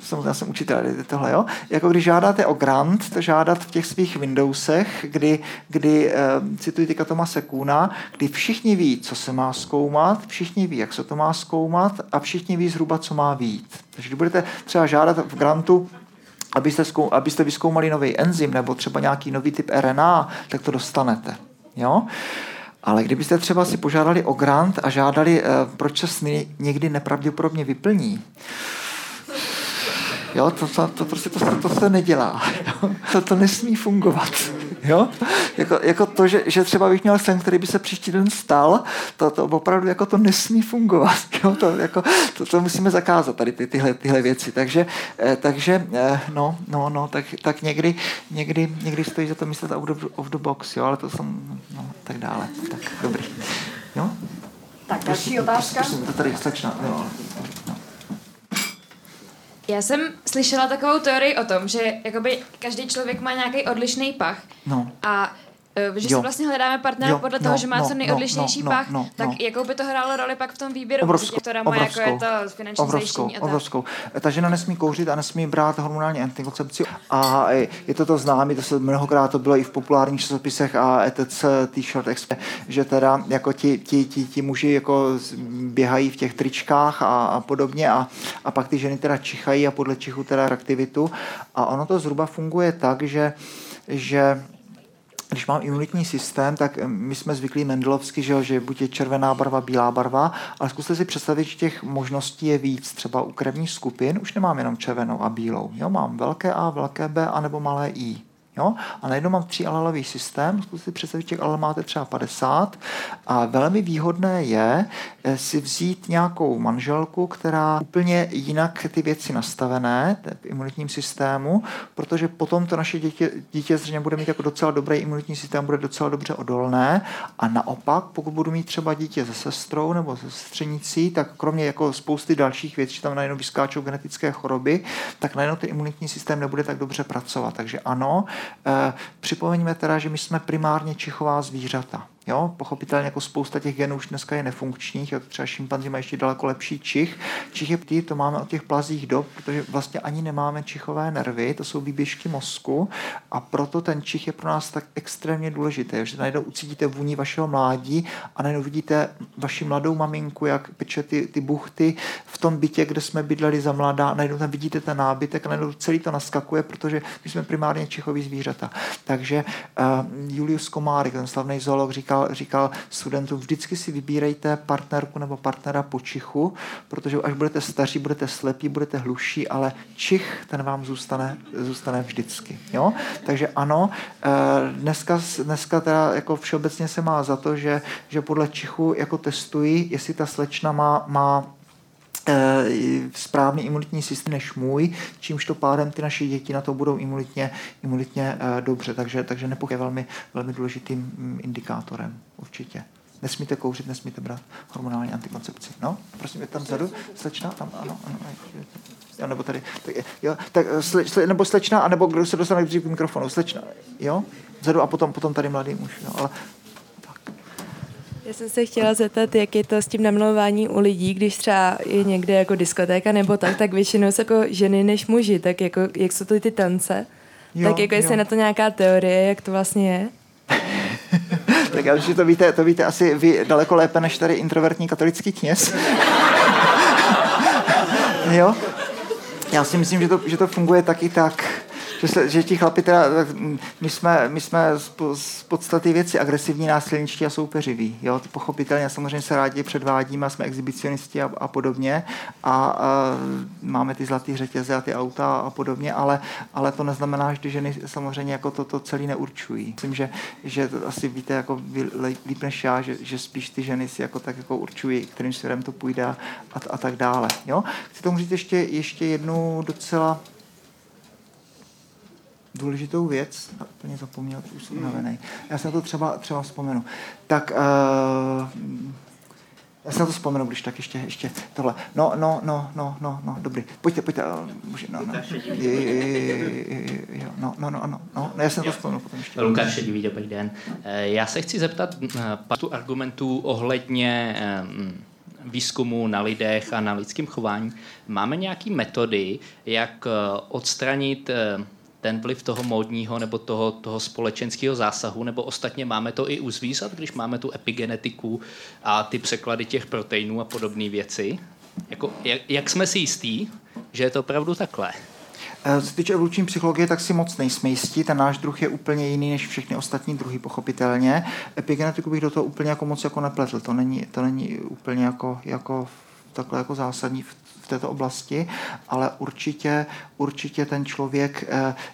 samozřejmě, já jsem učitel, tohle, jo? Jako když žádáte o grant, to žádat v těch svých Windowsech, kdy, kdy eh, cituji teďka Thomase Kuhna, kdy všichni ví, co se má zkoumat, všichni ví, jak se to má zkoumat a všichni ví zhruba, co má být. Takže když budete třeba žádat v grantu, abyste, zkou, abyste vyzkoumali nový enzym nebo třeba nějaký nový typ R N A, tak to dostanete. Jo? Ale kdybyste třeba si požádali o grant a žádali, proč se sny někdy nepravděpodobně vyplní, jo, to, to, to prostě to, to se nedělá. To, to nesmí fungovat. Jo? Jako, jako to, že, že třeba bych měl sen, který by se příští den stal, to, to opravdu jako to nesmí fungovat. Jo? To, jako, to, to musíme zakázat, tady ty, tyhle, tyhle věci. Takže, takže no, no, no, tak, tak někdy, někdy, někdy stojí za to myslet out of the box, jo? Ale to jsem, no, tak dále. Tak, dobrý. Jo? Tak další otázka. Prosím, to tady je slečná. No. Já jsem slyšela takovou teorii o tom, že jakoby každý člověk má nějaký odlišný pach. No. A že jo. si vlastně hledáme partnera jo. podle toho, no, že má no, co nejodlišnější no, no, pach, no, no, tak no. jakou by to hrálo roli pak v tom výběru, obrovskou, to dáme, obrovskou, jako je to finanční obrovskou, zajištění. A tak. Obrovskou. Ta žena nesmí kouřit a nesmí brát hormonální antikoncepci. A je to to známé, to se mnohokrát to bylo i v populárních časopisech a et cetera T-shirt expert, že teda jako ti, ti, ti, ti muži jako běhají v těch tričkách a, a podobně a, a pak ty ženy teda čichají a podle čichu teda aktivitu. A ono to zhruba funguje tak, že, že když mám imunitní systém, tak my jsme zvyklí mendelovsky, že, že buď je červená barva, bílá barva, ale zkuste si představit, že těch možností je víc. Třeba u krevních skupin už nemám jenom červenou a bílou. Jo? Mám velké A, velké B, anebo malé I. Jo? A najednou mám tří alelový systém, zkuste si představit, že těch alel máte třeba padesát a velmi výhodné je si vzít nějakou manželku, která úplně jinak ty věci nastavené v imunitním systému, protože potom to naše dítě, dítě zřejmě bude mít jako docela dobrý imunitní systém, bude docela dobře odolné a naopak, pokud budu mít třeba dítě se sestrou nebo se sestřenicí, tak kromě jako spousty dalších věcí, tam najednou vyskáčou genetické choroby, tak najednou ten imunitní systém nebude tak dobře pracovat, takže ano, připomeňme teda, že my jsme primárně čichová zvířata. Jo? Pochopitelně jako spousta těch genů už dneska je nefunkčních, jako třeba šimpanzi mají ještě daleko lepší čich. Čich je ptý, to máme od těch plazích dob, protože vlastně ani nemáme čichové nervy, to jsou výběžky mozku a proto ten čich je pro nás tak extrémně důležitý, že najednou ucítíte vůni vašeho mládí a najednou vidíte vaši mladou maminku, jak peče ty, ty buchty v tom bytě, kde jsme bydleli za mladá, najednou tam vidíte ten nábytek a najednou celý to naskakuje, protože my jsme primárně čichoví zvířata. Takže uh, Julius Komárek, ten slavný zoolog, říká, říkal studentům, vždycky si vybírejte partnerku nebo partnera po čichu, protože až budete staří, budete slepí, budete hluší, ale čich, ten vám zůstane, zůstane vždycky. Jo? Takže ano, dneska, dneska teda jako všeobecně se má za to, že, že podle čichu jako testují, jestli ta slečna má, má správný imunitní systém než můj, čímž to pádem ty naše děti na to budou imunitně, imunitně dobře. Takže, takže nepochybně je velmi, velmi důležitým indikátorem určitě. Nesmíte kouřit, nesmíte brát hormonální antikoncepci. No, prosím, je tam vzadu slečna? Tam, ano, ano. Jo, nebo tady. Tak, jo, tak, sle, sle, nebo slečna, anebo kdo se dostane dřív k mikrofonu. Slečna, jo? Vzadu a potom, potom tady mladý muž. Jo, ale já jsem se chtěla zeptat, jak je to s tím namlouváním u lidí, když třeba je někde jako diskotéka nebo tak, tak většinou jsou jako ženy než muži, tak jako, jak jsou to ty tance, jo, tak jako jestli je na to nějaká teorie, jak to vlastně je? Tak já myslím, to víte, to víte asi vy daleko lépe než tady introvertní katolický kněz. Jo? Já si myslím, že to, že to funguje taky tak. Že, se, že ti chlapi teda, my jsme, my jsme z, z podstaty věci agresivní, násilničtí a soupeřiví. Jo? To pochopitelně, samozřejmě se rádi předvádíme, jsme exhibicionisti a, a podobně a, a máme ty zlatý řetěze a ty auta a podobně, ale, ale to neznamená, že ženy samozřejmě jako to, to celý neurčují. Myslím, že, že to asi víte jako líp než já, že, že spíš ty ženy si jako tak jako určují, kterým směrem to půjde a, a tak dále. Jo? Chci tomu říct ještě, ještě jednu docela důležitou věc, a úplně zapomněl, už jsem unavený. Já se na to třeba, třeba vzpomenu. Tak, uh, já se na to vzpomenu, když tak ještě, ještě tohle. No, no, no, no, no, no, dobrý. Pojďte, pojďte, může, no, no. Je, je, je, no, no, no, no, já se na to vzpomenu potom ještě. Lukáš, díví, dobrý den. Já se chci zeptat pár argumentů ohledně výzkumu na lidech a na lidském chování. Máme nějaké metody, jak odstranit ten vliv toho módního nebo toho, toho společenského zásahu, nebo ostatně máme to i u zvířat, když máme tu epigenetiku a ty překlady těch proteinů a podobné věci. Jako, jak, jak jsme si jistí, že je to opravdu takhle? Co se týče evoluční psychologie, tak si moc nejsme jistí. Ten náš druh je úplně jiný než všechny ostatní druhy, pochopitelně. Epigenetiku bych do toho úplně jako moc jako nepletl. To není, to není úplně jako, jako, takhle jako zásadní v v této oblasti, ale určitě, určitě ten člověk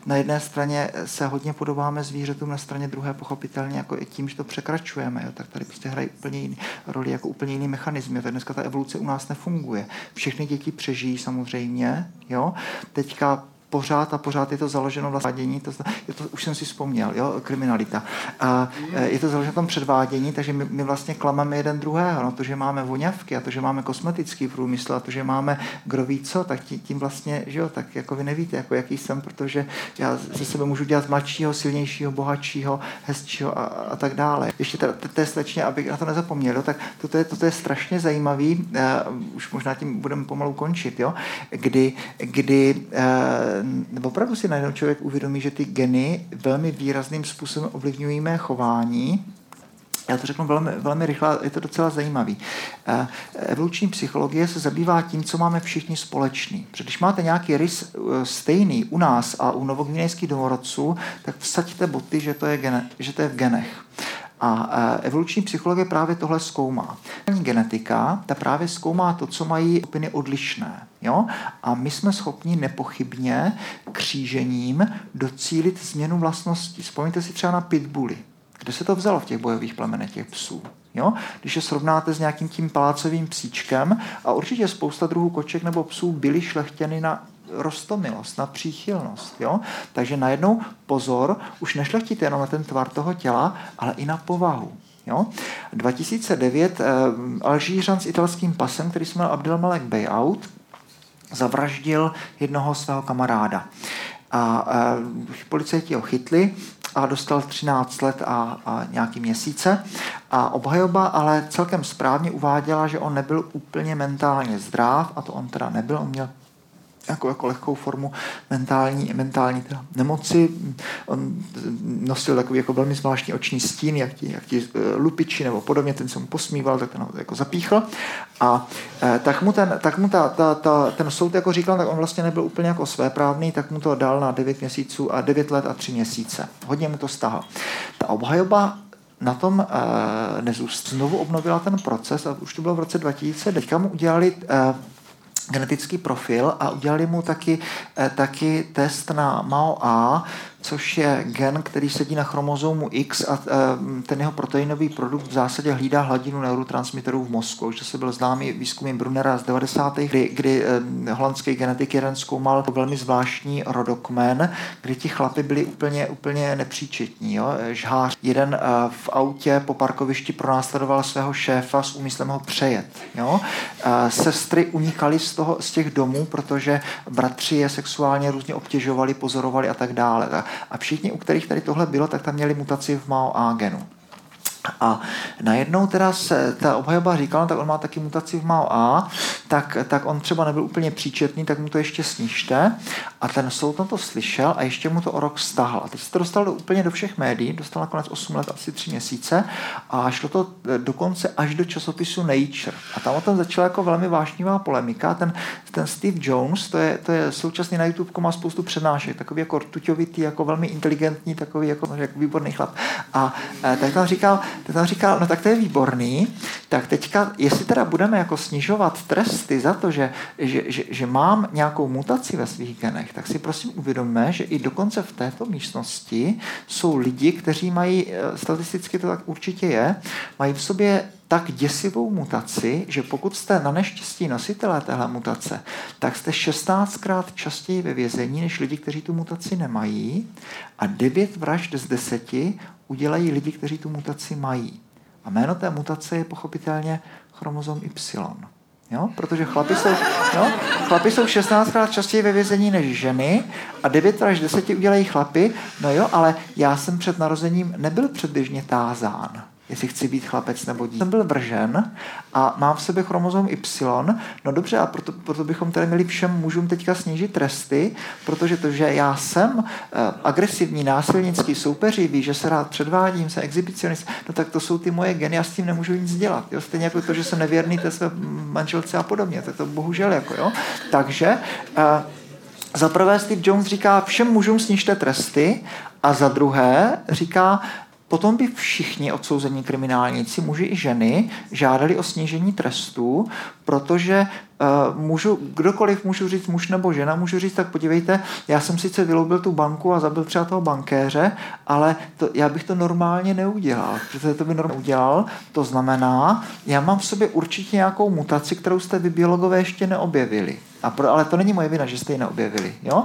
na jedné straně se hodně podobáme zvířatům, na straně druhé pochopitelně jako i tím, že to překračujeme, jo, tak tady prostě hrají úplně jiný roli, jako úplně jiný mechanizmy. Tak dneska ta evoluce u nás nefunguje. Všechny děti přežijí samozřejmě, jo. Teďka pořád a pořád je to založeno vlastně, to, to už jsem si vzpomněl, jo, kriminalita. A je to založeno na tom předvádění, takže my, my vlastně klameme jeden druhého, no, to, že máme voňavky a to, že máme kosmetický průmysl a to, že máme kdo ví co, tak tí, tím vlastně, že jo, tak jako vy nevíte, jako jaký jsem, protože já ze sebe můžu dělat mladšího, silnějšího, bohatšího, hezčího a, a tak dále. Ještě to je strašně, abych na to nezapomněl, jo, tak toto je, toto je strašně zajímavý, uh, už možná tím budeme pomalu končit, jo, kdy, kdy uh, nebo opravdu si najednou člověk uvědomí, že ty geny velmi výrazným způsobem ovlivňují mé chování. Já to řeknu velmi, velmi rychle, je to docela zajímavý. Evoluční psychologie se zabývá tím, co máme všichni společný. Protože když máte nějaký rys stejný u nás a u novogvinejských domorodců, tak vsaďte boty, že to je, gene, že to je v genech. A evoluční psychologie právě tohle zkoumá. Genetika, ta právě zkoumá to, co mají skupiny odlišné. Jo? A my jsme schopni nepochybně křížením docílit změnu vlastností. Vzpomeňte si třeba na pitbully, kde se to vzalo v těch bojových plemenech těch psů. Jo? Když je srovnáte s nějakým tím palácovým psíčkem, a určitě spousta druhů koček nebo psů byly šlechtěny na rostomilost, na příchylnost. Jo? Takže najednou pozor, už nešlechtíte jenom na ten tvar toho těla, ale i na povahu. Jo? dva tisíce devět eh, Alžířan s italským pasem, který se jmenoval Abdelmalek Bayout, zavraždil jednoho svého kamaráda. A eh, policajti ho chytli a dostal třináct let a, a nějaký měsíce. A obhajoba ale celkem správně uváděla, že on nebyl úplně mentálně zdrav, a to on teda nebyl, on měl Jako, jako lehkou formu mentální, mentální teda nemoci. On nosil takový jako velmi zvláštní oční stín, jak ti, jak ti lupiči nebo podobně, ten se mu posmíval, tak ten ho jako zapíchl. A eh, tak mu, ten, tak mu ta, ta, ta, ten soud jako říkal, tak on vlastně nebyl úplně jako svéprávný, tak mu to dal na devět měsíců a devět let a tři měsíce. Hodně mu to stáhl. Ta obhajoba na tom eh, nezůst. Znovu obnovila ten proces, a už to bylo v roce dva tisíce, teďka mu udělali eh, genetický profil a udělali mu taky, taky test na M A O A, což je gen, který sedí na chromozomu X, a ten jeho proteinový produkt v zásadě hlídá hladinu neurotransmiterů v mozku. Už se byl známý výzkumy Brunera z devadesátých kdy, kdy holandský genetik jeden zkoumal velmi zvláštní rodokmen, kdy ti chlapi byli úplně, úplně nepříčetní. Jo? Žhář jeden v autě po parkovišti pronásledoval svého šéfa s úmyslem ho přejet. Jo? Sestry unikaly z, toho, z těch domů, protože bratři je sexuálně různě obtěžovali, pozorovali a tak dále. A všichni, u kterých tady tohle bylo, tak tam měli mutaci v M A O A genu. A najednou teda se ta obhajoba říkala, tak on má taky mutaci v M A O A, tak, tak on třeba nebyl úplně příčetný, tak mu to ještě snižte. A ten soud na to slyšel a ještě mu to o rok stáhl. A teď se to dostal do, úplně do všech médií, dostal nakonec osm let, asi tři měsíce, a šlo to dokonce až do časopisu Nature. A tam o tom začala jako velmi vášnivá polemika. Ten, ten Steve Jones, to je, to je současný na YouTube, má spoustu přednášek, takový jako rtuťovitý, jako velmi inteligentní, takový jako, jako výborný chlap. A tak tam říkal, tak tam říkal, no tak to je výborný, tak teďka, jestli teda budeme jako snižovat tresty za to, že, že, že, že mám nějakou mutaci ve svých genech, tak si prosím uvědomme, že i dokonce v této místnosti jsou lidi, kteří mají, statisticky to tak určitě je, mají v sobě tak děsivou mutaci, že pokud jste na neštěstí nositelé téhle mutace, tak jste šestnáctkrát častěji ve vězení, než lidi, kteří tu mutaci nemají, a devět vražd z deseti udělají lidi, kteří tu mutaci mají. A jméno té mutace je pochopitelně chromozom Y. Jo? Protože chlapi jsou, jo? chlapi jsou šestnáctkrát častěji ve vězení než ženy a devět až deset udělají chlapi. No jo, ale já jsem před narozením nebyl předběžně tázán, jestli chci být chlapec nebo dítě. Jsem byl vržen a mám v sobě chromozom Y. No dobře, a proto, proto bychom tady měli všem mužům teďka snížit tresty, protože to, že já jsem uh, agresivní, násilnický, soupeřivý, že se rád předvádím, jsem exhibicionist, no tak to jsou ty moje geny, já s tím nemůžu nic dělat. Jo? Stejně jako to, že jsem nevěrný té své manželce a podobně, tak to bohužel jako, jo. Takže... Uh, Za prvé Steve Jones říká, všem mužům snižte tresty, a za druhé říká, potom by všichni odsouzení kriminálníci, muži i ženy, žádali o snížení trestů, protože uh, můžu, kdokoliv můžu říct, muž nebo žena, můžu říct, tak podívejte, já jsem sice vyloubil tu banku a zabil třeba toho bankéře, ale to, já bych to normálně neudělal, protože to by normálně udělal, to znamená, já mám v sobě určitě nějakou mutaci, kterou jste vy biologové ještě neobjevili. A pro, ale to není moje vina, že jste ji neobjevili. Jo?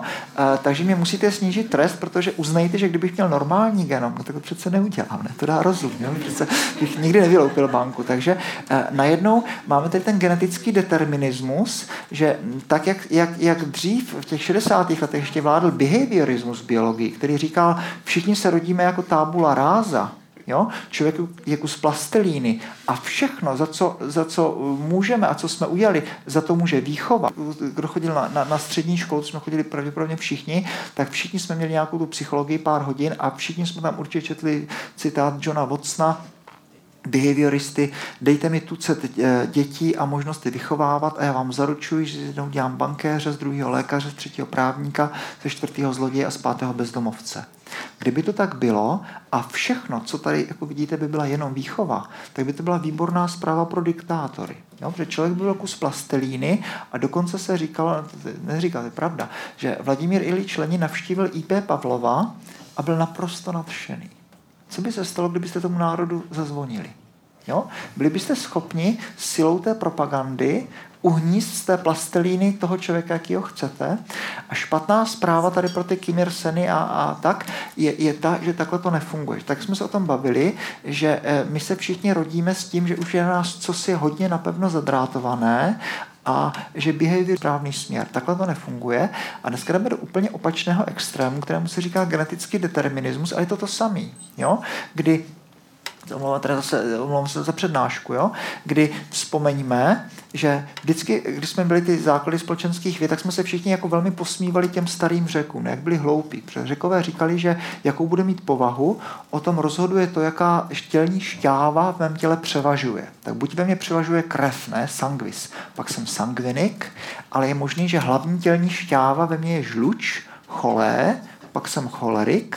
E, takže mě musíte snížit trest, protože uznejte, že kdybych měl normální genom, no, tak to přece neudělám, ne? To dá rozum. Jo? Přece bych nikdy nevyloupil banku. Takže e, najednou máme tady ten genetický determinismus, že tak, jak, jak, jak dřív v těch šedesátých letech ještě vládl behaviorismus biologii, který říkal, všichni se rodíme jako tábula ráza. Jo? Člověk je kus plastelíny a všechno, za co, za co můžeme a co jsme udělali, za to může výchova. Kdo chodil na, na, na střední školu, jsme chodili pravděpodobně všichni, tak všichni jsme měli nějakou tu psychologii pár hodin a všichni jsme tam určitě četli citát Johna Watsona, behavioristy, dejte mi tucet dětí a možnosti vychovávat a já vám zaručuji, že jednou dělám bankéře, z druhého lékaře, z třetího právníka, ze čtvrtého zloděje a z pátého bezdomovce. Kdyby to tak bylo a všechno, co tady jako vidíte, by byla jenom výchova, tak by to byla výborná zpráva pro diktátory. Jo? Protože člověk byl kus plastelíny a dokonce se říkalo, neříkal, to je pravda, že Vladimír Iljič Lenin navštívil í pé Pavlova a byl naprosto nadšený. Co by se stalo, kdybyste tomu národu zazvonili? Jo? Byli byste schopni silou té propagandy uhníst z té plastelíny toho člověka, jakýho chcete. A špatná zpráva tady pro ty Kim Ir-seny a, a tak je, je ta, že takhle to nefunguje. Tak jsme se o tom bavili, že my se všichni rodíme s tím, že už je na nás cosi hodně napevno zadrátované a že behavior je správný směr. Takhle to nefunguje. A dneska jdeme do úplně opačného extrému, kterému se říká genetický determinismus, ale je to to samý, jo? Kdy, omlouvám, teda zase, omlouvám se za přednášku, jo? Kdy vzpomeňme, že vždycky, když jsme byli ty základy společenských věd, tak jsme se všichni jako velmi posmívali těm starým Řekům, ne? Jak byli hloupí. Protože Řekové říkali, že jakou bude mít povahu, o tom rozhoduje to, jaká tělní šťáva v mém těle převažuje. Tak buď ve mně převažuje krev, ne? Sanguis. Pak jsem sangvinik, ale je možný, že hlavní tělní šťáva ve mně je žluč, cholé, pak jsem cholerik,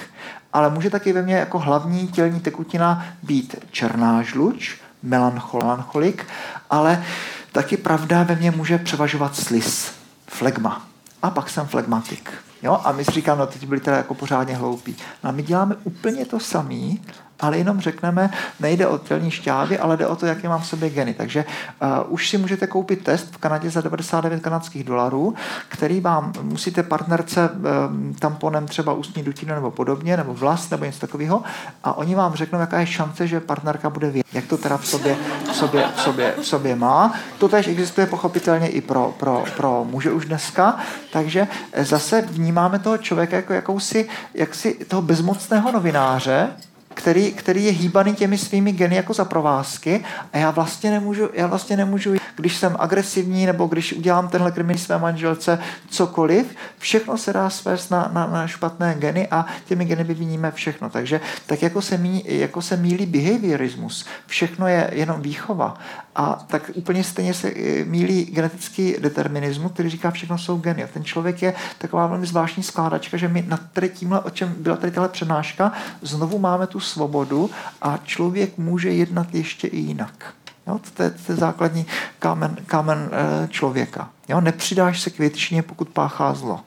ale může taky ve mně jako hlavní tělní tekutina být černá žluč, melancholik, ale taky pravda ve mně může převažovat sliz, flegma. A pak jsem flegmatik. Jo? A my si říkáme, no teď byli teda jako pořádně hloupí. No a my děláme úplně to samý, ale jenom řekneme, nejde o tělní šťávy, ale jde o to, jaké mám v sobě geny. Takže uh, už si můžete koupit test v Kanadě za devadesát devět kanadských dolarů, který vám musíte partnerce um, tamponem třeba ústní dutinu nebo podobně, nebo vlast, nebo něco takového, a oni vám řeknou, jaká je šance, že partnerka bude vědět, jak to teda v sobě, v sobě, v sobě, v sobě má. To též existuje pochopitelně i pro, pro, pro muže už dneska, takže zase vnímáme toho člověka jako jakousi, jaksi toho bezmocného novináře, Který, který je hýbaný těmi svými geny jako za provázky a já vlastně nemůžu, já vlastně nemůžu, když jsem agresivní nebo když udělám tenhle kriminální své manželce cokoliv, všechno se dá svést na, na, na špatné geny a těmi geny vyviníme všechno. Takže tak jako se, mí, jako se mílí behaviorismus, všechno je jenom výchova a tak úplně stejně se mílí genetický determinismus, který říká, všechno jsou geny. A ten člověk je taková velmi zvláštní skládačka, že my nad tady tímhle, o čem byla tady tahle přednáška, znovu máme tu svobodu a člověk může jednat ještě i jinak. Jo, to, je, to je základní kámen, kámen e, člověka. Jo, nepřidáš se k většině, pokud páchá zlo.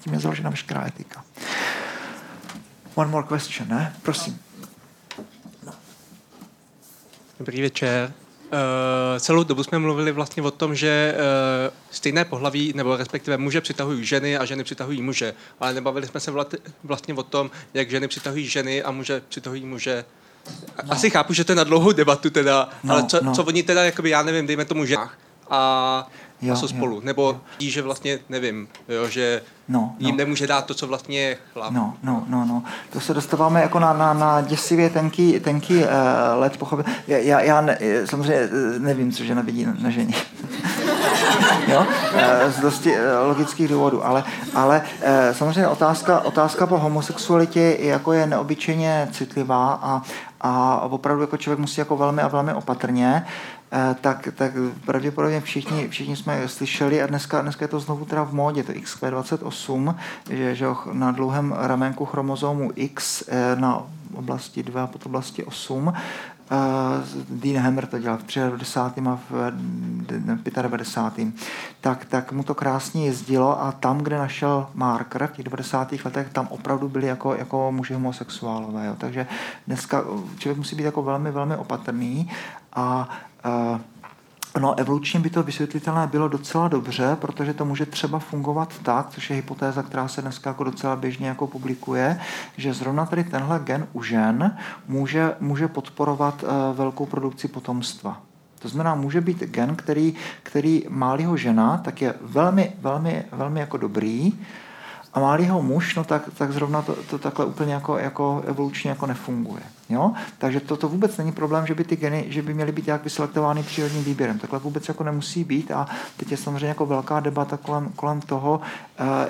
Tím je založena veškerá etika. One more question, ne? Prosím. Dobrý večer. E, celou dobu jsme mluvili vlastně o tom, že e, stejné pohlaví, nebo respektive muže přitahují ženy a ženy přitahují muže. Ale nebavili jsme se vlastně o tom, jak ženy přitahují ženy a muže přitahují muže. No. Asi chápu, že to je na dlouhou debatu teda, no, ale co, no. co oni teda, jakoby, já nevím, dejme tomu ženách a, jo, a jsou spolu, jo, nebo jo. Tí, že vlastně nevím, jo, že no, jim no. nemůže dát to, co vlastně chlap. No, no, no, no. To se dostáváme jako na, na, na děsivě tenký, tenký uh, led pochopit. Já, já, já ne, samozřejmě nevím, co žena vidí na ženě. Jo? Z dosti logických důvodů, ale, ale samozřejmě otázka, otázka po homosexualitě jako je neobyčejně citlivá a, a opravdu jako člověk musí jako velmi a velmi opatrně. tak, tak pravděpodobně všichni, všichni jsme slyšeli a dneska, dneska je to znovu teda v módě, to X Q dvacet osm, že, že na dlouhém ramenku chromozomu X na oblasti dva a pod oblasti osm. Dean Hammer to dělal v devadesátém třetím a v devadesátém pátém. Tak, tak mu to krásně jezdilo a tam, kde našel marker v těch devadesátých letech, tam opravdu byli jako, jako muži homosexuálové. Jo. Takže dneska člověk musí být jako velmi, velmi opatrný a uh, no, evolučně by to vysvětlitelné bylo docela dobře, protože to může třeba fungovat tak, což je hypotéza, která se dneska jako docela běžně jako publikuje, že zrovna tady tenhle gen u žen může, může podporovat uh, velkou produkci potomstva. To znamená, může být gen, který, který má-li ho žena, tak je velmi, velmi, velmi jako dobrý, a má-li ho muž, no tak, tak zrovna to, to takhle úplně jako, jako evolučně jako nefunguje. Jo? Takže to, to vůbec není problém, že by ty geny, že by měly být jak vyselektovány přírodním výběrem. Takhle vůbec jako nemusí být a teď je samozřejmě jako velká debata kolem, kolem toho,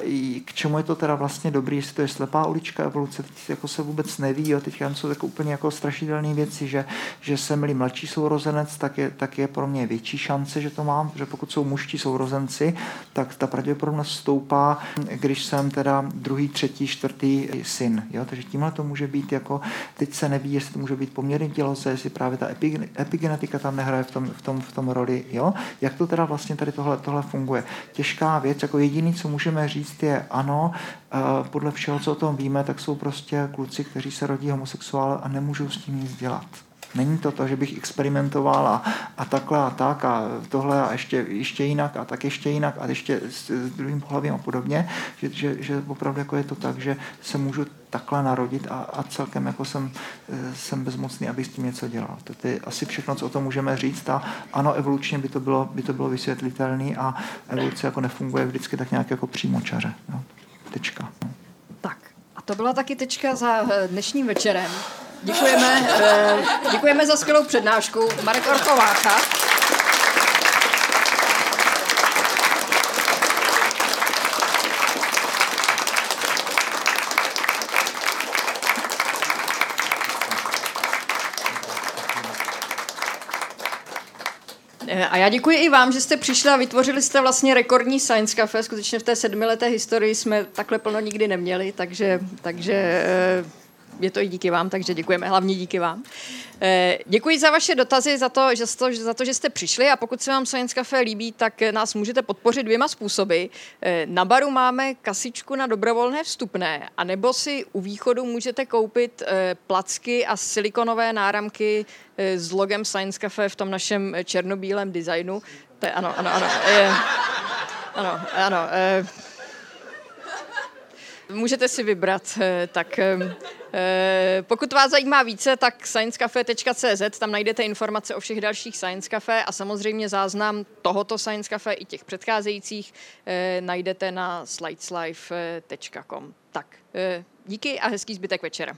e, k čemu je to teda vlastně dobrý, jestli to je slepá ulička evoluce, teď jako se vůbec neví, jo? Teď jsou tak úplně jako strašidelné věci, že, že jsem-li mladší sourozenec, tak je, tak je pro mě větší šance, že to mám, protože pokud jsou mužští sourozenci, tak ta pravděpodobnost stoupá, když jsem teda druhý, třetí, čtvrtý syn. Jo? Takže tímhle to může být jako, teď se neví, jestli to může být poměrný tělocen, jestli právě ta epigenetika tam nehraje v tom, v tom, v tom roli. Jo? Jak to teda vlastně tady tohle, tohle funguje? Těžká věc, jako jediný, co můžeme říct, je ano, podle všeho, co o tom víme, tak jsou prostě kluci, kteří se rodí homosexuál a nemůžou s tím nic dělat. Není to to, že bych experimentoval a, a takhle a tak a tohle a ještě, ještě jinak a tak ještě jinak a ještě s, s druhým pohlavím a podobně, že, že, že opravdu jako je to tak, že se můžu takhle narodit a, a celkem jako jsem, jsem bezmocný, abych s tím něco dělal. To je asi všechno, co o tom můžeme říct a ano, evolučně by to bylo, by to bylo vysvětlitelné a evoluce jako nefunguje vždycky tak nějak jako přímočaře. No. Tečka. No. Tak a to byla taky tečka za dnešním večerem. Děkujeme, děkujeme za skvělou přednášku. Marek Vácha. A já děkuji i vám, že jste přišli a vytvořili jste vlastně rekordní Science Café. Skutečně v té sedmileté historii jsme takhle plno nikdy neměli, takže... takže je to i díky vám, takže děkujeme, hlavně díky vám. Děkuji za vaše dotazy, za to, že, to, za to, že jste přišli a pokud se vám Science Café líbí, tak nás můžete podpořit dvěma způsoby. Na baru máme kasičku na dobrovolné vstupné, anebo si u východu můžete koupit placky a silikonové náramky s logem Science Café v tom našem černobílém designu. To je, ano, ano, ano. Je, ano, ano. Je, můžete si vybrat, tak... Pokud vás zajímá více, tak science cafe tečka cé zet, tam najdete informace o všech dalších Science Café a samozřejmě záznam tohoto Science Café i těch předcházejících najdete na slides live tečka com. Tak, díky a hezký zbytek večera.